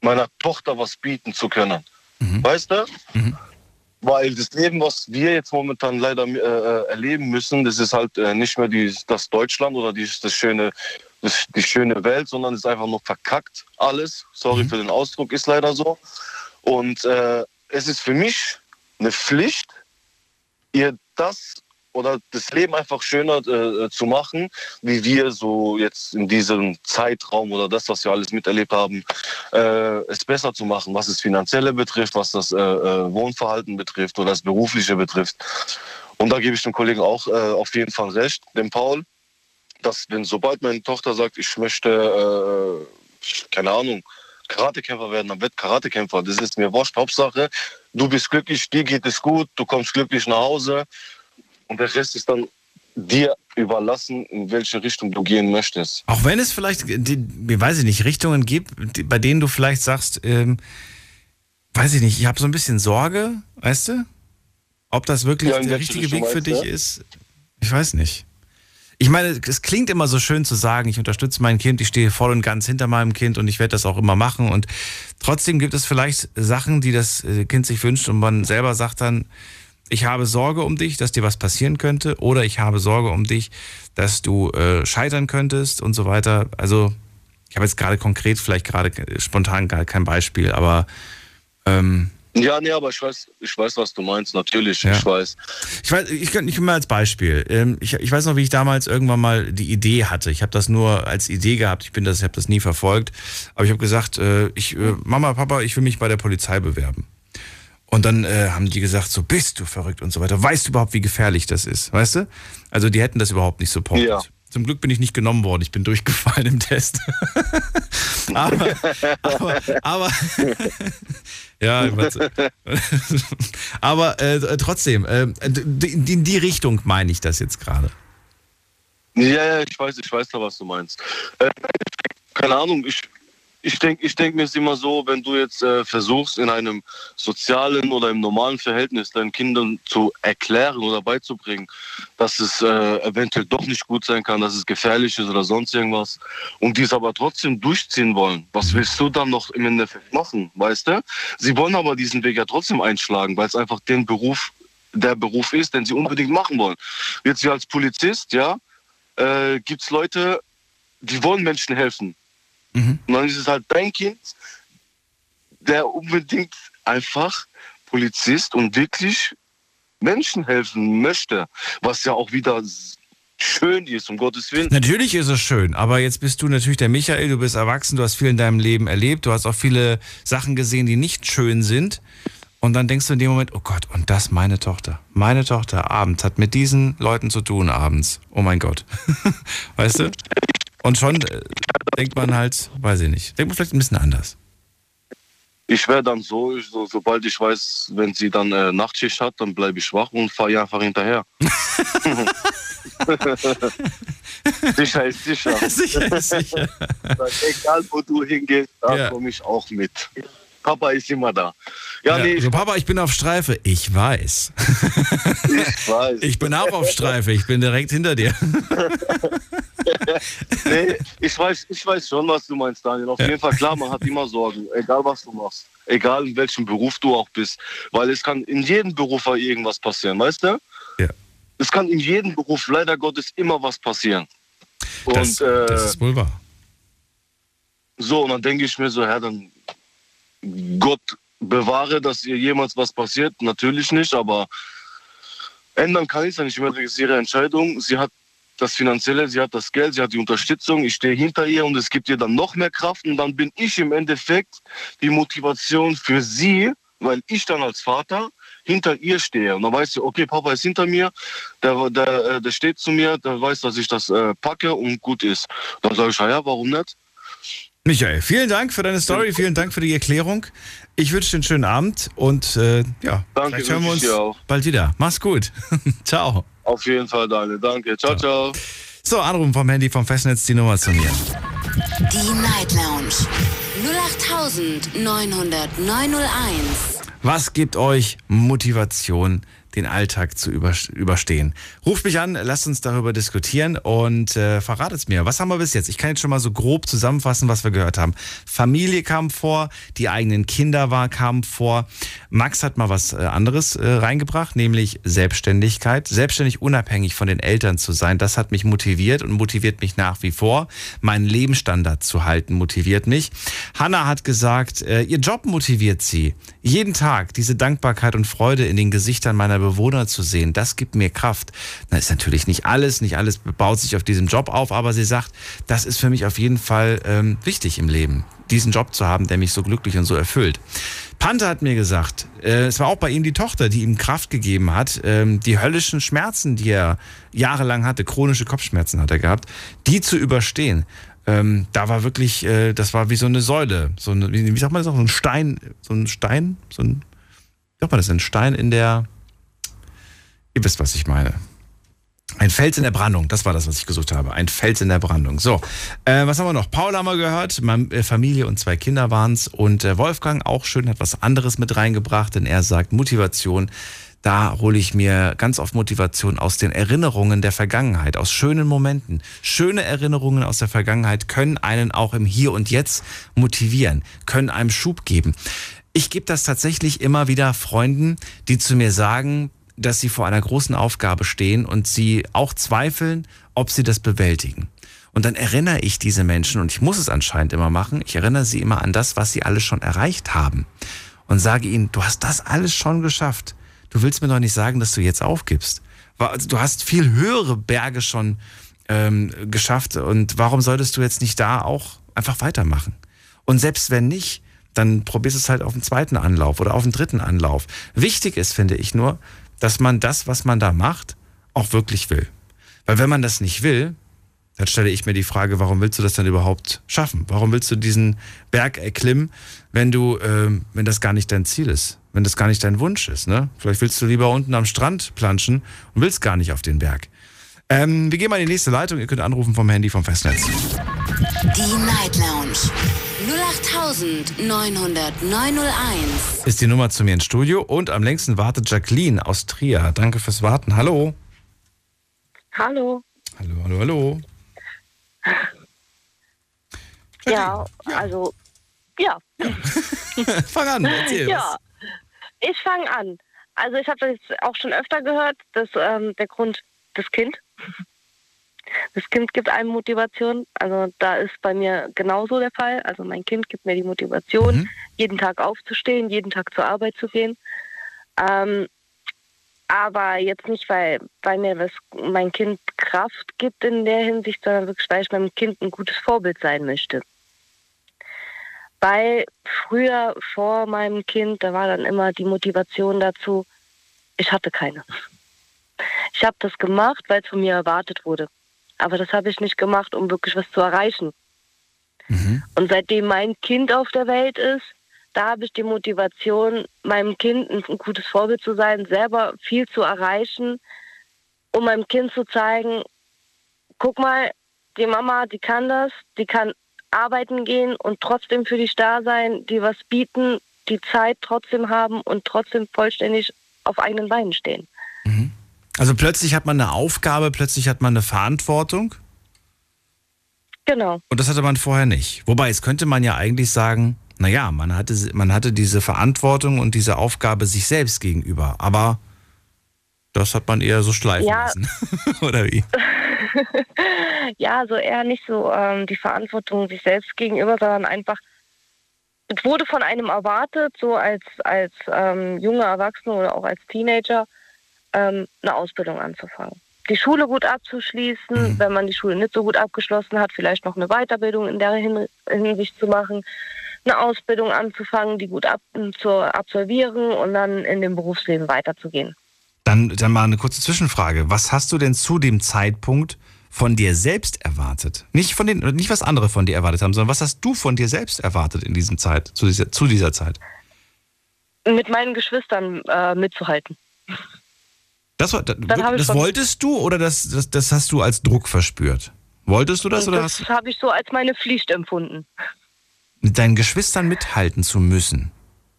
meiner Tochter was bieten zu können. Weißt du? Weil das Leben, was wir jetzt momentan leider erleben müssen, das ist halt nicht mehr das Deutschland oder die schöne Welt, sondern es ist einfach nur verkackt alles. Sorry für den Ausdruck, ist leider so. Und es ist für mich eine Pflicht, ihr das oder das Leben einfach schöner zu machen, wie wir so jetzt in diesem Zeitraum oder das, was wir alles miterlebt haben, es besser zu machen, was das Finanzielle betrifft, was das Wohnverhalten betrifft oder das Berufliche betrifft. Und da gebe ich dem Kollegen auch auf jeden Fall recht, dem Paul, dass wenn sobald meine Tochter sagt, ich möchte, keine Ahnung, Karatekämpfer werden, dann wird Karatekämpfer. Das ist mir wurscht. Hauptsache, du bist glücklich, dir geht es gut, du kommst glücklich nach Hause und der Rest ist dann dir überlassen, in welche Richtung du gehen möchtest. Auch wenn es vielleicht, weiß ich nicht, Richtungen gibt, bei denen du vielleicht sagst, weiß ich nicht, ich habe so ein bisschen Sorge, weißt du? Ob das wirklich ja, der richtige Weg für dich ist, ich weiß nicht. Ich meine, es klingt immer so schön zu sagen, ich unterstütze mein Kind, ich stehe voll und ganz hinter meinem Kind und ich werde das auch immer machen. Und trotzdem gibt es vielleicht Sachen, die das Kind sich wünscht und man selber sagt dann, ich habe Sorge um dich, dass dir was passieren könnte oder ich habe Sorge um dich, dass du scheitern könntest und so weiter. Also ich habe jetzt gerade konkret, vielleicht gerade spontan gar kein Beispiel, aber... ja, nee, aber ich weiß, was du meinst, natürlich, ja. Ich weiß, ich könnte mal als Beispiel, ich weiß noch, wie ich damals irgendwann mal die Idee hatte, ich habe das nur als Idee gehabt, ich habe das nie verfolgt, aber ich habe gesagt, Mama, Papa, ich will mich bei der Polizei bewerben. Und dann haben die gesagt, so bist du verrückt und so weiter, weißt du überhaupt, wie gefährlich das ist, weißt du? Also die hätten das überhaupt nicht supportet. Ja. Zum Glück bin ich nicht genommen worden, ich bin durchgefallen im Test. aber ja, aber trotzdem, in die Richtung meine ich das jetzt gerade. Ja, ich weiß da, was du meinst. Keine Ahnung, ich denke mir es immer so, wenn du jetzt versuchst, in einem sozialen oder im normalen Verhältnis deinen Kindern zu erklären oder beizubringen, dass es eventuell doch nicht gut sein kann, dass es gefährlich ist oder sonst irgendwas und die es aber trotzdem durchziehen wollen, was willst du dann noch im Endeffekt machen, weißt du? Sie wollen aber diesen Weg ja trotzdem einschlagen, weil es einfach der Beruf ist, den sie unbedingt machen wollen. Jetzt wie als Polizist, ja, gibt es Leute, die wollen Menschen helfen. Und dann ist es halt dein Kind, der unbedingt einfach Polizist und wirklich Menschen helfen möchte, was ja auch wieder schön ist, um Gottes Willen. Natürlich ist es schön, aber jetzt bist du natürlich der Michael, du bist erwachsen, du hast viel in deinem Leben erlebt, du hast auch viele Sachen gesehen, die nicht schön sind und dann denkst du in dem Moment, oh Gott, und das meine Tochter. Meine Tochter abends hat mit diesen Leuten zu tun abends. Oh mein Gott. Weißt du? Und schon denkt man halt, weiß ich nicht, denkt man vielleicht ein bisschen anders. Ich wäre dann so, sobald ich weiß, wenn sie dann Nachtschicht hat, dann bleibe ich wach und fahre einfach hinterher. Sicher ist sicher. Sicher ist sicher. Egal, wo du hingehst, da komme ich auch mit. Papa ist immer da. Ja, nee, also, Papa, ich bin auf Streife. Ich weiß. Ich weiß. Ich bin auch auf Streife. Ich bin direkt hinter dir. Nee, ich weiß schon, was du meinst, Daniel. Auf jeden Fall, klar, man hat immer Sorgen, egal was du machst, egal in welchem Beruf du auch bist, weil es kann in jedem Beruf irgendwas passieren, weißt du? Ja. Es kann in jedem Beruf leider Gottes immer was passieren. Und, das ist wohl wahr. So, und dann denke ich mir so, ja, dann Gott bewahre, dass ihr jemals was passiert, natürlich nicht, aber ändern kann ich es ja nicht mehr, das ist ihre Entscheidung, sie hat das Finanzielle, sie hat das Geld, sie hat die Unterstützung, ich stehe hinter ihr und es gibt ihr dann noch mehr Kraft und dann bin ich im Endeffekt die Motivation für sie, weil ich dann als Vater hinter ihr stehe. Und dann weiß sie, okay, Papa ist hinter mir, der steht zu mir, der weiß, dass ich das packe und gut ist. Dann sage ich, ja, warum nicht? Michael, vielen Dank für deine Story, vielen Dank für die Erklärung. Ich wünsche dir einen schönen Abend und danke, vielleicht hören wir uns bald wieder. Mach's gut. Ciao. Auf jeden Fall, Daniel. Danke. Ciao, ciao. So, Anrufen vom Handy, vom Festnetz, die Nummer zu mir. Die Night Lounge 08900901. Was gibt euch Motivation, den Alltag zu überstehen? Ruft mich an, lasst uns darüber diskutieren und verratet's mir. Was haben wir bis jetzt? Ich kann jetzt schon mal so grob zusammenfassen, was wir gehört haben. Familie kam vor, die eigenen Kinder kamen vor. Max hat mal was anderes reingebracht, nämlich Selbstständigkeit. Selbstständig unabhängig von den Eltern zu sein, das hat mich motiviert und motiviert mich nach wie vor. Meinen Lebensstandard zu halten motiviert mich. Hannah hat gesagt, ihr Job motiviert sie. Jeden Tag diese Dankbarkeit und Freude in den Gesichtern meiner Bewohner zu sehen, das gibt mir Kraft. Das ist natürlich nicht alles baut sich auf diesem Job auf, aber sie sagt, das ist für mich auf jeden Fall wichtig im Leben, diesen Job zu haben, der mich so glücklich und so erfüllt. Pante hat mir gesagt, es war auch bei ihm die Tochter, die ihm Kraft gegeben hat, die höllischen Schmerzen, die er jahrelang hatte, chronische Kopfschmerzen hat er gehabt, die zu überstehen. Da war wirklich, das war wie so eine Säule, so eine, wie sagt man das auch, so ein Stein, wie sagt man das, ein Stein in der, ihr wisst, was ich meine. Ein Fels in der Brandung, das war das, was ich gesucht habe. Ein Fels in der Brandung. So, was haben wir noch? Paul haben wir gehört, meine Familie und 2 Kinder waren's. Und Wolfgang, auch schön, hat was anderes mit reingebracht, denn er sagt Motivation. Da hole ich mir ganz oft Motivation aus den Erinnerungen der Vergangenheit, aus schönen Momenten. Schöne Erinnerungen aus der Vergangenheit können einen auch im Hier und Jetzt motivieren, können einem Schub geben. Ich gebe das tatsächlich immer wieder Freunden, die zu mir sagen, dass sie vor einer großen Aufgabe stehen und sie auch zweifeln, ob sie das bewältigen. Und dann erinnere ich diese Menschen, und ich muss es anscheinend immer machen, ich erinnere sie immer an das, was sie alles schon erreicht haben und sage ihnen, du hast das alles schon geschafft. Du willst mir doch nicht sagen, dass du jetzt aufgibst. Du hast viel höhere Berge schon geschafft und warum solltest du jetzt nicht da auch einfach weitermachen? Und selbst wenn nicht, dann probierst du es halt auf den zweiten Anlauf oder auf den dritten Anlauf. Wichtig ist, finde ich nur, dass man das, was man da macht, auch wirklich will. Weil wenn man das nicht will, dann stelle ich mir die Frage, warum willst du das dann überhaupt schaffen? Warum willst du diesen Berg erklimmen, wenn das gar nicht dein Ziel ist? Wenn das gar nicht dein Wunsch ist, ne? Vielleicht willst du lieber unten am Strand planschen und willst gar nicht auf den Berg. Wir gehen mal in die nächste Leitung. Ihr könnt anrufen vom Handy, vom Festnetz. Die Night Lounge 08900901 ist die Nummer zu mir ins Studio und am längsten wartet Jacqueline aus Trier. Danke fürs Warten. Hallo. Hallo. Hallo, hallo, hallo. Ja. Fang an, erzähl was. Ich fange an. Also ich habe das auch schon öfter gehört, dass der Grund das Kind. Das Kind gibt einem Motivation. Also da ist bei mir genauso der Fall. Also mein Kind gibt mir die Motivation, jeden Tag aufzustehen, jeden Tag zur Arbeit zu gehen. Aber jetzt nicht, weil bei mir was mein Kind Kraft gibt in der Hinsicht, sondern wirklich, weil ich meinem Kind ein gutes Vorbild sein möchte. Weil früher vor meinem Kind, da war dann immer die Motivation dazu, ich hatte keine. Ich habe das gemacht, weil es von mir erwartet wurde. Aber das habe ich nicht gemacht, um wirklich was zu erreichen. Mhm. Und seitdem mein Kind auf der Welt ist, da habe ich die Motivation, meinem Kind ein gutes Vorbild zu sein, selber viel zu erreichen, um meinem Kind zu zeigen, guck mal, die Mama, die kann das, die kann arbeiten gehen und trotzdem für dich da sein, die was bieten, die Zeit trotzdem haben und trotzdem vollständig auf eigenen Beinen stehen. Mhm. Also plötzlich hat man eine Aufgabe, plötzlich hat man eine Verantwortung. Genau. Und das hatte man vorher nicht. Wobei, jetzt könnte man ja eigentlich sagen, naja, man hatte diese Verantwortung und diese Aufgabe sich selbst gegenüber. Aber das hat man eher so schleifen lassen. Oder wie? Ja, so eher nicht so die Verantwortung sich selbst gegenüber, sondern einfach, es wurde von einem erwartet, so als junger Erwachsener oder auch als Teenager, eine Ausbildung anzufangen. Die Schule gut abzuschließen, wenn man die Schule nicht so gut abgeschlossen hat, vielleicht noch eine Weiterbildung in der Hinsicht zu machen, eine Ausbildung anzufangen, die gut zu absolvieren und dann in dem Berufsleben weiterzugehen. Dann mal eine kurze Zwischenfrage. Was hast du denn zu dem Zeitpunkt von dir selbst erwartet? Nicht was andere von dir erwartet haben, sondern was hast du von dir selbst erwartet in diesem Zeit, zu dieser Zeit? Mit meinen Geschwistern mitzuhalten. Das wolltest du oder das hast du als Druck verspürt? Wolltest du das? Das habe ich so als meine Pflicht empfunden. Mit deinen Geschwistern mithalten zu müssen?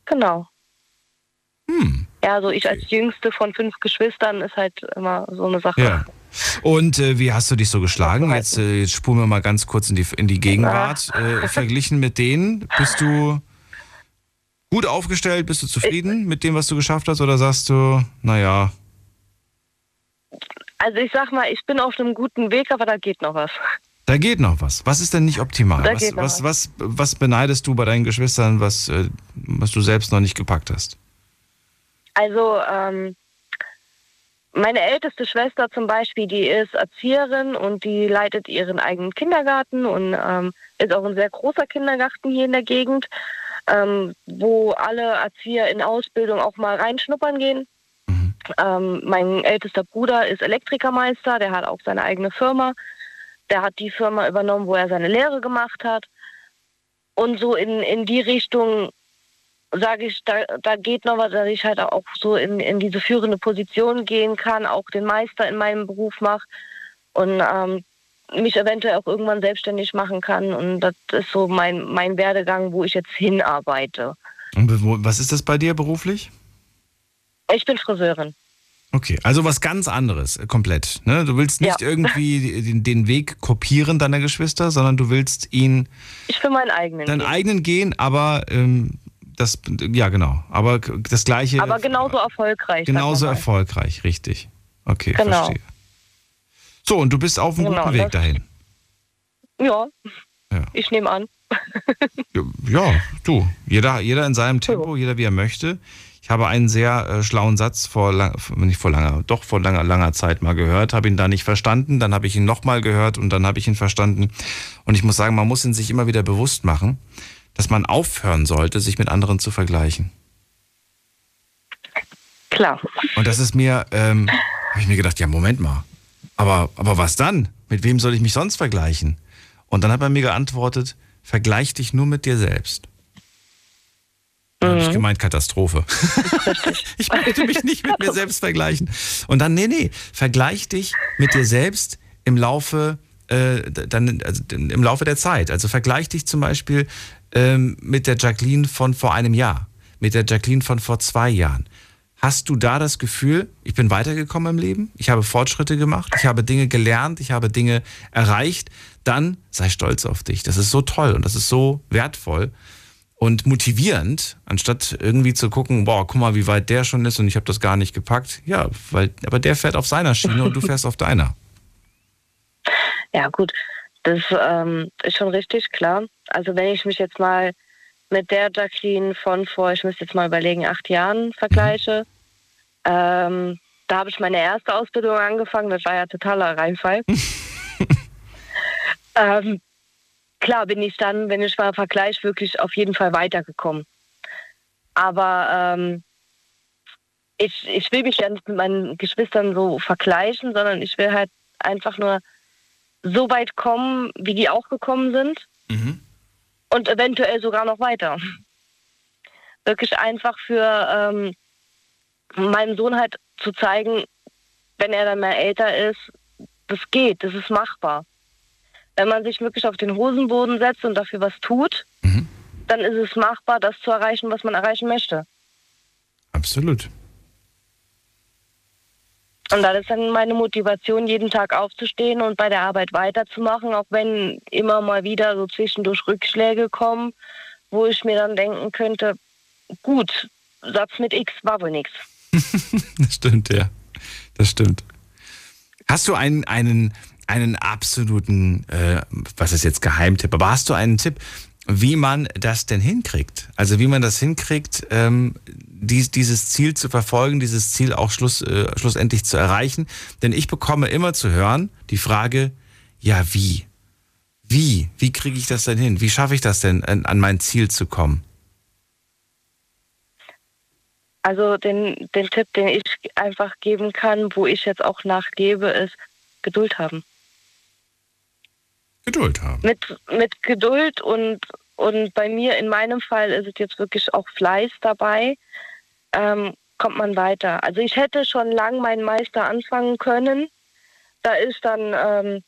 Genau. Ja, so ich als Jüngste von 5 Geschwistern ist halt immer so eine Sache. Ja. Und wie hast du dich so geschlagen? Jetzt spulen wir mal ganz kurz in die Gegenwart. Verglichen mit denen, bist du gut aufgestellt? Bist du zufrieden mit dem, was du geschafft hast? Oder sagst du, naja? Also ich sag mal, ich bin auf einem guten Weg, aber da geht noch was. Da geht noch was. Was ist denn nicht optimal? Was beneidest du bei deinen Geschwistern, was du selbst noch nicht gepackt hast? Also Meine älteste Schwester zum Beispiel, die ist Erzieherin und die leitet ihren eigenen Kindergarten und ist auch ein sehr großer Kindergarten hier in der Gegend, wo alle Erzieher in Ausbildung auch mal reinschnuppern gehen. Mhm. Mein ältester Bruder ist Elektrikermeister, der hat auch seine eigene Firma. Der hat die Firma übernommen, wo er seine Lehre gemacht hat. Und so in die Richtung, sage ich, da geht noch was, dass ich halt auch so in diese führende Position gehen kann, auch den Meister in meinem Beruf mache und mich eventuell auch irgendwann selbstständig machen kann. Und das ist so mein Werdegang, wo ich jetzt hinarbeite. Und was ist das bei dir beruflich? Ich bin Friseurin. Okay, also was ganz anderes, komplett. Ne? Du willst nicht irgendwie den Weg kopieren deiner Geschwister, sondern du willst ihn... Ich will meinen eigenen gehen. Deinen eigenen gehen, aber das, ja genau, aber das Gleiche... Aber genauso erfolgreich. Genauso erfolgreich, richtig. Okay, genau. Verstehe. So, und du bist auf einem guten Weg dahin. Ja, ich nehme an. Ja, du, jeder in seinem Tempo, jeder wie er möchte. Ich habe einen sehr schlauen Satz vor langer Zeit mal gehört, habe ihn da nicht verstanden, dann habe ich ihn nochmal gehört und dann habe ich ihn verstanden. Und ich muss sagen, man muss ihn sich immer wieder bewusst machen, dass man aufhören sollte, sich mit anderen zu vergleichen. Klar. Und das ist mir, habe ich mir gedacht, ja Moment mal, aber was dann? Mit wem soll ich mich sonst vergleichen? Und dann hat man mir geantwortet, vergleich dich nur mit dir selbst. Da habe ich gemeint, Katastrophe. Ich möchte mich nicht mit mir selbst vergleichen. Und dann, vergleich dich mit dir selbst im Laufe, im Laufe der Zeit. Also vergleich dich zum Beispiel mit der Jacqueline von vor einem Jahr, mit der Jacqueline von vor 2 Jahren. Hast du da das Gefühl, ich bin weitergekommen im Leben, ich habe Fortschritte gemacht, ich habe Dinge gelernt, ich habe Dinge erreicht, dann sei stolz auf dich. Das ist so toll und das ist so wertvoll. Und motivierend, anstatt irgendwie zu gucken, boah, guck mal, wie weit der schon ist und ich habe das gar nicht gepackt. Ja, aber der fährt auf seiner Schiene und du fährst auf deiner. Ja gut, das ist schon richtig, klar. Also wenn ich mich jetzt mal mit der Jacqueline von vor, ich müsste jetzt mal überlegen, 8 Jahren vergleiche, da habe ich meine erste Ausbildung angefangen, das war ja totaler Reinfall. Klar bin ich dann, wenn ich mal vergleiche, wirklich auf jeden Fall weitergekommen. Aber ich will mich ja nicht mit meinen Geschwistern so vergleichen, sondern ich will halt einfach nur so weit kommen, wie die auch gekommen sind. Mhm. Und eventuell sogar noch weiter. Wirklich einfach für meinem Sohn halt zu zeigen, wenn er dann mal älter ist, das geht, das ist machbar. Wenn man sich wirklich auf den Hosenboden setzt und dafür was tut, dann ist es machbar, das zu erreichen, was man erreichen möchte. Absolut. Und das ist dann meine Motivation, jeden Tag aufzustehen und bei der Arbeit weiterzumachen, auch wenn immer mal wieder so zwischendurch Rückschläge kommen, wo ich mir dann denken könnte, gut, Satz mit X war wohl nichts. Das stimmt, ja. Das stimmt. Hast du einen absoluten, was ist jetzt Geheimtipp, aber hast du einen Tipp, wie man das denn hinkriegt? Also wie man das hinkriegt, dieses Ziel zu verfolgen, dieses Ziel auch schlussendlich zu erreichen. Denn ich bekomme immer zu hören die Frage, ja wie? Wie kriege ich das denn hin? Wie schaffe ich das denn, an mein Ziel zu kommen? Also den Tipp, den ich einfach geben kann, wo ich jetzt auch nachgebe, ist Geduld haben. Mit Geduld und bei mir, in meinem Fall, ist es jetzt wirklich auch Fleiß dabei, kommt man weiter. Also ich hätte schon lang meinen Meister anfangen können. Da ist dann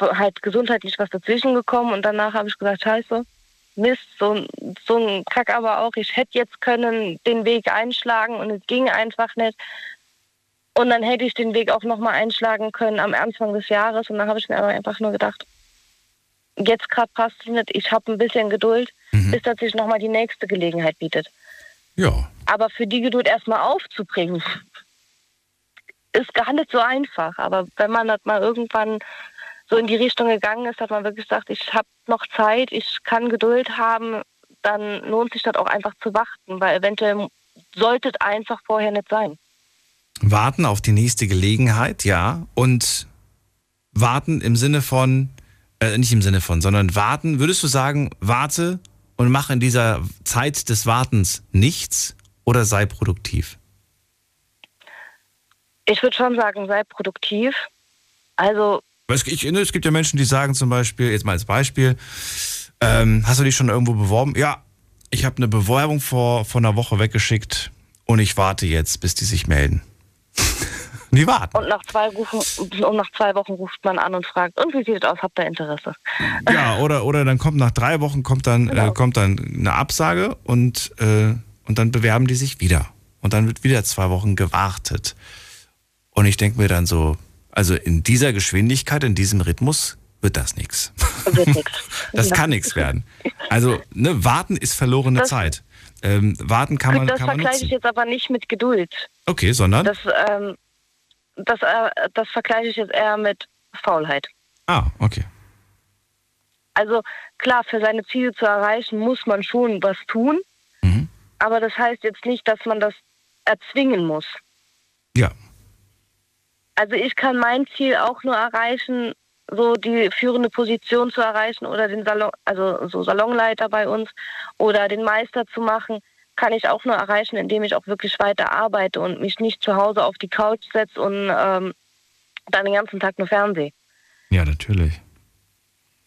halt gesundheitlich was dazwischen gekommen und danach habe ich gesagt, scheiße, Mist, so ein Kack aber auch. Ich hätte jetzt können den Weg einschlagen und es ging einfach nicht. Und dann hätte ich den Weg auch nochmal einschlagen können am Anfang des Jahres. Und dann habe ich mir aber einfach nur gedacht, jetzt gerade passt es nicht. Ich habe ein bisschen Geduld, bis dass sich nochmal die nächste Gelegenheit bietet. Ja. Aber für die Geduld erstmal aufzubringen, ist gar nicht so einfach. Aber wenn man das mal irgendwann so in die Richtung gegangen ist, hat man wirklich gesagt, ich habe noch Zeit, ich kann Geduld haben, dann lohnt sich das auch einfach zu warten. Weil eventuell sollte es einfach vorher nicht sein. Warten auf die nächste Gelegenheit, ja. Und warten im Sinne von, nicht im Sinne von, sondern warten, würdest du sagen, warte und mach in dieser Zeit des Wartens nichts oder sei produktiv? Ich würde schon sagen, sei produktiv. Also es gibt ja Menschen, die sagen zum Beispiel, jetzt mal als Beispiel, hast du dich schon irgendwo beworben? Ja, ich habe eine Bewerbung vor einer Woche weggeschickt und ich warte jetzt, bis die sich melden. Die warten. Und nach zwei Wochen ruft man an und fragt, und wie sieht es aus, habt ihr Interesse? Ja, oder dann kommt nach 3 Wochen kommt dann eine Absage und dann bewerben die sich wieder. Und dann wird wieder 2 Wochen gewartet. Und ich denke mir dann so, also in dieser Geschwindigkeit, in diesem Rhythmus wird das nichts. Das kann nichts werden. Also ne, warten ist verlorene Zeit. Warten kann man nutzen. Das vergleiche ich jetzt aber nicht mit Geduld. Okay, sondern? Das vergleiche ich jetzt eher mit Faulheit. Ah, okay. Also klar, für seine Ziele zu erreichen, muss man schon was tun. Mhm. Aber das heißt jetzt nicht, dass man das erzwingen muss. Ja. Also ich kann mein Ziel auch nur erreichen, so die führende Position zu erreichen oder den Salon, also so Salonleiter bei uns oder den Meister zu machen, kann ich auch nur erreichen, indem ich auch wirklich weiter arbeite und mich nicht zu Hause auf die Couch setze und dann den ganzen Tag nur Fernseh. Ja, natürlich.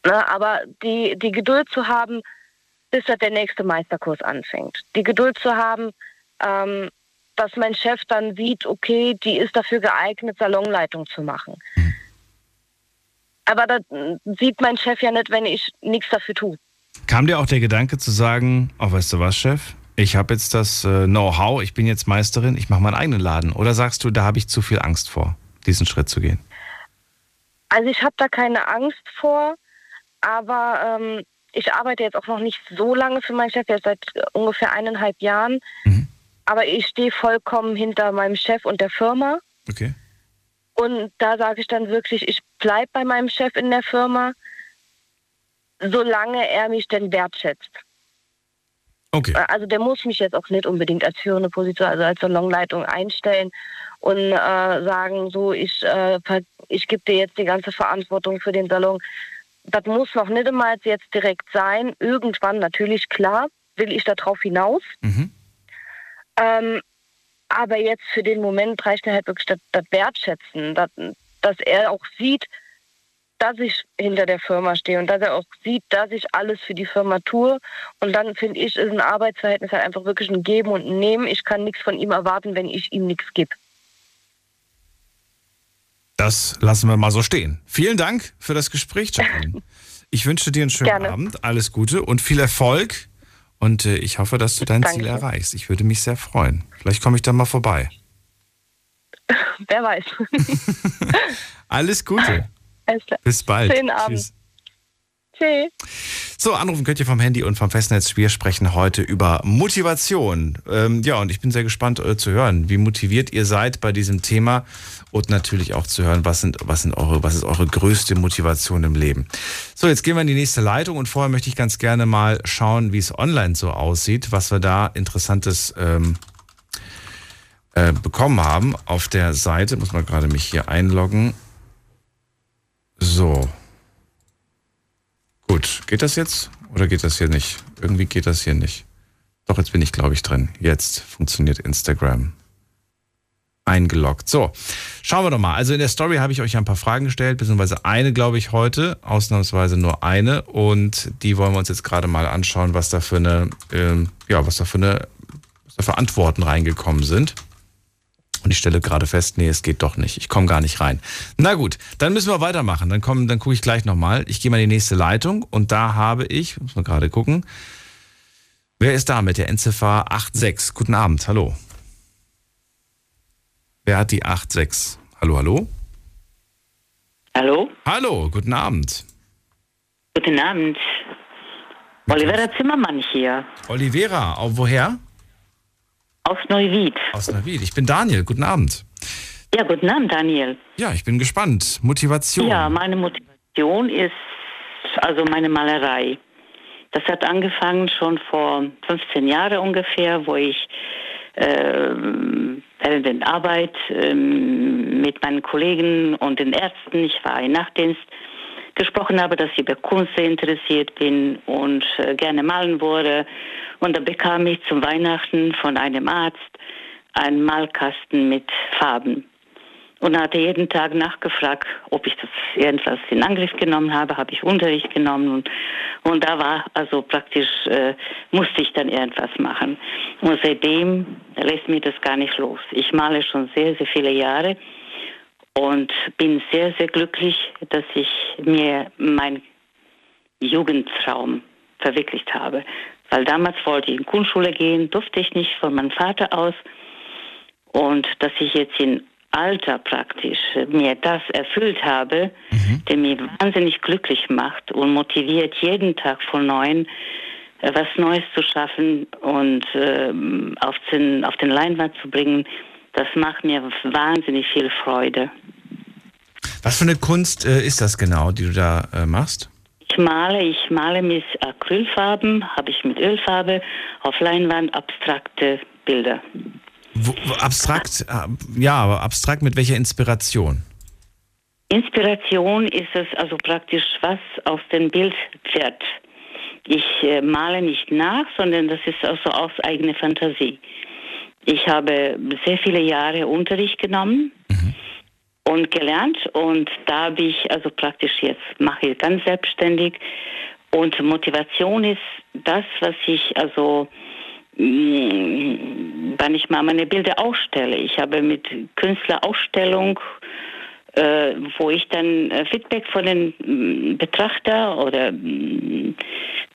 Na, aber die Geduld zu haben, bis der nächste Meisterkurs anfängt. Die Geduld zu haben, dass mein Chef dann sieht, okay, die ist dafür geeignet, Salonleitung zu machen. Mhm. Aber das sieht mein Chef ja nicht, wenn ich nichts dafür tue. Kam dir auch der Gedanke zu sagen, oh, weißt du was, Chef? Ich habe jetzt das Know-how, ich bin jetzt Meisterin, ich mache meinen eigenen Laden. Oder sagst du, da habe ich zu viel Angst vor, diesen Schritt zu gehen? Also ich habe da keine Angst vor, aber ich arbeite jetzt auch noch nicht so lange für meinen Chef, jetzt seit ungefähr 1,5 Jahren. Mhm. Aber ich stehe vollkommen hinter meinem Chef und der Firma. Okay. Und da sage ich dann wirklich, ich bleibe bei meinem Chef in der Firma, solange er mich denn wertschätzt. Okay. Also der muss mich jetzt auch nicht unbedingt als führende Position, also als Salonleitung einstellen und sagen, so ich gebe dir jetzt die ganze Verantwortung für den Salon. Das muss noch nicht einmal jetzt direkt sein. Irgendwann natürlich, klar, will ich da drauf hinaus. Mhm. Aber jetzt für den Moment reicht mir halt wirklich das Wertschätzen, dass er auch sieht, dass ich hinter der Firma stehe und dass er auch sieht, dass ich alles für die Firma tue. Und dann, finde ich, ist ein Arbeitsverhältnis halt einfach wirklich ein Geben und ein Nehmen. Ich kann nichts von ihm erwarten, wenn ich ihm nichts gebe. Das lassen wir mal so stehen. Vielen Dank für das Gespräch, Jacqueline. Ich wünsche dir einen schönen Abend, alles Gute und viel Erfolg. Und ich hoffe, dass du dein Ziel erreichst. Ich würde mich sehr freuen. Vielleicht komme ich dann mal vorbei. Wer weiß. Alles Gute. Alles klar. Bis bald. Schönen Abend. Tschüss. Tschüss. So, anrufen könnt ihr vom Handy und vom Festnetz. Wir sprechen heute über Motivation. Ja, und ich bin sehr gespannt zu hören, wie motiviert ihr seid bei diesem Thema und natürlich auch zu hören, was ist eure größte Motivation im Leben. So, jetzt gehen wir in die nächste Leitung und vorher möchte ich ganz gerne mal schauen, wie es online so aussieht, was wir da Interessantes bekommen haben auf der Seite. Muss man gerade mich hier einloggen. So. Gut, geht das jetzt oder geht das hier nicht? Irgendwie geht das hier nicht. Doch, jetzt bin ich, glaube ich, drin. Jetzt funktioniert Instagram. Eingeloggt. So, schauen wir doch mal. Also in der Story habe ich euch ja ein paar Fragen gestellt, beziehungsweise eine, glaube ich, heute. Ausnahmsweise nur eine. Und die wollen wir uns jetzt gerade mal anschauen, was da für Antworten reingekommen sind. Und ich stelle gerade fest, nee, es geht doch nicht. Ich komme gar nicht rein. Na gut, dann müssen wir weitermachen. Dann gucke ich gleich nochmal. Ich gehe mal in die nächste Leitung und da habe ich, muss man gerade gucken, wer ist da mit der Endziffer 86? Guten Abend, hallo. Wer hat die 86? Hallo, hallo? Hallo? Hallo, guten Abend. Guten Abend. Olivera Zimmermann hier. Olivera, woher? Aus Neuwied. Aus Neuwied. Ich bin Daniel. Guten Abend. Ja, guten Abend, Daniel. Ja, ich bin gespannt. Motivation. Ja, meine Motivation ist also meine Malerei. Das hat angefangen schon vor 15 Jahren ungefähr, wo ich während der Arbeit mit meinen Kollegen und den Ärzten, ich war im Nachtdienst, gesprochen habe, dass ich über Kunst sehr interessiert bin und gerne malen würde. Und da bekam ich zum Weihnachten von einem Arzt einen Malkasten mit Farben. Und hatte jeden Tag nachgefragt, ob ich das irgendwas in Angriff genommen habe. Habe ich Unterricht genommen und da war also praktisch, musste ich dann irgendwas machen. Und seitdem lässt mich das gar nicht los. Ich male schon sehr, sehr viele Jahre und bin sehr, sehr glücklich, dass ich mir meinen Jugendtraum verwirklicht habe. Weil damals wollte ich in Kunstschule gehen, durfte ich nicht von meinem Vater aus. Und dass ich jetzt in Alter praktisch mir das erfüllt habe, der mich wahnsinnig glücklich macht und motiviert, jeden Tag von Neuem was Neues zu schaffen und auf den Leinwand zu bringen, das macht mir wahnsinnig viel Freude. Was für eine Kunst ist das genau, die du da machst? Ich male mit Acrylfarben, habe ich mit Ölfarbe, auf Leinwand abstrakte Bilder. Abstrakt, ja, aber abstrakt mit welcher Inspiration? Inspiration ist es also praktisch, was aus dem Bild wird. Ich male nicht nach, sondern das ist also aus eigener Fantasie. Ich habe sehr viele Jahre Unterricht genommen und gelernt und da bin ich also praktisch jetzt, mache ich ganz selbstständig und Motivation ist das, was ich also wann ich mal meine Bilder ausstelle. Ich habe mit Künstlerausstellung, wo ich dann Feedback von den Betrachter oder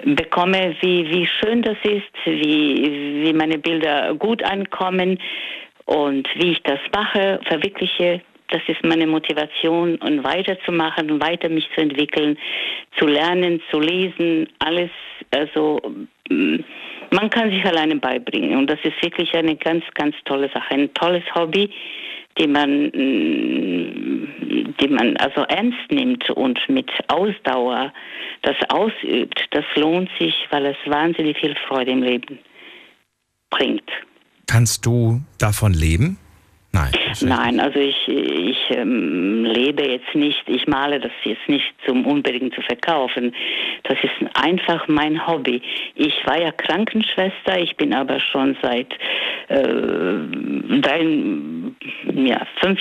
bekomme, wie schön das ist, wie meine Bilder gut ankommen und wie ich das mache, verwirkliche. Das ist meine Motivation, und weiterzumachen, weiter mich zu entwickeln, zu lernen, zu lesen, alles. Also man kann sich alleine beibringen und das ist wirklich eine ganz, ganz tolle Sache, ein tolles Hobby, die man also ernst nimmt und mit Ausdauer das ausübt. Das lohnt sich, weil es wahnsinnig viel Freude im Leben bringt. Kannst du davon leben? Nein, also ich lebe jetzt nicht, ich male das jetzt nicht zum unbedingt zu verkaufen. Das ist einfach mein Hobby. Ich war ja Krankenschwester, ich bin aber schon seit 5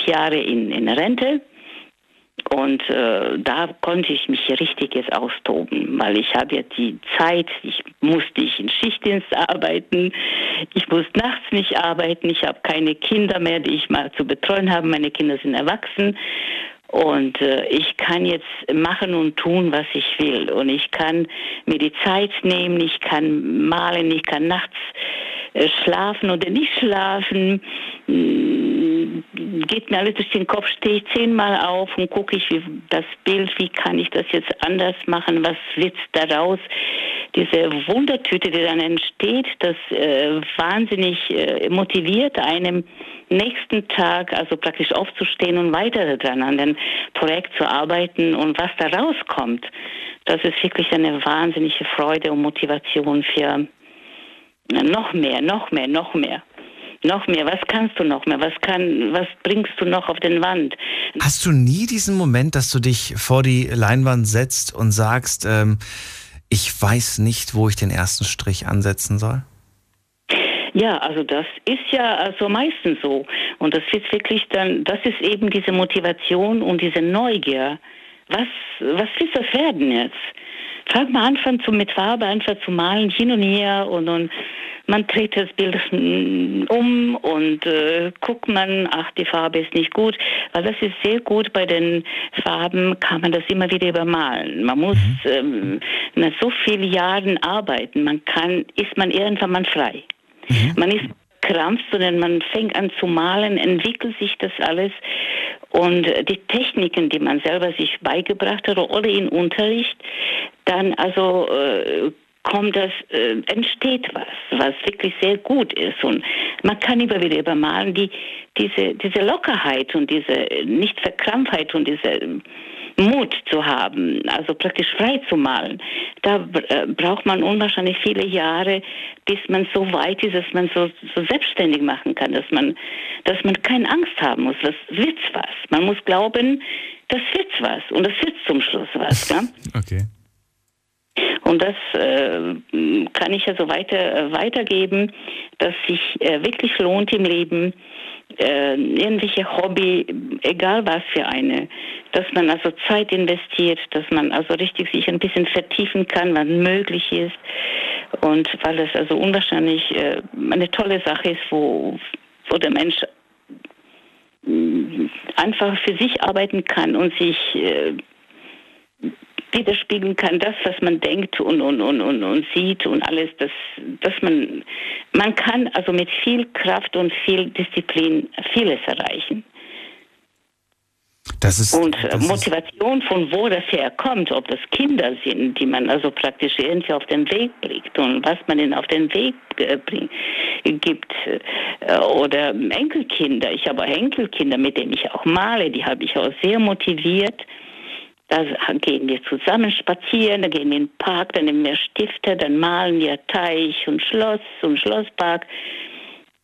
Jahren in Rente. Und da konnte ich mich richtig jetzt austoben, weil ich habe ja die Zeit, ich musste nicht in Schichtdienst arbeiten, ich muss nachts nicht arbeiten, ich habe keine Kinder mehr, die ich mal zu betreuen habe, meine Kinder sind erwachsen und ich kann jetzt machen und tun, was ich will und ich kann mir die Zeit nehmen, ich kann malen, ich kann nachts schlafen oder nicht schlafen, geht mir alles durch den Kopf, stehe ich 10-mal auf und gucke ich, wie das Bild, wie kann ich das jetzt anders machen, was wird daraus? Diese Wundertüte, die dann entsteht, das wahnsinnig motiviert einem nächsten Tag, also praktisch aufzustehen und weiter dran an dem Projekt zu arbeiten und was da rauskommt. Das ist wirklich eine wahnsinnige Freude und Motivation für noch mehr, was kannst du noch mehr, was bringst du noch auf den Wand? Hast du nie diesen Moment, dass du dich vor die Leinwand setzt und sagst, ich weiß nicht, wo ich den ersten Strich ansetzen soll? Ja, also das ist ja also meistens so und das ist wirklich dann, das ist eben diese Motivation und diese Neugier. Was wird das werden jetzt? Fang mal anfangen mit Farbe einfach zu malen, hin und her und man dreht das Bild um und guckt man, ach, die Farbe ist nicht gut, weil das ist sehr gut, bei den Farben kann man das immer wieder übermalen. Man muss nach so vielen Jahren arbeiten, ist man irgendwann mal frei. Man ist krampft, sondern man fängt an zu malen, entwickelt sich das alles und die Techniken, die man selber sich beigebracht hat oder in Unterricht, dann also entsteht was wirklich sehr gut ist und man kann immer wieder übermalen, diese Lockerheit und diese Nichtverkrampfheit und diese Mut zu haben, also praktisch frei zu malen. Da braucht man unwahrscheinlich viele Jahre, bis man so weit ist, dass man so selbstständig machen kann, dass man keine Angst haben muss. Das wird's was. Man muss glauben, das wird's was. Und das wird's zum Schluss was. Ja? Okay. Und das kann ich also weitergeben, dass sich wirklich lohnt im Leben, irgendwelche Hobby, egal was für eine, dass man also Zeit investiert, dass man also richtig sich ein bisschen vertiefen kann, was möglich ist. Und weil es also unwahrscheinlich eine tolle Sache ist, wo der Mensch einfach für sich arbeiten kann und sich widerspiegeln kann, das, was man denkt und sieht und alles, dass man kann also mit viel Kraft und viel Disziplin vieles erreichen. Motivation von wo das herkommt, ob das Kinder sind, die man also praktisch irgendwie auf den Weg bringt und was man ihnen auf den Weg gibt, oder Enkelkinder. Ich habe Enkelkinder, mit denen ich auch male, die habe ich auch sehr motiviert. Da gehen wir zusammen spazieren, da gehen wir in den Park, dann nehmen wir Stifte, dann malen wir Teich und Schloss und Schlosspark.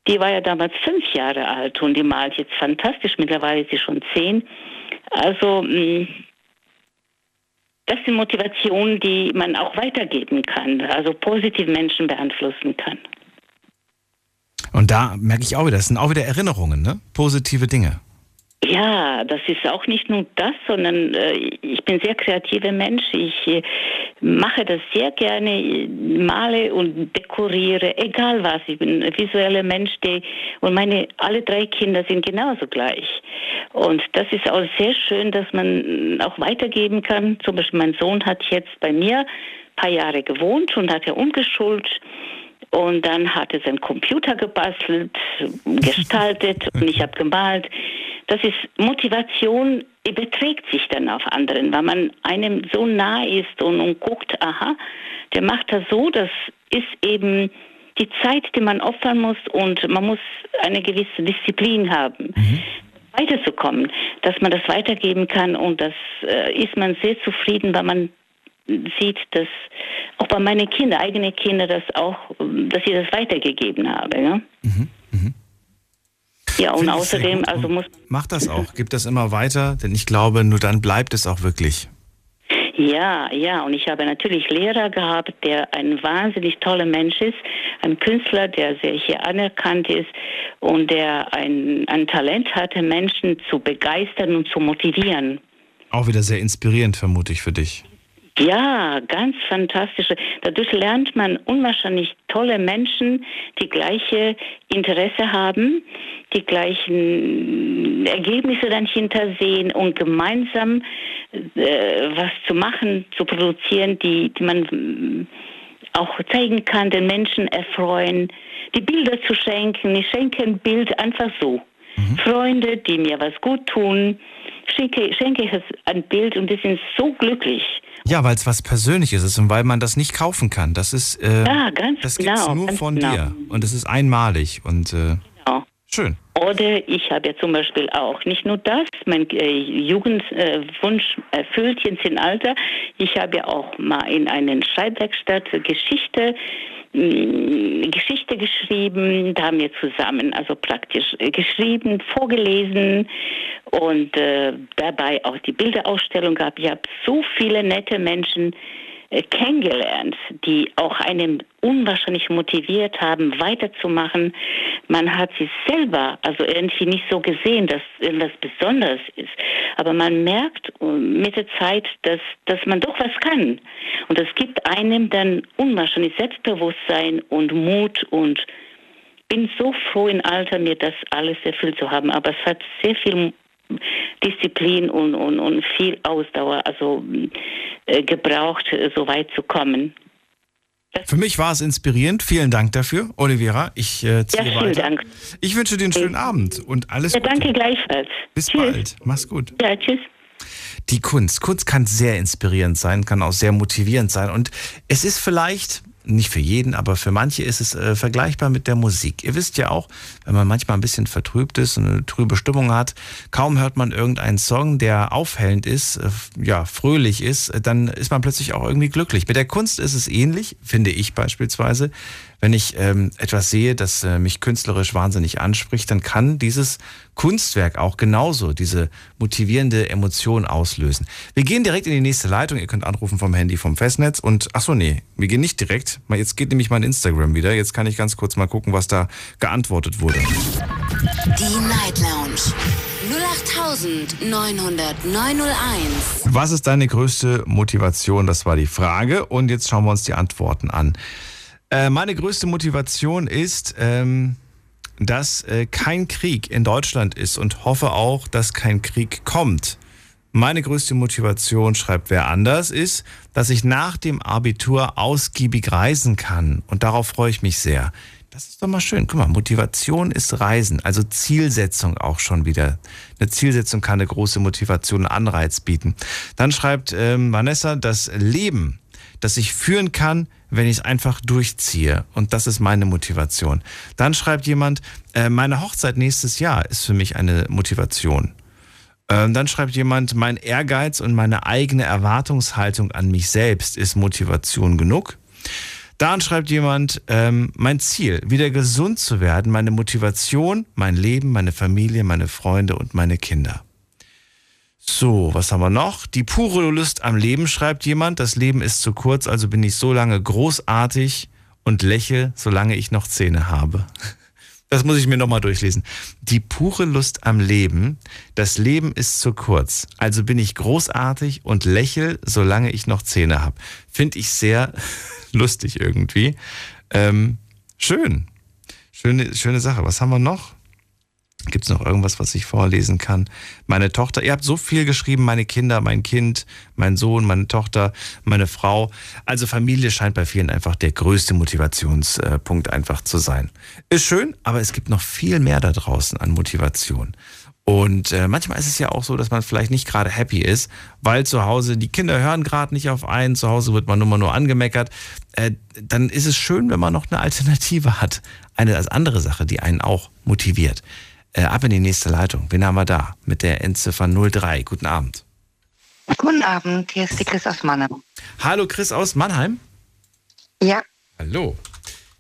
Die war ja damals 5 Jahre alt und die malt jetzt fantastisch, mittlerweile ist sie schon 10. Also das sind Motivationen, die man auch weitergeben kann, also positiv Menschen beeinflussen kann. Und da merke ich auch wieder, das sind auch wieder Erinnerungen, ne? Positive Dinge. Ja, das ist auch nicht nur das, sondern ich bin ein sehr kreativer Mensch. Ich mache das sehr gerne, male und dekoriere, egal was. Ich bin ein visueller Mensch, und alle 3 Kinder sind genauso gleich. Und das ist auch sehr schön, dass man auch weitergeben kann. Zum Beispiel mein Sohn hat jetzt bei mir ein paar Jahre gewohnt und hat ja umgeschult. Und dann hat er seinen Computer gebastelt, gestaltet und ich habe gemalt. Das ist Motivation, die überträgt sich dann auf anderen, weil man einem so nah ist und guckt, aha, der macht das so, das ist eben die Zeit, die man opfern muss und man muss eine gewisse Disziplin haben, weiterzukommen, dass man das weitergeben kann und das ist man sehr zufrieden, weil man sieht, dass auch bei meinen Kindern, eigenen Kindern, dass ich das weitergegeben habe. Ja, ja, und außerdem, also muss man... Mach das auch, gib das immer weiter, denn ich glaube, nur dann bleibt es auch wirklich. Ja, und ich habe natürlich Lehrer gehabt, der ein wahnsinnig toller Mensch ist, ein Künstler, der sehr hier anerkannt ist und der ein Talent hatte, Menschen zu begeistern und zu motivieren. Auch wieder sehr inspirierend, vermute ich, für dich. Ja, ganz fantastisch. Dadurch lernt man unwahrscheinlich tolle Menschen, die gleiche Interesse haben, die gleichen Ergebnisse dann hintersehen und gemeinsam was zu machen, zu produzieren, die man auch zeigen kann, den Menschen erfreuen, die Bilder zu schenken. Ich schenke ein Bild einfach so. Freunde, die mir was gut tun, schenke ich ein Bild und die sind so glücklich. Ja, weil es was Persönliches ist und weil man das nicht kaufen kann. Das ist ganz das gibt's genau, nur ganz von genau. dir und es ist einmalig und genau. Schön. Oder ich habe ja zum Beispiel auch nicht nur das, mein Jugendwunsch erfüllt jetzt im Alter. Ich habe ja auch mal in einer Schreibwerkstatt Geschichte geschrieben, da haben wir zusammen also praktisch geschrieben, vorgelesen und dabei auch die Bilderausstellung gehabt. Ich habe so viele nette Menschen kennengelernt, die auch einen unwahrscheinlich motiviert haben, weiterzumachen. Man hat sich selber also irgendwie nicht so gesehen, dass irgendwas Besonderes ist. Aber man merkt mit der Zeit, dass man doch was kann. Und das gibt einem dann unwahrscheinlich Selbstbewusstsein und Mut und bin so froh im Alter, mir das alles erfüllt zu haben. Aber es hat sehr viel Disziplin und viel Ausdauer, also gebraucht, so weit zu kommen. Für mich war es inspirierend. Vielen Dank dafür, Olivera. Ich ziehe vielen weiter. Dank. Ich wünsche dir einen schönen Abend und alles Gute. Danke gleichfalls. Bis tschüss. Bald. Mach's gut. Ja, tschüss. Die Kunst. Kunst kann sehr inspirierend sein, kann auch sehr motivierend sein. Und es ist vielleicht, nicht für jeden, aber für manche ist es vergleichbar mit der Musik. Ihr wisst ja auch, wenn man manchmal ein bisschen vertrübt ist und eine trübe Stimmung hat, kaum hört man irgendeinen Song, der aufhellend ist, ja, fröhlich ist, dann ist man plötzlich auch irgendwie glücklich. Mit der Kunst ist es ähnlich, finde ich beispielsweise. Wenn ich etwas sehe, das mich künstlerisch wahnsinnig anspricht, dann kann dieses Kunstwerk auch genauso diese motivierende Emotion auslösen. Wir gehen direkt in die nächste Leitung. Ihr könnt anrufen vom Handy, vom Festnetz. Und ach so, nee, wir gehen nicht direkt. Jetzt geht nämlich mein Instagram wieder. Jetzt kann ich ganz kurz mal gucken, was da geantwortet wurde. Die Night Lounge 08900901. Was ist deine größte Motivation? Das war die Frage. Und jetzt schauen wir uns die Antworten an. Meine größte Motivation ist, dass kein Krieg in Deutschland ist und hoffe auch, dass kein Krieg kommt. Meine größte Motivation, schreibt wer anders, ist, dass ich nach dem Abitur ausgiebig reisen kann und darauf freue ich mich sehr. Das ist doch mal schön. Guck mal, Motivation ist Reisen, also Zielsetzung auch schon wieder. Eine Zielsetzung kann eine große Motivation, einen Anreiz bieten. Dann schreibt Vanessa, das Leben, das ich führen kann, wenn ich es einfach durchziehe. Und das ist meine Motivation. Dann schreibt jemand, meine Hochzeit nächstes Jahr ist für mich eine Motivation. Dann schreibt jemand, mein Ehrgeiz und meine eigene Erwartungshaltung an mich selbst ist Motivation genug. Dann schreibt jemand, mein Ziel, wieder gesund zu werden, meine Motivation, mein Leben, meine Familie, meine Freunde und meine Kinder. So, was haben wir noch? Die pure Lust am Leben, schreibt jemand. Das Leben ist zu kurz, also bin ich so lange großartig und lächle, solange ich noch Zähne habe. Das muss ich mir nochmal durchlesen. Die pure Lust am Leben. Das Leben ist zu kurz, also bin ich großartig und lächle, solange ich noch Zähne habe. Finde ich sehr lustig irgendwie. Schön. Schöne Sache. Was haben wir noch? Gibt es noch irgendwas, was ich vorlesen kann? Meine Tochter, ihr habt so viel geschrieben, meine Kinder, mein Kind, mein Sohn, meine Tochter, meine Frau. Also Familie scheint bei vielen einfach der größte Motivationspunkt einfach zu sein. Ist schön, aber es gibt noch viel mehr da draußen an Motivation. Und manchmal ist es ja auch so, dass man vielleicht nicht gerade happy ist, weil zu Hause, die Kinder hören gerade nicht auf einen, zu Hause wird man nur angemeckert. Dann ist es schön, wenn man noch eine Alternative hat. Eine als andere Sache, die einen auch motiviert. Ab in die nächste Leitung. Wen haben wir da? Mit der Endziffer 03. Guten Abend. Guten Abend, hier ist die Chris aus Mannheim. Hallo Chris aus Mannheim. Ja. Hallo.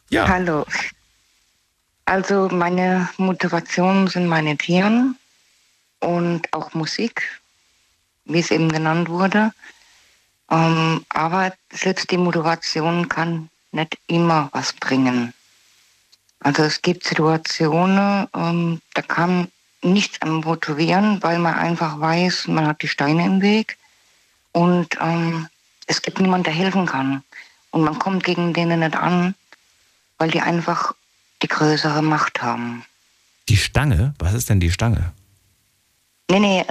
Ja. Hallo. Also meine Motivation sind meine Tiere und auch Musik, wie es eben genannt wurde. Aber selbst die Motivation kann nicht immer was bringen. Also es gibt Situationen, da kann nichts am Motivieren, weil man einfach weiß, man hat die Steine im Weg und es gibt niemanden, der helfen kann. Und man kommt gegen denen nicht an, weil die einfach die größere Macht haben. Die Stange? Was ist denn die Stange? Nee,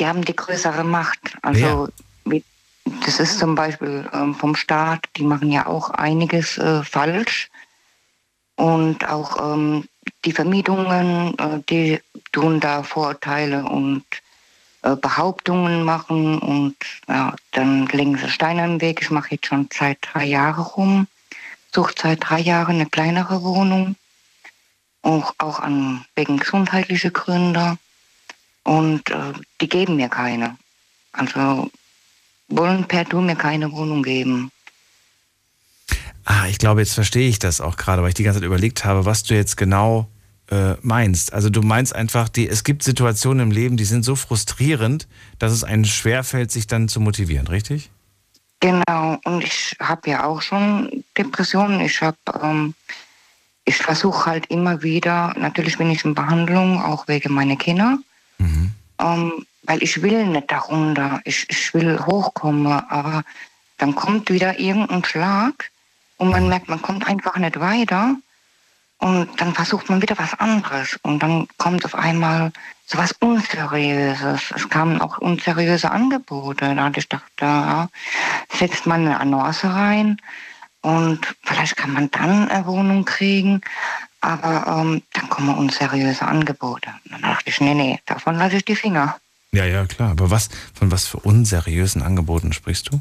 die haben die größere Macht. Also das ist zum Beispiel vom Staat, die machen ja auch einiges falsch. Und auch die Vermietungen, die tun da Vorurteile und Behauptungen machen und ja, dann legen sie Steine im Weg. Ich mache jetzt schon seit 3 Jahren rum, suche seit 3 Jahren eine kleinere Wohnung, auch wegen gesundheitlicher Gründe. Und die geben mir keine. Also wollen per Du mir keine Wohnung geben. Ich glaube, jetzt verstehe ich das auch gerade, weil ich die ganze Zeit überlegt habe, was du jetzt genau meinst. Also du meinst einfach, es gibt Situationen im Leben, die sind so frustrierend, dass es einem schwerfällt, sich dann zu motivieren, richtig? Genau, und ich habe ja auch schon Depressionen. Ich versuche halt immer wieder, natürlich bin ich in Behandlung, auch wegen meiner Kinder, weil ich will nicht darunter, ich will hochkommen, aber dann kommt wieder irgendein Schlag. Und man merkt, man kommt einfach nicht weiter und dann versucht man wieder was anderes und dann kommt auf einmal so was Unseriöses. Es kamen auch unseriöse Angebote. Da hatte ich gedacht, da setzt man eine Annonce rein und vielleicht kann man dann eine Wohnung kriegen, aber dann kommen unseriöse Angebote. Und dann dachte ich, nee, davon lasse ich die Finger. Ja, klar. Aber von was für unseriösen Angeboten sprichst du?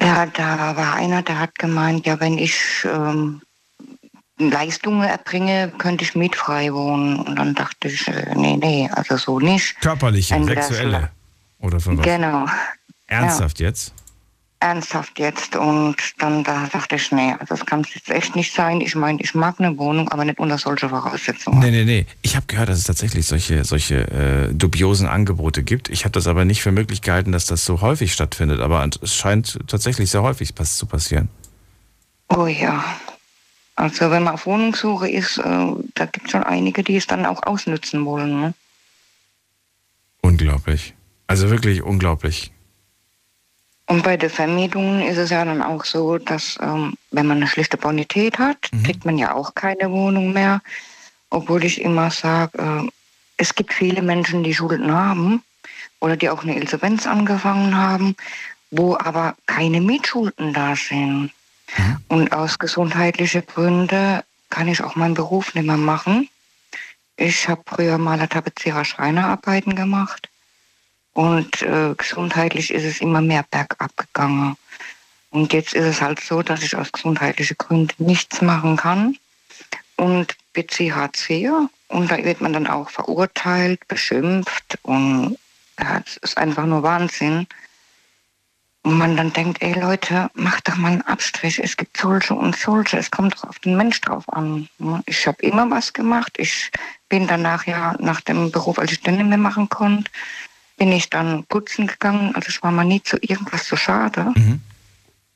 Ja, da war einer, der hat gemeint, ja, wenn ich Leistungen erbringe, könnte ich mietfrei wohnen. Und dann dachte ich, nee, also so nicht. Körperliche, entweder sexuelle oder so was? Genau. Ernsthaft jetzt? Ernsthaft jetzt. Und dann da dachte ich, nee, also das kann es jetzt echt nicht sein. Ich meine, ich mag eine Wohnung, aber nicht unter solche Voraussetzungen. Nee. Ich habe gehört, dass es tatsächlich solche dubiosen Angebote gibt. Ich habe das aber nicht für möglich gehalten, dass das so häufig stattfindet. Aber es scheint tatsächlich sehr häufig zu passieren. Oh ja. Also wenn man auf Wohnungssuche ist, da gibt es schon einige, die es dann auch ausnützen wollen. Ne? Unglaublich. Also wirklich unglaublich. Und bei der Vermietung ist es ja dann auch so, dass wenn man eine schlechte Bonität hat, kriegt man ja auch keine Wohnung mehr. Obwohl ich immer sage, es gibt viele Menschen, die Schulden haben oder die auch eine Insolvenz angefangen haben, wo aber keine Mietschulden da sind. Mhm. Und aus gesundheitlichen Gründen kann ich auch meinen Beruf nicht mehr machen. Ich habe früher mal als Tapezierer Schreinerarbeiten gemacht und gesundheitlich ist es immer mehr bergab gegangen. Und jetzt ist es halt so, dass ich aus gesundheitlichen Gründen nichts machen kann und beziehe Hartz IV und da wird man dann auch verurteilt, beschimpft und es ist einfach nur Wahnsinn. Und man dann denkt, ey Leute, macht doch mal einen Abstrich. Es gibt solche und solche. Es kommt doch auf den Mensch drauf an. Ich habe immer was gemacht. Ich bin danach ja nach dem Beruf, als ich den nicht mehr machen konnte, bin ich dann putzen gegangen. Also ich war mal nie zu irgendwas zu schade. Mhm.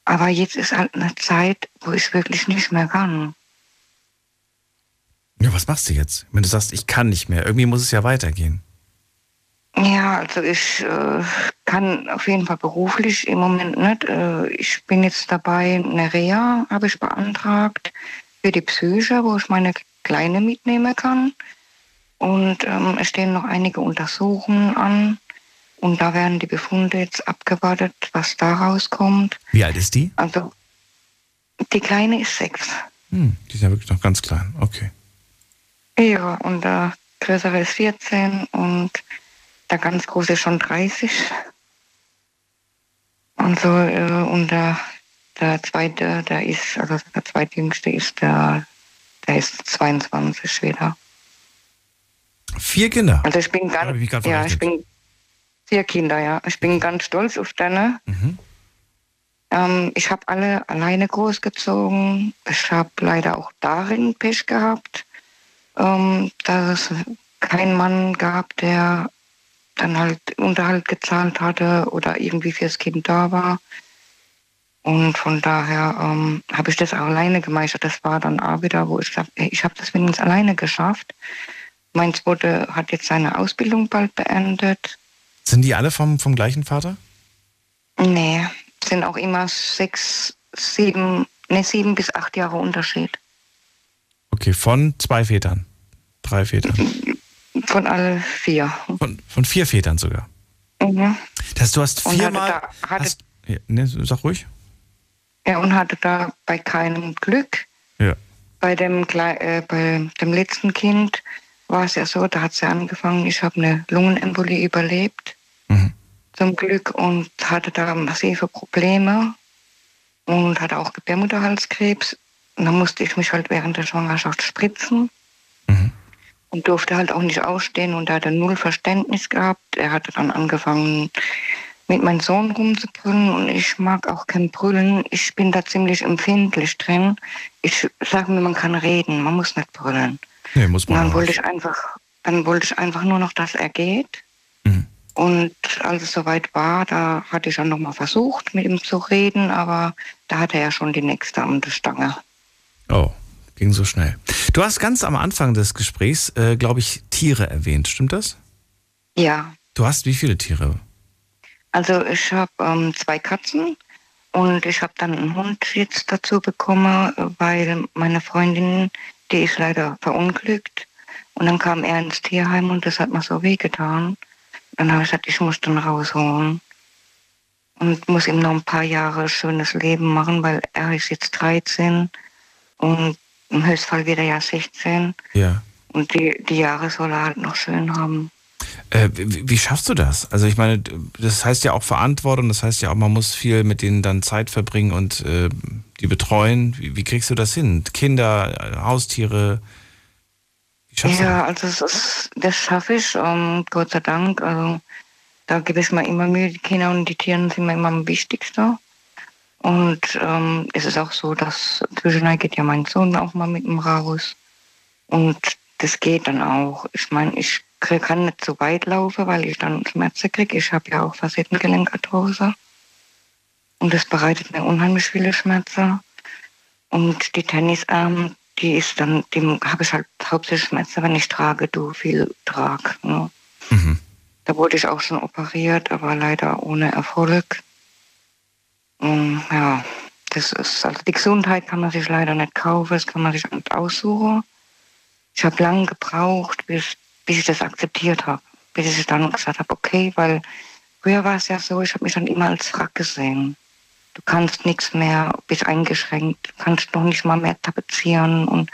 Aber jetzt ist halt eine Zeit, wo ich wirklich nicht mehr kann. Ja, was machst du jetzt? Wenn du sagst, ich kann nicht mehr. Irgendwie muss es ja weitergehen. Ja, also ich kann auf jeden Fall beruflich im Moment nicht. Ich bin jetzt dabei, eine Reha habe ich beantragt für die Psyche, wo ich meine Kleine mitnehmen kann. Und es stehen noch einige Untersuchungen an. Und da werden die Befunde jetzt abgewartet, was da rauskommt. Wie alt ist die? Also die Kleine ist 6. Die ist ja wirklich noch ganz klein, okay. Ja, und der Größere ist 14 und der ganz Große ist schon 30 und so und der Zweite, der Zweitjüngste ist der ist 22 wieder. 4 Kinder? Also ich bin ganz, ja, 4 Kinder, ja. Ich bin ganz stolz auf deine. Mhm. Ich habe alle alleine großgezogen. Ich habe leider auch darin Pech gehabt, dass es keinen Mann gab, der dann halt Unterhalt gezahlt hatte oder irgendwie fürs Kind da war. Und von daher habe ich das auch alleine gemeistert. Das war dann auch wieder, wo ich dachte, ich habe das wenigstens alleine geschafft. Mein Zweiter hat jetzt seine Ausbildung bald beendet. Sind die alle vom gleichen Vater? Nee, sind auch immer 7 bis 8 Jahre Unterschied. Okay, von 2 Vätern, 3 Vätern. Von alle 4. Von 4 Vätern sogar. Mhm. Du hast 4-mal. Ne, sag ruhig. Ja, und hatte da bei keinem Glück. Ja. Bei dem letzten Kind war es ja so, da hat es ja angefangen, ich habe eine Lungenembolie überlebt. Mhm. Zum Glück und hatte da massive Probleme und hatte auch Gebärmutterhalskrebs. Und dann musste ich mich halt während der Schwangerschaft spritzen. Mhm. Und durfte halt auch nicht ausstehen und da hat er null Verständnis gehabt. Er hatte dann angefangen, mit meinem Sohn rumzubrüllen und ich mag auch kein Brüllen. Ich bin da ziemlich empfindlich drin. Ich sage mir, man kann reden, man muss nicht brüllen. Nee, muss man dann wollte ich einfach nur noch, dass er geht. Mhm. Und als es soweit war, da hatte ich dann nochmal versucht, mit ihm zu reden, aber da hatte er schon die nächste an der Stange. Oh. Ging so schnell. Du hast ganz am Anfang des Gesprächs, glaube ich, Tiere erwähnt. Stimmt das? Ja. Du hast wie viele Tiere? Also ich habe 2 Katzen und ich habe dann einen Hund jetzt dazu bekommen, weil meine Freundin, die ist leider verunglückt. Und dann kam er ins Tierheim und das hat mir so wehgetan. Dann habe ich gesagt, ich muss den rausholen. Und muss ihm noch ein paar Jahre schönes Leben machen, weil er ist jetzt 13 und im Höchstfall wieder ja 16. Ja. Und die Jahre soll er halt noch schön haben. Wie schaffst du das? Also ich meine, das heißt ja auch Verantwortung, das heißt ja auch, man muss viel mit denen dann Zeit verbringen und die betreuen. Wie kriegst du das hin? Kinder, Haustiere? Wie schaffst du das? Also das schaffe ich, Gott sei Dank. Also da gebe ich mir immer Mühe, die Kinder und die Tiere sind mir immer am wichtigsten. Und es ist auch so, dass zwischendurch geht ja mein Sohn auch mal mit dem Raus. Und das geht dann auch. Ich meine, ich kann nicht so weit laufen, weil ich dann Schmerzen kriege. Ich habe ja auch Facettengelenkarthrose. Und das bereitet mir unheimlich viele Schmerzen. Und die Tennisarm, dem habe ich halt hauptsächlich Schmerzen, wenn ich trage, du viel trage. Ne? Mhm. Da wurde ich auch schon operiert, aber leider ohne Erfolg. Ja, das ist, also die Gesundheit kann man sich leider nicht kaufen, das kann man sich nicht aussuchen. Ich habe lange gebraucht, bis ich das akzeptiert habe, bis ich dann gesagt habe, okay, weil früher war es ja so, ich habe mich dann immer als Frack gesehen. Du kannst nichts mehr, bist eingeschränkt, du kannst noch nicht mal mehr tapezieren und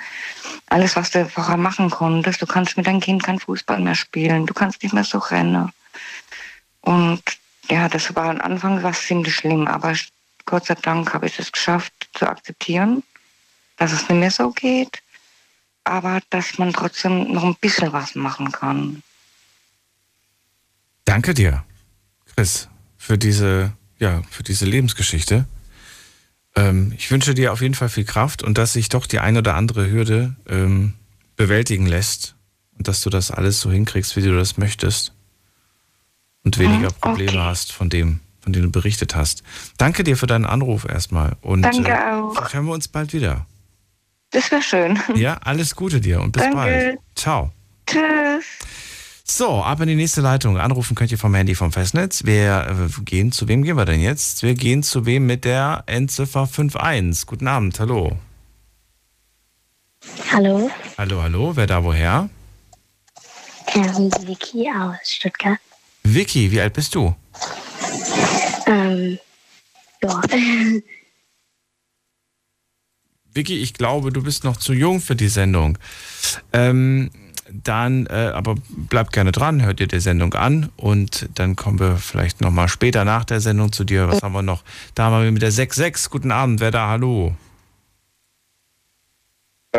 alles, was du vorher machen konntest, du kannst mit deinem Kind kein Fußball mehr spielen, du kannst nicht mehr so rennen. Und ja, das war am Anfang was ziemlich schlimm, aber Gott sei Dank habe ich es geschafft zu akzeptieren, dass es nicht mehr so geht, aber dass man trotzdem noch ein bisschen was machen kann. Danke dir, Chris, für diese Lebensgeschichte. Ich wünsche dir auf jeden Fall viel Kraft und dass sich doch die ein oder andere Hürde bewältigen lässt und dass du das alles so hinkriegst, wie du das möchtest. Und weniger Probleme hast von dem du berichtet hast. Danke dir für deinen Anruf erstmal. Und danke auch. Vielleicht hören wir uns bald wieder. Das wäre schön. Ja, alles Gute dir und bis bald. Ciao. Tschüss. So, ab in die nächste Leitung. Anrufen könnt ihr vom Handy, vom Festnetz. Zu wem gehen wir denn jetzt? Wir gehen zu wem mit der Endziffer 51. Guten Abend, hallo. Hallo. Hallo, hallo. Wer da woher? Vicky aus Stuttgart. Vicky, wie alt bist du? Ja. Vicky, ich glaube, du bist noch zu jung für die Sendung. Aber bleib gerne dran, hört dir die Sendung an und dann kommen wir vielleicht nochmal später nach der Sendung zu dir. Was haben wir noch? Da haben wir mit der 66. Guten Abend, wer da? Hallo.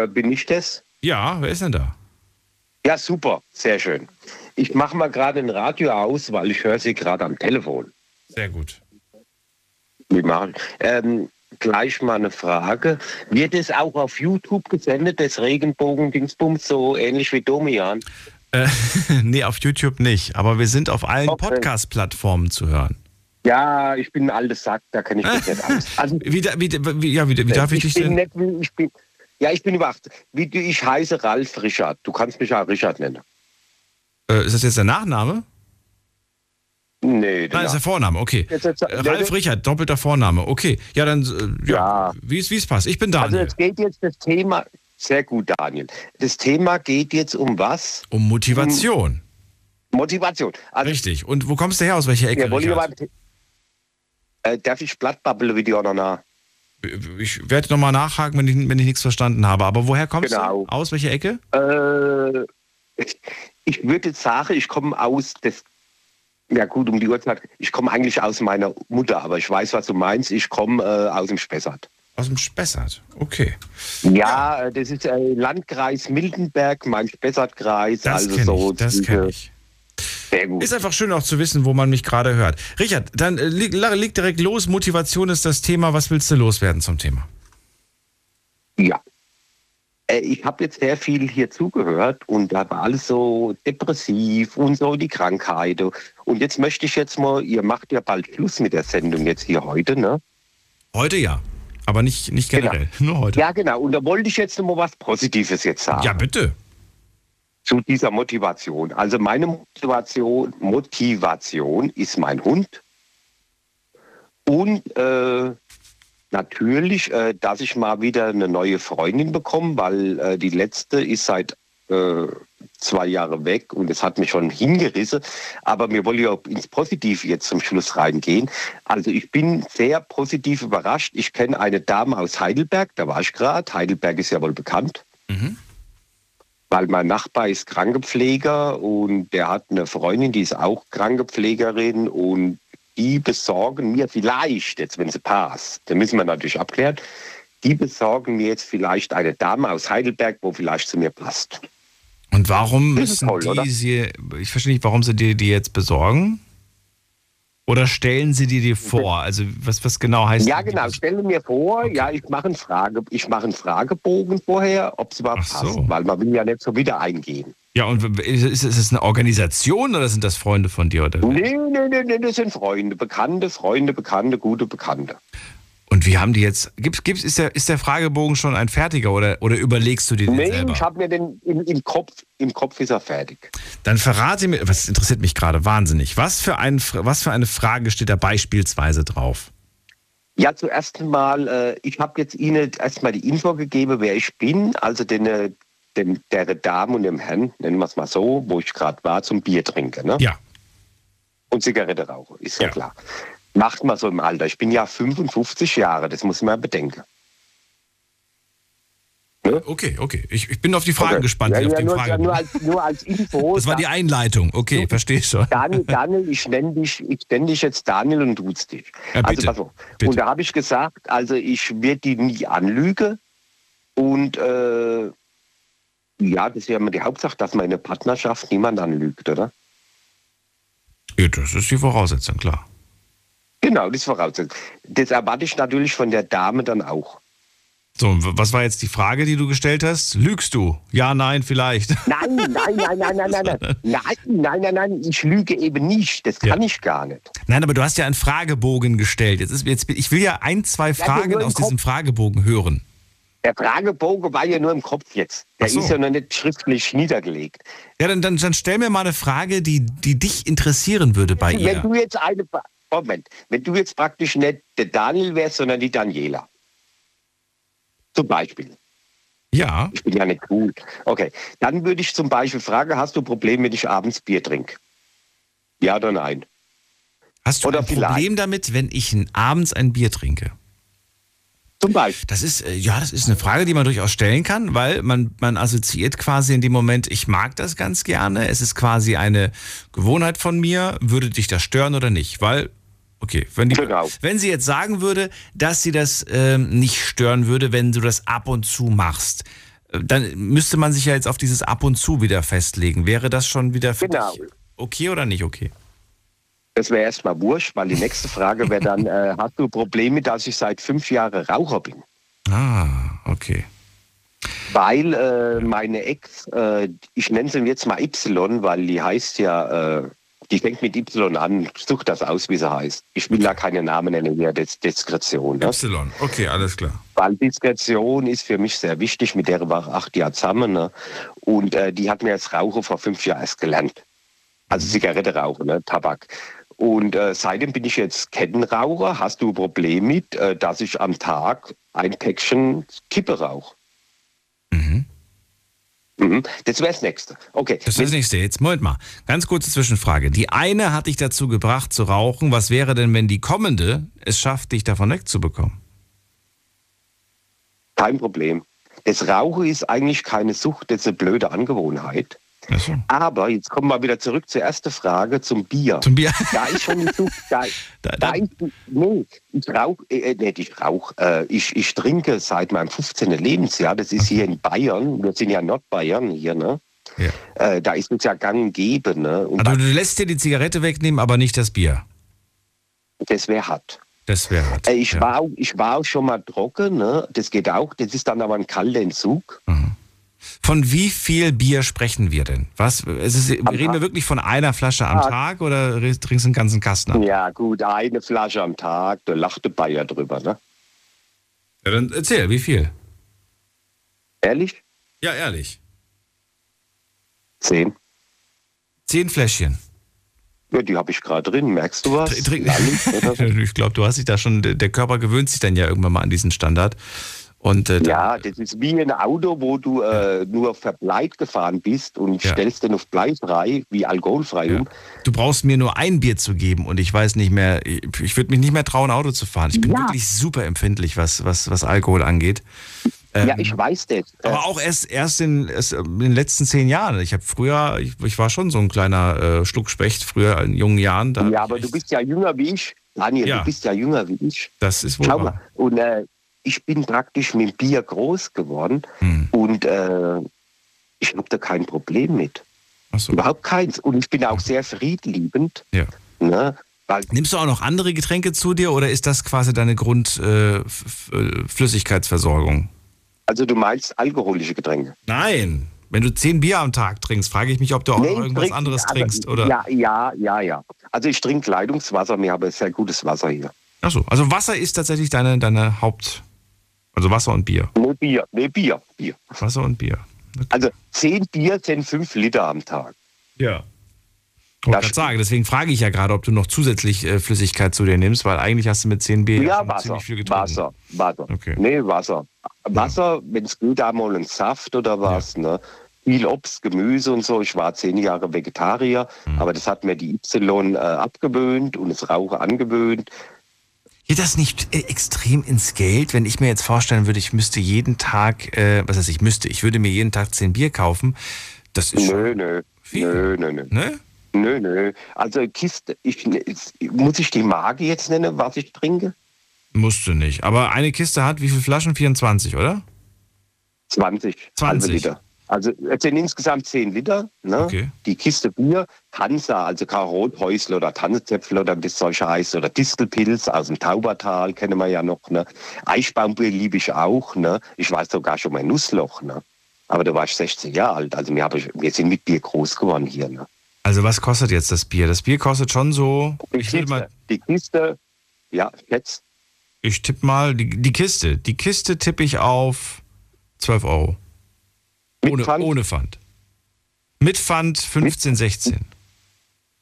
Bin ich das? Ja, wer ist denn da? Ja, super, sehr schön. Ich mache mal gerade ein Radio aus, weil ich höre Sie gerade am Telefon. Sehr gut. Wir machen gleich mal eine Frage. Wird es auch auf YouTube gesendet, das Regenbogen-Dingsbums, so ähnlich wie Domian? Nee, auf YouTube nicht. Aber wir sind auf allen Podcast-Plattformen zu hören. Ja, ich bin ein altes Sack, da kann ich mich nicht aus. Also, wie darf ich dich denn? Ich bin über 8. Ich heiße Ralf Richard. Du kannst mich auch Richard nennen. Ist das jetzt der Nachname? Nee. Nein, ist der Vorname, okay. Ralf Richard, doppelter Vorname, okay. Ja, dann, wie es passt. Ich bin Daniel. Also es geht jetzt das Thema, sehr gut, Daniel. Das Thema geht jetzt um was? Um Motivation. Also, richtig. Und wo kommst du her, aus welcher Ecke, Richard? Darf ich Blattbabbel Video noch nach? Ich werde nochmal nachhaken, wenn ich nichts verstanden habe. Aber woher kommst du? Aus welcher Ecke? Ich würde jetzt sagen, ich komme aus, um die Uhrzeit, ich komme eigentlich aus meiner Mutter, aber ich weiß, was du meinst, ich komme aus dem Spessart. Aus dem Spessart, okay. Ja, das ist Landkreis Miltenberg, mein Spessartkreis. Das kenne ich. Sehr gut. Ist einfach schön auch zu wissen, wo man mich gerade hört. Richard, dann leg direkt los, Motivation ist das Thema, was willst du loswerden zum Thema? Ja. Ich habe jetzt sehr viel hier zugehört und da war alles so depressiv und so die Krankheiten. Und jetzt möchte ich jetzt mal, ihr macht ja bald Schluss mit der Sendung jetzt hier heute, ne? Heute ja, aber nicht generell, genau. Nur heute. Ja genau, und da wollte ich jetzt nochmal was Positives jetzt sagen. Ja bitte. Zu dieser Motivation. Also meine Motivation ist mein Hund und natürlich, dass ich mal wieder eine neue Freundin bekomme, weil die letzte ist seit 2 Jahren weg und es hat mich schon hingerissen. Aber wir wollen ja ins Positive jetzt zum Schluss reingehen. Also ich bin sehr positiv überrascht. Ich kenne eine Dame aus Heidelberg, da war ich gerade. Heidelberg ist ja wohl bekannt. Mhm. Weil mein Nachbar ist Krankenpfleger und der hat eine Freundin, die ist auch Krankenpflegerin und die besorgen mir vielleicht, jetzt wenn sie passt, dann müssen wir natürlich abklären, die besorgen mir jetzt vielleicht eine Dame aus Heidelberg, wo vielleicht zu mir passt. Und warum müssen ich verstehe nicht, warum sie dir die jetzt besorgen? Oder stellen sie dir die vor? Also was genau heißt das? Ja, genau, stelle mir vor, okay. Ja, ich mache einen Fragebogen vorher, ob es überhaupt passt, weil man will ja nicht so wieder eingehen. Ja, und ist es eine Organisation oder sind das Freunde von dir? Oder? Nee, das sind Freunde, Bekannte, gute Bekannte. Und wie haben die jetzt, ist der Fragebogen schon ein fertiger oder überlegst du dir den selber? Ich habe mir den im Kopf ist er fertig. Dann verrate mir, was interessiert mich gerade wahnsinnig, was für eine Frage steht da beispielsweise drauf? Ja, zuerst mal, ich habe jetzt Ihnen erstmal die Info gegeben, wer ich bin, also der Dame und dem Herrn, nennen wir es mal so, wo ich gerade war, zum Bier trinken, ne? Ja. Und Zigarette rauchen, ist ja klar. Macht man so im Alter. Ich bin ja 55 Jahre, das muss man bedenken. Ne? Okay. Ich bin auf die Fragen gespannt. Nur als Info. Das war die Einleitung. Okay, verstehe ich schon. Daniel, ich nenne dich jetzt Daniel und duzt dich. Ja, bitte, also, pass auf. Und da habe ich gesagt, also ich werde die nie anlügen. Und das ist ja immer die Hauptsache, dass man in der Partnerschaft niemand anlügt, oder? Ja, das ist die Voraussetzung, klar. Genau, das Voraussetzung. Das erwarte ich natürlich von der Dame dann auch. So, was war jetzt die Frage, die du gestellt hast? Lügst du? Ja, nein, vielleicht. Nein, ich lüge eben nicht. Das kann ich gar nicht. Nein, aber du hast ja einen Fragebogen gestellt. Ich will ja ein, zwei Fragen aus diesem Fragebogen hören. Der Fragebogen war ja nur im Kopf jetzt. Der ist ja noch nicht schriftlich niedergelegt. Ja, dann stell mir mal eine Frage, die dich interessieren würde bei ihr. Wenn du jetzt praktisch nicht der Daniel wärst, sondern die Daniela. Zum Beispiel. Ja. Ich bin ja nicht cool. Okay, dann würde ich zum Beispiel fragen, hast du ein Problem, wenn ich abends Bier trinke? Ja oder nein? Hast du Problem damit, wenn ich abends ein Bier trinke? Zum Beispiel. Das ist eine Frage, die man durchaus stellen kann, weil man assoziiert quasi in dem Moment, ich mag das ganz gerne, es ist quasi eine Gewohnheit von mir, würde dich das stören oder nicht? Weil, okay, wenn sie jetzt sagen würde, dass sie das nicht stören würde, wenn du das ab und zu machst, dann müsste man sich ja jetzt auf dieses ab und zu wieder festlegen. Wäre das schon wieder für dich okay oder nicht okay? Das wäre erstmal wurscht, weil die nächste Frage wäre dann, hast du Probleme, dass ich seit 5 Jahren Raucher bin? Ah, okay. Weil meine Ex, ich nenne sie jetzt mal Y, weil die heißt ja, die fängt mit Y an, such das aus, wie sie heißt. Ich will da keine Namen nennen, ja, Diskretion. Ne? Y, okay, alles klar. Weil Diskretion ist für mich sehr wichtig, mit der war ich 8 Jahre zusammen. Ne? Und die hat mir als Raucher vor 5 Jahren erst gelernt. Also Zigarette rauchen, ne? Tabak. Und seitdem bin ich jetzt Kettenraucher. Hast du ein Problem mit, dass ich am Tag ein Päckchen Kippe rauche? Mhm. Das wäre das Nächste. Okay. Das ist das Nächste. Jetzt Moment mal. Ganz kurze Zwischenfrage. Die eine hat dich dazu gebracht zu rauchen. Was wäre denn, wenn die kommende es schafft, dich davon wegzubekommen? Kein Problem. Das Rauchen ist eigentlich keine Sucht, das ist eine blöde Angewohnheit. So. Aber jetzt kommen wir wieder zurück zur ersten Frage, zum Bier. Zum Bier? Da ist schon die Sucht. Ich trinke seit meinem 15. Lebensjahr, das ist hier in Bayern, wir sind ja Nordbayern hier, ne? Ja. Da ist es ja gang und gäbe, ne? Und also du lässt dir die Zigarette wegnehmen, aber nicht das Bier? Das wäre hart. Ich war auch schon mal trocken, ne? Das geht auch, das ist dann aber ein kalter Entzug. Mhm. Von wie viel Bier sprechen wir denn? Reden wir wirklich von einer Flasche am Tag oder trinkst du einen ganzen Kasten ab? Ja gut, eine Flasche am Tag, da lacht der Bayer drüber, ne? Ja, dann erzähl, wie viel? Ehrlich? Ja, ehrlich. 10. 10 Fläschchen? Ja, die habe ich gerade drin, merkst du was? Ich glaube, du hast dich da schon, der Körper gewöhnt sich dann ja irgendwann mal an diesen Standard. Und, das ist wie ein Auto, wo du nur verbleit gefahren bist und stellst den auf bleifrei, wie alkoholfrei um. Du brauchst mir nur ein Bier zu geben und ich weiß nicht mehr, ich würde mich nicht mehr trauen, Auto zu fahren. Ich bin wirklich super empfindlich, was Alkohol angeht. Ja, ich weiß das. Aber auch erst in den letzten 10 Jahren. Ich habe früher, ich war schon so ein kleiner Schluckspecht früher in jungen Jahren. Da ja, aber du bist ja jünger wie ich. Daniel, ja. Du bist ja jünger wie ich. Das ist wohl. Schau mal. Und ich bin praktisch mit Bier groß geworden und ich habe da kein Problem mit. Ach so. Überhaupt keins. Und ich bin auch sehr friedliebend. Ja. Ne? Weil, nimmst du auch noch andere Getränke zu dir oder ist das quasi deine Grundflüssigkeitsversorgung? Also du meinst alkoholische Getränke? Nein, wenn du 10 Bier am Tag trinkst, frage ich mich, ob du auch noch irgendwas anderes trinkst, oder? Ja. Also ich trinke Leitungswasser, wir haben sehr gutes Wasser hier. Ach so, also Wasser ist tatsächlich deine Haupt... Also Wasser und Bier. Nee, Bier. Wasser und Bier. Okay. Also 10 Bier, 5 Liter am Tag. Ja. Ich wollte gerade sagen, deswegen frage ich ja gerade, ob du noch zusätzlich Flüssigkeit zu dir nimmst, weil eigentlich hast du mit 10 Bier ja schon ziemlich viel getrunken. Wasser. Okay. Nee, Wasser. Wasser, wenn es geht, einmal ein Saft oder was. Ja. Ne? Viel Obst, Gemüse und so. Ich war 10 Jahre Vegetarier, aber das hat mir die Y abgewöhnt und das Rauchen angewöhnt. Geht das nicht extrem ins Geld, wenn ich mir jetzt vorstellen würde, ich müsste jeden Tag, ich würde mir jeden Tag 10 Bier kaufen. Das ist Nö. Also Kiste, muss ich die Marke jetzt nennen, was ich trinke? Musst du nicht. Aber eine Kiste hat wie viele Flaschen? 24, oder? 20 Liter. Also es sind insgesamt 10 Liter. Ne? Okay. Die Kiste Bier, Hansa, also Karothäusle oder Tannenzäpfle oder das solche heißt, oder Distelpilz aus dem Taubertal, kennen wir ja noch. Ne? Eichbaumbier liebe ich auch. Ne? Ich weiß sogar schon mein Nussloch. Ne? Aber da war ich 16 Jahre alt. Also wir sind mit Bier groß geworden hier. Ne? Also was kostet jetzt das Bier? Das Bier kostet schon so... Ich tippe mal, die Kiste. Die Kiste tippe ich auf 12 Euro. Ohne Pfand. Mit Pfand 15, 16.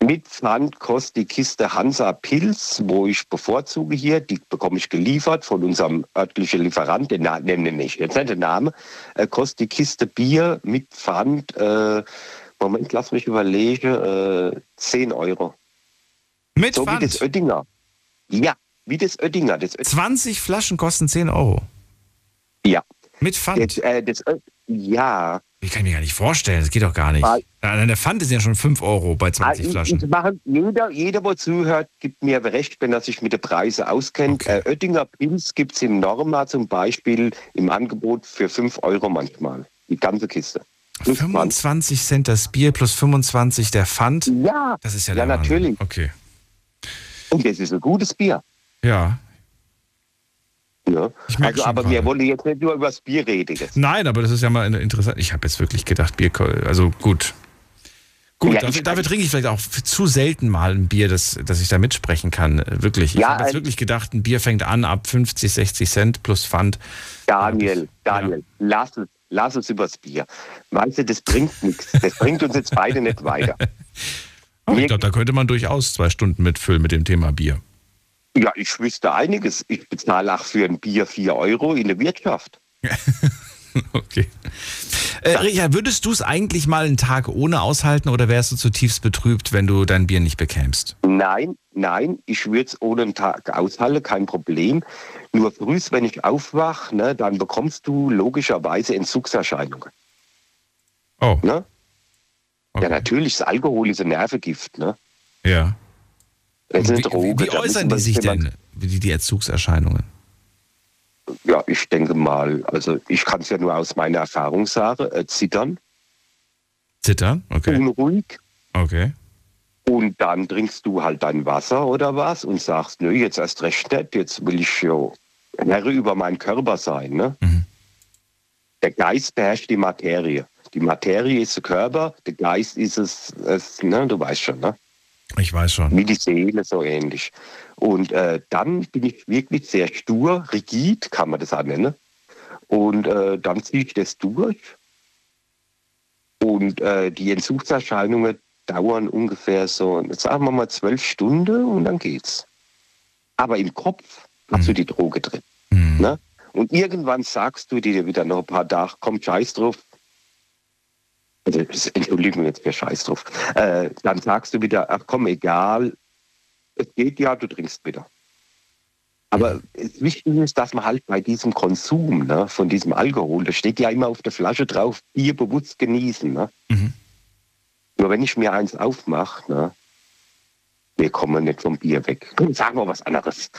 Mit Pfand kostet die Kiste Hansa Pilz, wo ich bevorzuge hier. Die bekomme ich geliefert von unserem örtlichen Lieferant. Den nennen ich jetzt nicht den Namen. Kostet die Kiste Bier mit Pfand... Moment, lass mich überlegen, 10 Euro. Mit Pfand? So wie das Oettinger. Ja, wie das Oettinger. 20 Flaschen kosten 10 Euro? Ja. Mit Pfand? Ja. Ich kann mir gar nicht vorstellen, das geht doch gar nicht. Der Pfand ist ja schon 5 Euro bei 20 Flaschen. Jeder, der zuhört, gibt mir recht, wenn er sich mit den Preisen auskennt. Okay. Oettinger Pilz gibt es in Norma zum Beispiel im Angebot für 5 Euro manchmal. Die ganze Kiste. 25 Cent das Bier plus 25 der Pfand? Ja, das ist ja, der natürlich. Okay. Und das ist ein gutes Bier. Ja. Aber wir wollen jetzt nicht nur über das Bier reden. Jetzt. Nein, aber das ist ja mal interessant. Ich habe jetzt wirklich gedacht, Bier, also gut. Ja, dafür trinke ich vielleicht auch zu selten mal ein Bier, dass ich da mitsprechen kann. Wirklich. Ich habe jetzt wirklich gedacht, ein Bier fängt an ab 50, 60 Cent plus Pfand. Daniel, ja. Lass uns übers Bier. Weißt du, das bringt nichts. Das bringt uns jetzt beide nicht weiter. Aber ich glaube, da könnte man durchaus 2 Stunden mitfüllen mit dem Thema Bier. Ja, ich wüsste einiges. Ich bezahle auch für ein Bier 4 Euro in der Wirtschaft. Okay. Richard, würdest du es eigentlich mal einen Tag ohne aushalten oder wärst du zutiefst betrübt, wenn du dein Bier nicht bekämst? Nein, ich würde es ohne einen Tag aushalten, kein Problem. Nur früh, wenn ich aufwache, ne, dann bekommst du logischerweise Entzugserscheinungen. Oh. Ne? Okay. Ja, natürlich, das Alkohol ist ein Nervengift. Ne? Ja. Das ist eine Droge. Wie äußern die sich denn, die Entzugserscheinungen? Ja, ich denke mal, also ich kann es ja nur aus meiner Erfahrung sagen, zittern. Zittern, okay. Unruhig. Okay. Und dann trinkst du halt dein Wasser oder was und sagst, nö, jetzt erst recht nicht, jetzt will ich ja Herr über meinen Körper sein. Ne? Mhm. Der Geist beherrscht die Materie. Die Materie ist der Körper, der Geist ist es ne, du weißt schon, ne? Ich weiß schon. Wie die Seele, so ähnlich. Und dann bin ich wirklich sehr stur, rigid, kann man das auch nennen. Und dann ziehe ich das durch. Und die Entzugserscheinungen dauern ungefähr so, sagen wir mal 12 Stunden und dann geht's. Aber im Kopf hast du die Droge drin. Ne? Und irgendwann sagst du dir wieder noch ein paar Tage, komm, scheiß drauf. Also, Entschuldigung, jetzt wäre Scheiß drauf. Dann sagst du wieder, ach komm, egal, es geht ja, du trinkst wieder. Aber wichtig ist, dass man halt bei diesem Konsum, ne, von diesem Alkohol, das steht ja immer auf der Flasche drauf, Bier bewusst genießen. Ne? Mhm. Nur wenn ich mir eins aufmache, ne, wir kommen nicht vom Bier weg. Sagen wir was anderes.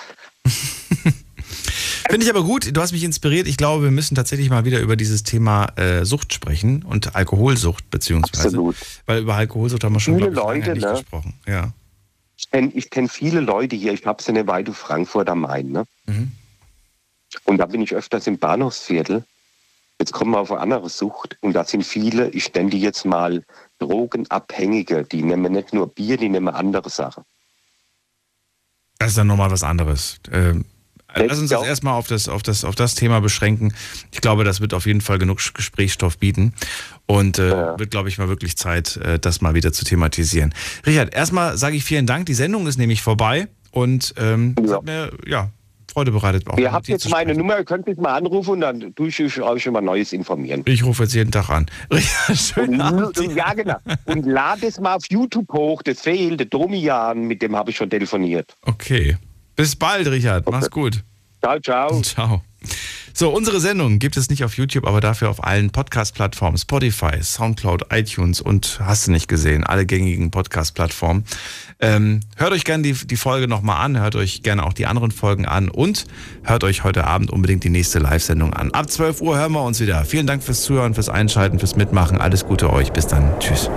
Finde ich aber gut, du hast mich inspiriert. Ich glaube, wir müssen tatsächlich mal wieder über dieses Thema Sucht sprechen und Alkoholsucht beziehungsweise. Absolut. Weil über Alkoholsucht haben wir schon lange nicht gesprochen. Ja. Ich kenne viele Leute hier, ich habe es in der Weide Frankfurt am Main. Ne? Mhm. Und da bin ich öfters im Bahnhofsviertel. Jetzt kommen wir auf eine andere Sucht. Und da sind viele, ich nenne die jetzt mal Drogenabhängige. Die nehmen nicht nur Bier, die nehmen andere Sachen. Das ist dann nochmal was anderes. Lass uns das erstmal auf das Thema beschränken. Ich glaube, das wird auf jeden Fall genug Gesprächsstoff bieten und wird, glaube ich, mal wirklich Zeit, das mal wieder zu thematisieren. Richard, erstmal sage ich vielen Dank. Die Sendung ist nämlich vorbei und hat mir Freude bereitet. Auch ihr habt jetzt meine Nummer, ihr könnt mich mal anrufen und dann tue ich euch über Neues informieren. Ich rufe jetzt jeden Tag an. Richard, schönen Abend. Ja, genau. Und lade es mal auf YouTube hoch. Das fehlt, der Domian, mit dem habe ich schon telefoniert. Okay. Bis bald, Richard. Mach's gut. Ciao, ciao. Ciao. So, unsere Sendung gibt es nicht auf YouTube, aber dafür auf allen Podcast-Plattformen. Spotify, Soundcloud, iTunes und hast du nicht gesehen, alle gängigen Podcast-Plattformen. Hört euch gerne die Folge nochmal an, hört euch gerne auch die anderen Folgen an und hört euch heute Abend unbedingt die nächste Live-Sendung an. Ab 12 Uhr hören wir uns wieder. Vielen Dank fürs Zuhören, fürs Einschalten, fürs Mitmachen. Alles Gute euch. Bis dann. Tschüss.